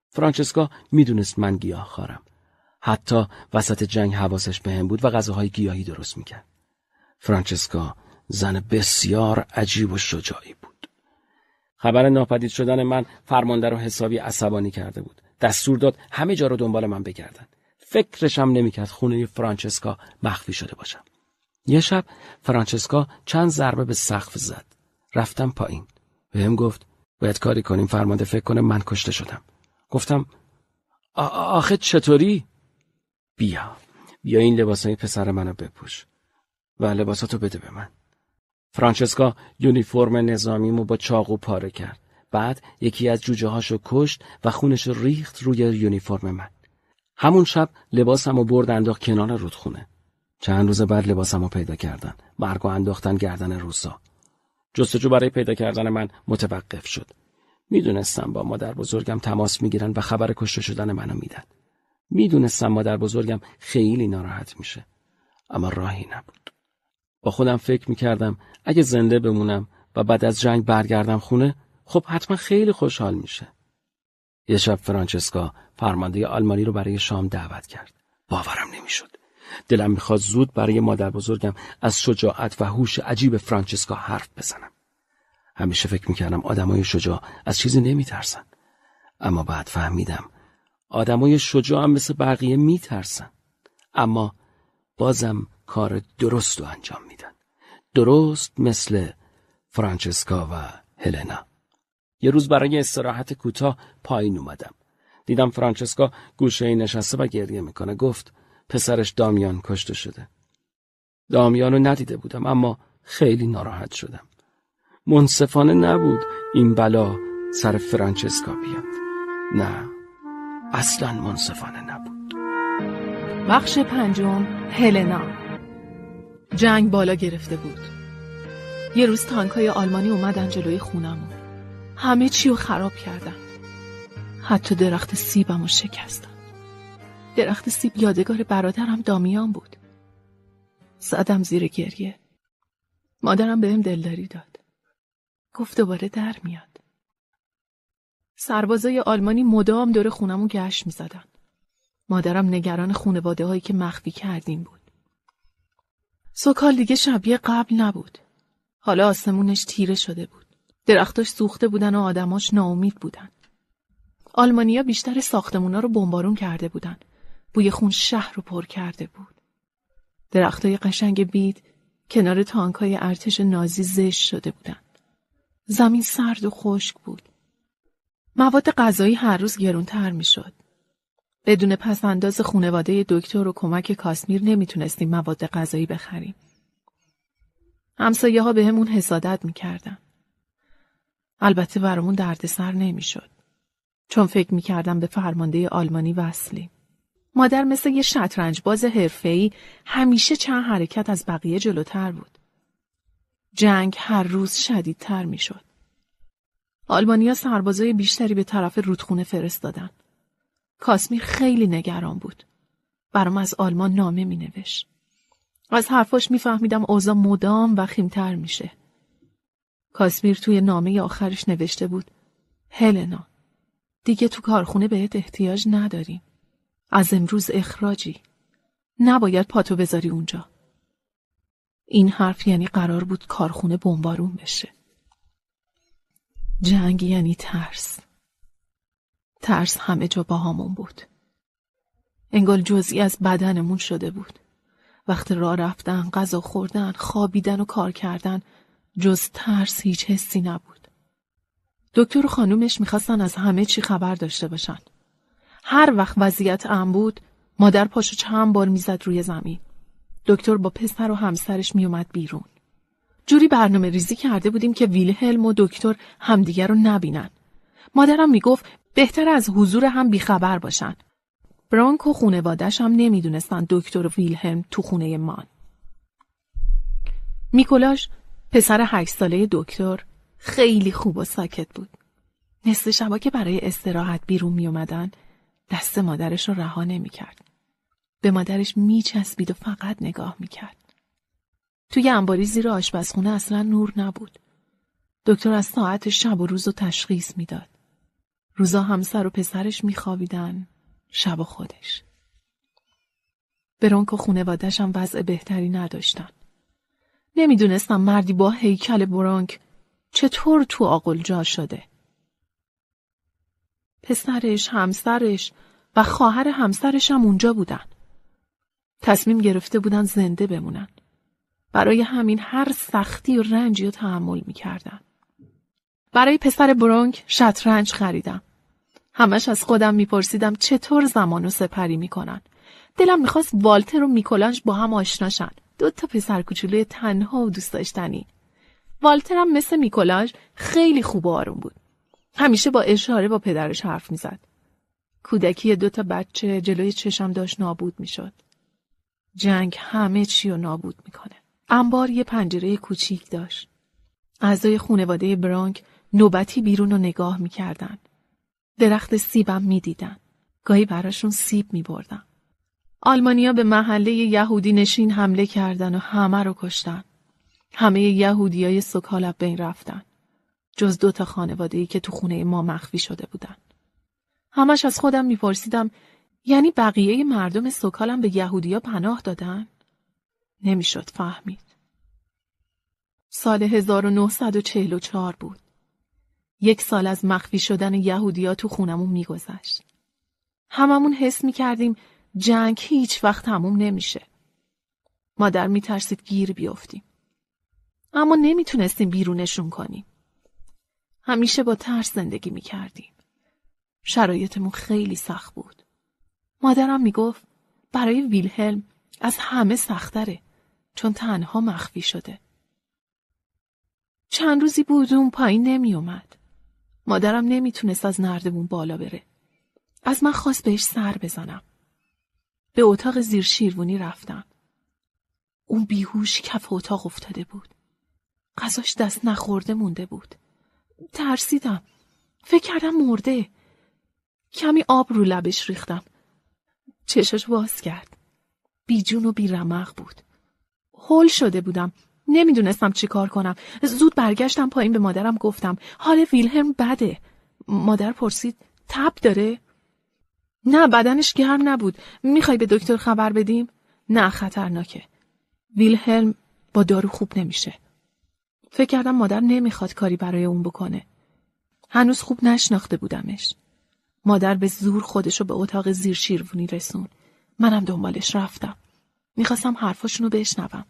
فرانچسکا میدونست من گیاه خارم. حتی وسط جنگ حواسش به هم بود و غذاهای گیاهی درست میکرد. فرانچسکا زن بسیار عجیب و شجاعی بود. خبر ناپدید شدن من فرمانده رو حسابی عصبانی کرده بود. دستور داد همه جا رو دنبال من بگردن. فکرشم نمیکرد خونه فرانچسکا مخفی شده باشم. یه شب فرانچسکا چند ضربه به سقف زد. رفتم پایین. بهم گفت باید کاری کنیم فرمانده فکر کنه من کشته شدم. گفتم آخه چطوری؟ بیا این لباسای پسر منو بپوش و لباساتو بده به من. فرانچسکا یونیفرم نظامیمو با چاقو پاره کرد. بعد یکی از جوجه هاشو کشت و خونش ریخت روی یونیفرم من. همون شب لباسمو برد انداخت کنار رودخونه. چند روز بعد لباسمو پیدا کردن. مرگو انداختن گردن روسا. جستجو برای پیدا کردن من متوقف شد. میدونستم با مادر بزرگم تماس میگیرن و خبر کشته شدن منو میدن. میدونستم مادر بزرگم خیلی ناراحت میشه. اما راهی نبود. با خودم فکر میکردم اگه زنده بمونم و بعد از جنگ برگردم خونه خب حتما خیلی خوشحال میشه. یه شب فرانچسکا فرمانده آلمانی رو برای شام دعوت کرد. باورم نمیشد. دلم میخواد زود برای مادر بزرگم از شجاعت و هوش عجیب فرانچسکا حرف بزنم. همیشه فکر میکردم آدمای شجاع از چیزی نمیترسن. اما بعد فهمیدم آدمای شجاع هم مثل بقیه میترسن. اما بازم کار درست رو انجام میدن. درست مثل فرانچسکا و هلنا. یه روز برای استراحت کوتاه پایین اومدم. دیدم فرانچسکا گوشه‌ای نشسته و گریه میکنه. گفت پسرش دامیان کشته شده. دامیانو ندیده بودم اما خیلی ناراحت شدم. منصفانه نبود این بلا سر فرانچسکا بیاد. نه اصلا منصفانه نبود. بخش 5 هلنا. جنگ بالا گرفته بود. یه روز تانکای آلمانی اومدن جلوی خونمون. همه چیو خراب کردن. حتی درخت سیبمو شکستن. درخت سیب یادگار برادرم دامیان بود. زدم زیر گریه. مادرم بهم دلداری داد. گفت دوباره در میاد. سربازای آلمانی مدام دور خونمون گشت میزدن. مادرم نگران خونواده هایی که مخفی کردیم بود. سوکال دیگه شبیه قبل نبود. حالا آسمونش تیره شده بود. درختاش سوخته بودن و آدماش ناامید بودن. آلمانیا بیشتر ساختمونا رو بمبارون کرده بودن. بوی خون شهر رو پر کرده بود. درختای قشنگ بید کنار تانکای ارتش نازی زشت شده بودن. زمین سرد و خشک بود. مواد غذایی هر روز گرونتر می شد. بدون پسنداز خانواده دکتر و کمک کاسمیر نمیتونستیم مواد غذایی بخریم. همسایه‌ها به همون حسادت میکردن. البته برامون دردسر نمیشد. چون فکر میکردم به فرمانده آلمانی وصلیم. مادر مثل یه شطرنج باز حرفه‌ای همیشه چند حرکت از بقیه جلوتر بود. جنگ هر روز شدیدتر میشد. آلمانی‌ها سربازای بیشتری به طرف رودخونه فرستادن. کاسمیر خیلی نگران بود. برام از آلمان نامه مینوشت. از حرفاش میفهمیدم اوضاع مدام وخیم‌تر میشه. کاسمیر توی نامه آخرش نوشته بود: هلنا، دیگه تو کارخونه بهت احتیاج نداریم. از امروز اخراجی. نباید پاتو بذاری اونجا. این حرف یعنی قرار بود کارخونه بمبارون بشه. جنگ یعنی ترس. ترس همه جا با همون بود. انگار جزئی از بدنمون شده بود. وقت راه رفتن، غذا خوردن، خوابیدن و کار کردن جز ترس هیچ حسی نبود. دکتر و خانومش میخواستن از همه چی خبر داشته باشن. هر وقت وضعیت امن بود، مادر پاشو چند بار میزد روی زمین. دکتر با پسر و همسرش میومد بیرون. جوری برنامه ریزی کرده بودیم که ویلهلم و دکتر همدیگر رو نبینن. مادرم میگفت بهتر از حضور هم بیخبر باشن. برونک و خانواده‌اش هم نمیدونستن دکتر ویلهلم تو خونه مان. میکولای، پسر 8 ساله دکتر، خیلی خوب و ساکت بود. نصف شبا که برای استراحت بیرون میومدن، دست مادرش رو رها نمیکرد. به مادرش میچسبید و فقط نگاه میکرد. توی انباری زیر آشپزخونه اصلا نور نبود. دکتر از ساعت شب و روز رو تشخیص میداد. روزا همسر و پسرش میخوابیدن، شب و خودش. برونک و خانواده‌اش هم وضع بهتری نداشتن. نمیدونستم مردی با هیکل برونک چطور تو آغلجا شده. پسرش، همسرش و خواهر همسرش هم اونجا بودن. تصمیم گرفته بودن زنده بمونن. برای همین هر سختی و رنجی رو تحمل میکردن. برای پسر برونک شطرنج خریدم. همش از خودم میپرسیدم چطور زمانو سپری میکنن. دلم میخواست والتر و میکولانژ با هم آشناشن. 2 تا پسر کوچولوی تنها و دوست داشتنی. والتر هم مثل میکولانژ خیلی خوب و آروم بود. همیشه با اشاره با پدرش حرف میزد. کودکی 2 تا بچه جلوی چشم داشت نابود میشد. جنگ همه چی رو نابود میکنه. انبار یه پنجره کوچیک داشت. اعضای خانواده برونک نوبتی بیرون رو نگاه میکردن. درخت سیبم میدیدن. گاهی براشون سیب میبردن. آلمانیا به محله یهودی نشین حمله کردن و همه رو کشتن. همه یهودیای سوکال از بین رفتن. جز 2 تا خانواده‌ای که تو خونه ما مخفی شده بودن. همش از خودم میپرسیدم یعنی بقیه مردم سوکالم به یهودیا پناه دادن؟ نمیشد فهمید. سال 1944 بود. 1 سال از مخفی شدن یهودیا تو خونمون میگذشت. هممون حس میکردیم جنگ هیچ وقت تموم نمیشه. مادر میترسید گیر بیافتیم. اما نمیتونستیم بیرونشون کنیم. همیشه با ترس زندگی میکردیم. شرایطمون خیلی سخت بود. مادرم میگفت برای ویلهلم از همه سخت‌تره چون تنها مخفی شده. چند روزی بود اون پایین نمی اومد. مادرم نمیتونست از نردبون بالا بره. از من خواست بهش سر بزنم. به اتاق زیر شیروانی رفتم. اون بیهوش کف اتاق افتاده بود. غذاش دست نخورده مونده بود. ترسیدم. فکر کردم مرده. کمی آب رو لبش ریختم. چشاش باز کرد. بی جون و بی رمق بود. هول شده بودم. نمیدونستم چی کار کنم. زود برگشتم پایین به مادرم گفتم حال ویلهلم بده. مادر پرسید تب داره؟ نه، بدنش گرم نبود. میخوای به دکتر خبر بدیم؟ نه، خطرناکه. ویلهلم با دارو خوب نمیشه. فکر کردم مادر نمیخواد کاری برای اون بکنه. هنوز خوب نشناخته بودمش. مادر به زور خودشو به اتاق زیر شیروانی رسون. منم دنبالش رفتم. میخواستم حرفاشونو بشنوم.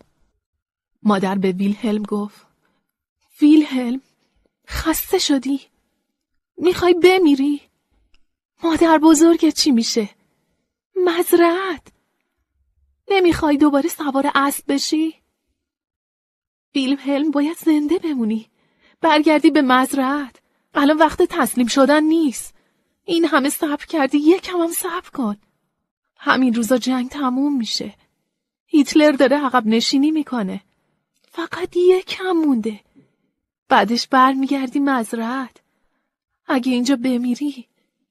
مادر به ویلهلم گفت ویلهلم خسته شدی؟ میخوای بمیری؟ مادر بزرگت چی میشه؟ مزرعت. نمیخوای دوباره سوار اسب بشی؟ ویلهلم باید زنده بمونی. برگردی به مزرعت. الان وقت تسلیم شدن نیست. این همه صبر کردی، یکم هم صبر کن. همین روزا جنگ تموم میشه. هیتلر داره عقب نشینی میکنه. فقط یکم مونده. بعدش برمیگردی مزرعت. اگه اینجا بمیری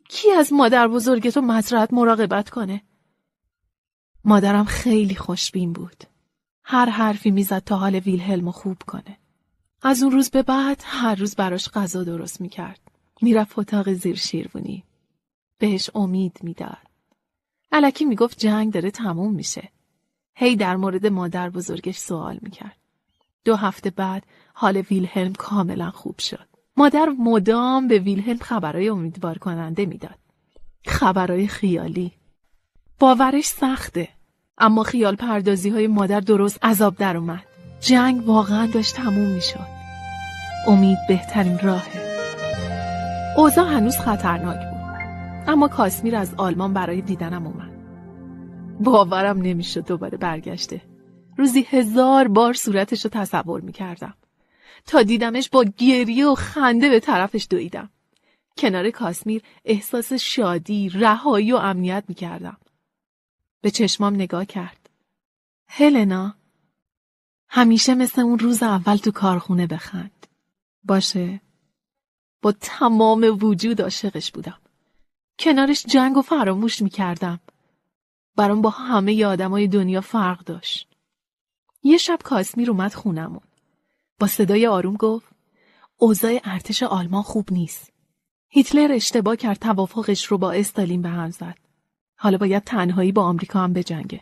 کی از مادر بزرگتو مزرعت مراقبت کنه؟ مادرم خیلی خوشبین بود. هر حرفی میزد تا حال ویلهلمو خوب کنه. از اون روز به بعد هر روز براش غذا درست میکرد. میرفت اتاق زیر شیروانی. بهش امید میداد. الکی میگفت جنگ داره تموم میشه. هی در مورد مادر بزرگش سوال میکرد. 2 هفته بعد حال ویلهلم کاملا خوب شد. مادر مدام به ویلهلم خبرای امیدوار کننده میداد. خبرای خیالی. باورش سخته. اما خیال پردازی های مادر درست عذاب در اومد. جنگ واقعا داشت تموم میشد. امید بهترین راهه. اوضاع هنوز خطرناک بود. اما کاسمیر از آلمان برای دیدنم اومد. باورم نمیشد دوباره برگشته. روزی 1000 بار صورتش رو تصور میکردم. تا دیدمش با گریه و خنده به طرفش دویدم. کنار کاسمیر احساس شادی، رهایی و امنیت میکردم. به چشمام نگاه کرد. هلنا، همیشه مثل اون روز اول تو کارخونه بخند. باشه. با تمام وجود عاشقش بودم. کنارش جنگ و فراموش میکردم. برام با همه ی آدمای دنیا فرق داشت. یه شب کاسمیر اومد خونمون. با صدای آروم گفت اوضاع ارتش آلمان خوب نیست. هیتلر اشتباه کرد توافقش رو با استالین به هم زد. حالا باید تنهایی با آمریکا هم بجنگه.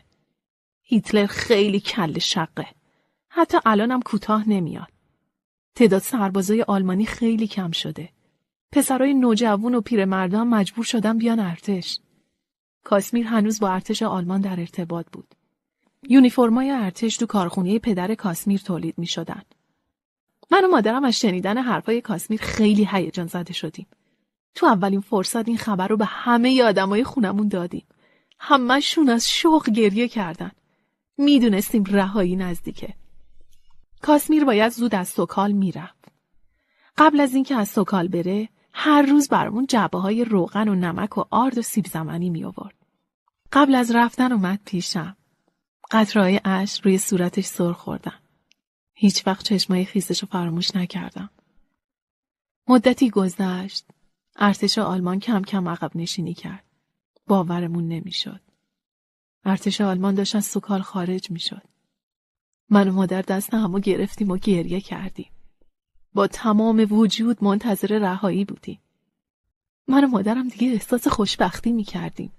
هیتلر خیلی کله شقه. حتی الانم کوتاه نمیاد. تعداد سربازای آلمانی خیلی کم شده. پسرای نوجوان و پیرمردان مجبور شدن بیان ارتش. کاسمیر هنوز با ارتش آلمان در ارتباط بود. یونیفرمای ارتش تو کارخونه پدر کاسمیر تولید می‌شدن. من و مادرم از شنیدن حرفای کاسمیر خیلی هیجان زده شدیم. تو اولین فرصت این خبر رو به همه آدمای خونمون دادیم. همه‌شون از شوق گریه کردن. میدونستیم رهایی نزدیکه. کاسمیر باید زود از سوکال میرفت. قبل از اینکه از سوکال بره، هر روز برامون جعبه‌های روغن و نمک و آرد و سیب زمینی می آورد. قبل از رفتن اومد پیشم. قطره‌های اشک روی صورتش سر خوردن. هیچ وقت چشمای خیسش رو فراموش نکردم. مدتی گذشت. ارتش آلمان کم کم عقب نشینی کرد. باورمون نمیشد. ارتش آلمان داشت از سوکال خارج میشد. من و مادر دست همو گرفتیم و گریه کردیم. با تمام وجود منتظر رهایی بودیم. من و مادرم دیگه احساس خوشبختی میکردیم.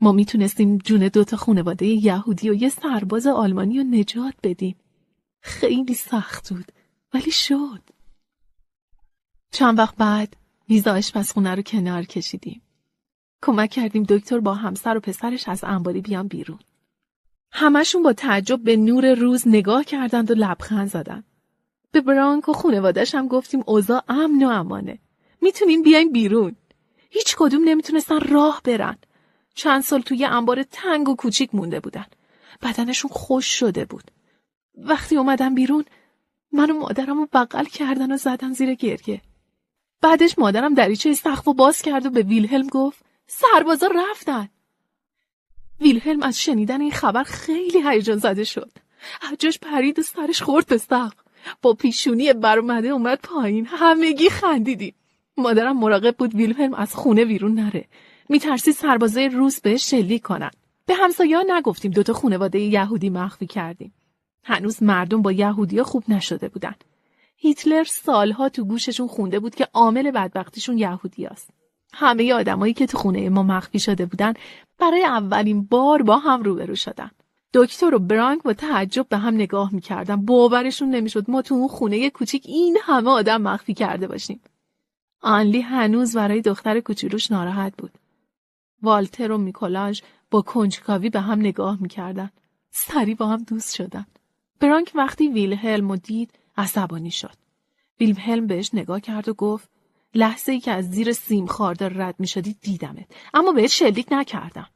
ما میتونستیم جون 2 تا خانواده یهودی و یه سرباز آلمانی رو نجات بدیم. خیلی سخت بود ولی شد. چند وقت بعد ویزا آشپزخونه رو کنار کشیدیم. کمک کردیم دکتر با همسر و پسرش از انباری بیان بیرون. همشون با تعجب به نور روز نگاه کردند و لبخند زدند. به برونک و خانواده‌اش هم گفتیم اوضاع امن و امانه. میتونین بیاین بیرون. هیچ کدوم نمیتونستن راه برن. چند سال توی انبار تنگ و کوچیک مونده بودن. بدنشون خوش شده بود. وقتی اومدن بیرون من و مادرمو بغل کردن و زدن زیر گریه. بعدش مادرم دریچه سقفو باز کرد و به ویلهلم گفت سربازا رفتن. ویلهلم از شنیدن این خبر خیلی هیجان زده شد. از جاش پرید و سرش خورد به سقف. با پیشونی برآمده اومد پایین. همگی خندیدیم. مادرم مراقب بود ویلهلم از خونه بیرون نره. میترسید سربازای روس بهش شلیک کنن. به همسایه‌ها نگفتیم. 2 تا خانواده یهودی مخفی کردیم. هنوز مردم با یهودی‌ها خوب نشده بودن. هیتلر سالها تو گوششون خونده بود که عامل بدبختیشون یهودیاست. همه آدمایی که تو خونه ما مخفی شده بودن برای اولین بار با هم روبرو شدن. دکتر و برونک با تعجب به هم نگاه می‌کردن. باورشون نمی‌شد ما تو اون خونه کوچیک این همه آدم مخفی کرده باشیم. آنلی هنوز برای دختر کوچولوش ناراحت بود. والتر و میکولای با کنجکاوی به هم نگاه می‌کردن. سری با هم دوست شدن. برونک وقتی ویلهلمو دید عصبانی شد. ویلهلم بهش نگاه کرد و گفت لحظه ای که از زیر سیم خاردار رد می شدی دیدمت. اما بهت شلیک نکردم.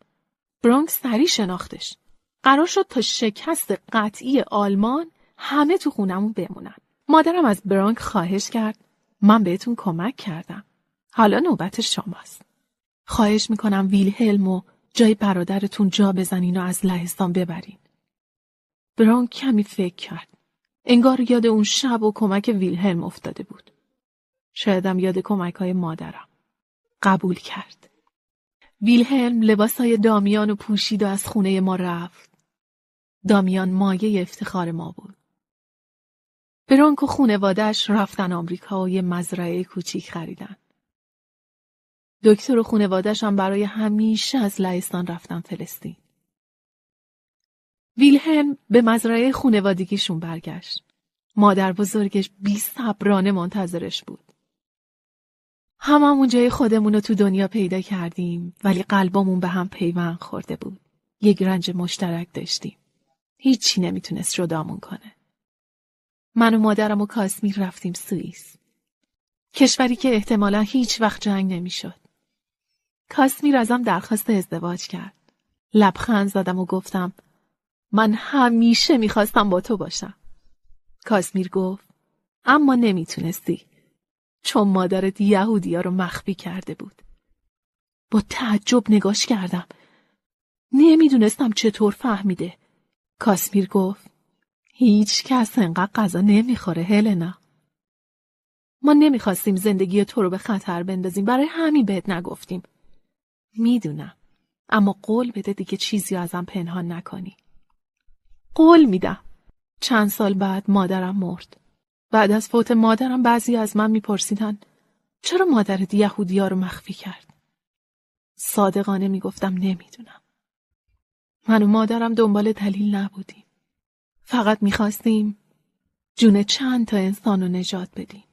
برونک سریع شناختش. قرار شد تا شکست قطعی آلمان همه تو خونمون بمونن. مادرم از برونک خواهش کرد. من بهتون کمک کردم. حالا نوبت شماست. خواهش میکنم ویلهلمو جای برادرتون جا بزنین و از لهستان ببرین. برونک کمی فکر کرد. انگار یاد اون شب و کمک ویلهلم افتاده بود. شایدم یاد کمک‌های مادرم. قبول کرد. ویلهلم لباسای دامیان و پوشید و از خونه ما رفت. دامیان مایه افتخار ما بود. برونک و خونوادهش رفتن آمریکا و یه مزرعه کوچیک خریدن. دکتر و خونوادهش هم برای همیشه از لهستان رفتن فلسطین. ویلهلم به مزرعه خونوادگیشون برگشت. مادر بزرگش بی‌صبرانه منتظرش بود. هممون جای خودمون رو تو دنیا پیدا کردیم ولی قلبامون به هم پیوند خورده بود. یک رنج مشترک داشتیم. هیچی نمیتونست جدامون کنه. من و مادرم و کاسمیر رفتیم سوئیس. کشوری که احتمالا هیچ وقت جنگ نمیشد. کاسمیر ازم درخواست ازدواج کرد. لبخند زدم و گفتم من همیشه میخواستم با تو باشم. کاسمیر گفت اما نمیتونستی چون مادرت یهودی‌ها رو مخفی کرده بود. با تعجب نگاش کردم. نمیدونستم چطور فهمیده. کاسمیر گفت هیچ کس انقدر غذا نمیخوره هلنا. ما نمیخواستیم زندگی تو رو به خطر بندازیم برای همین بهت نگفتیم. میدونم اما قول بده دیگه چیزی ازم پنهان نکنی. قول میدم. چند سال بعد مادرم مرد. بعد از فوت مادرم بعضی از من میپرسیدن چرا مادرت یهودی‌ها رو مخفی کرد؟ صادقانه میگفتم نمیدونم. من و مادرم دنبال دلیل نبودیم. فقط میخواستیم جون چند تا انسان رو نجات بدیم.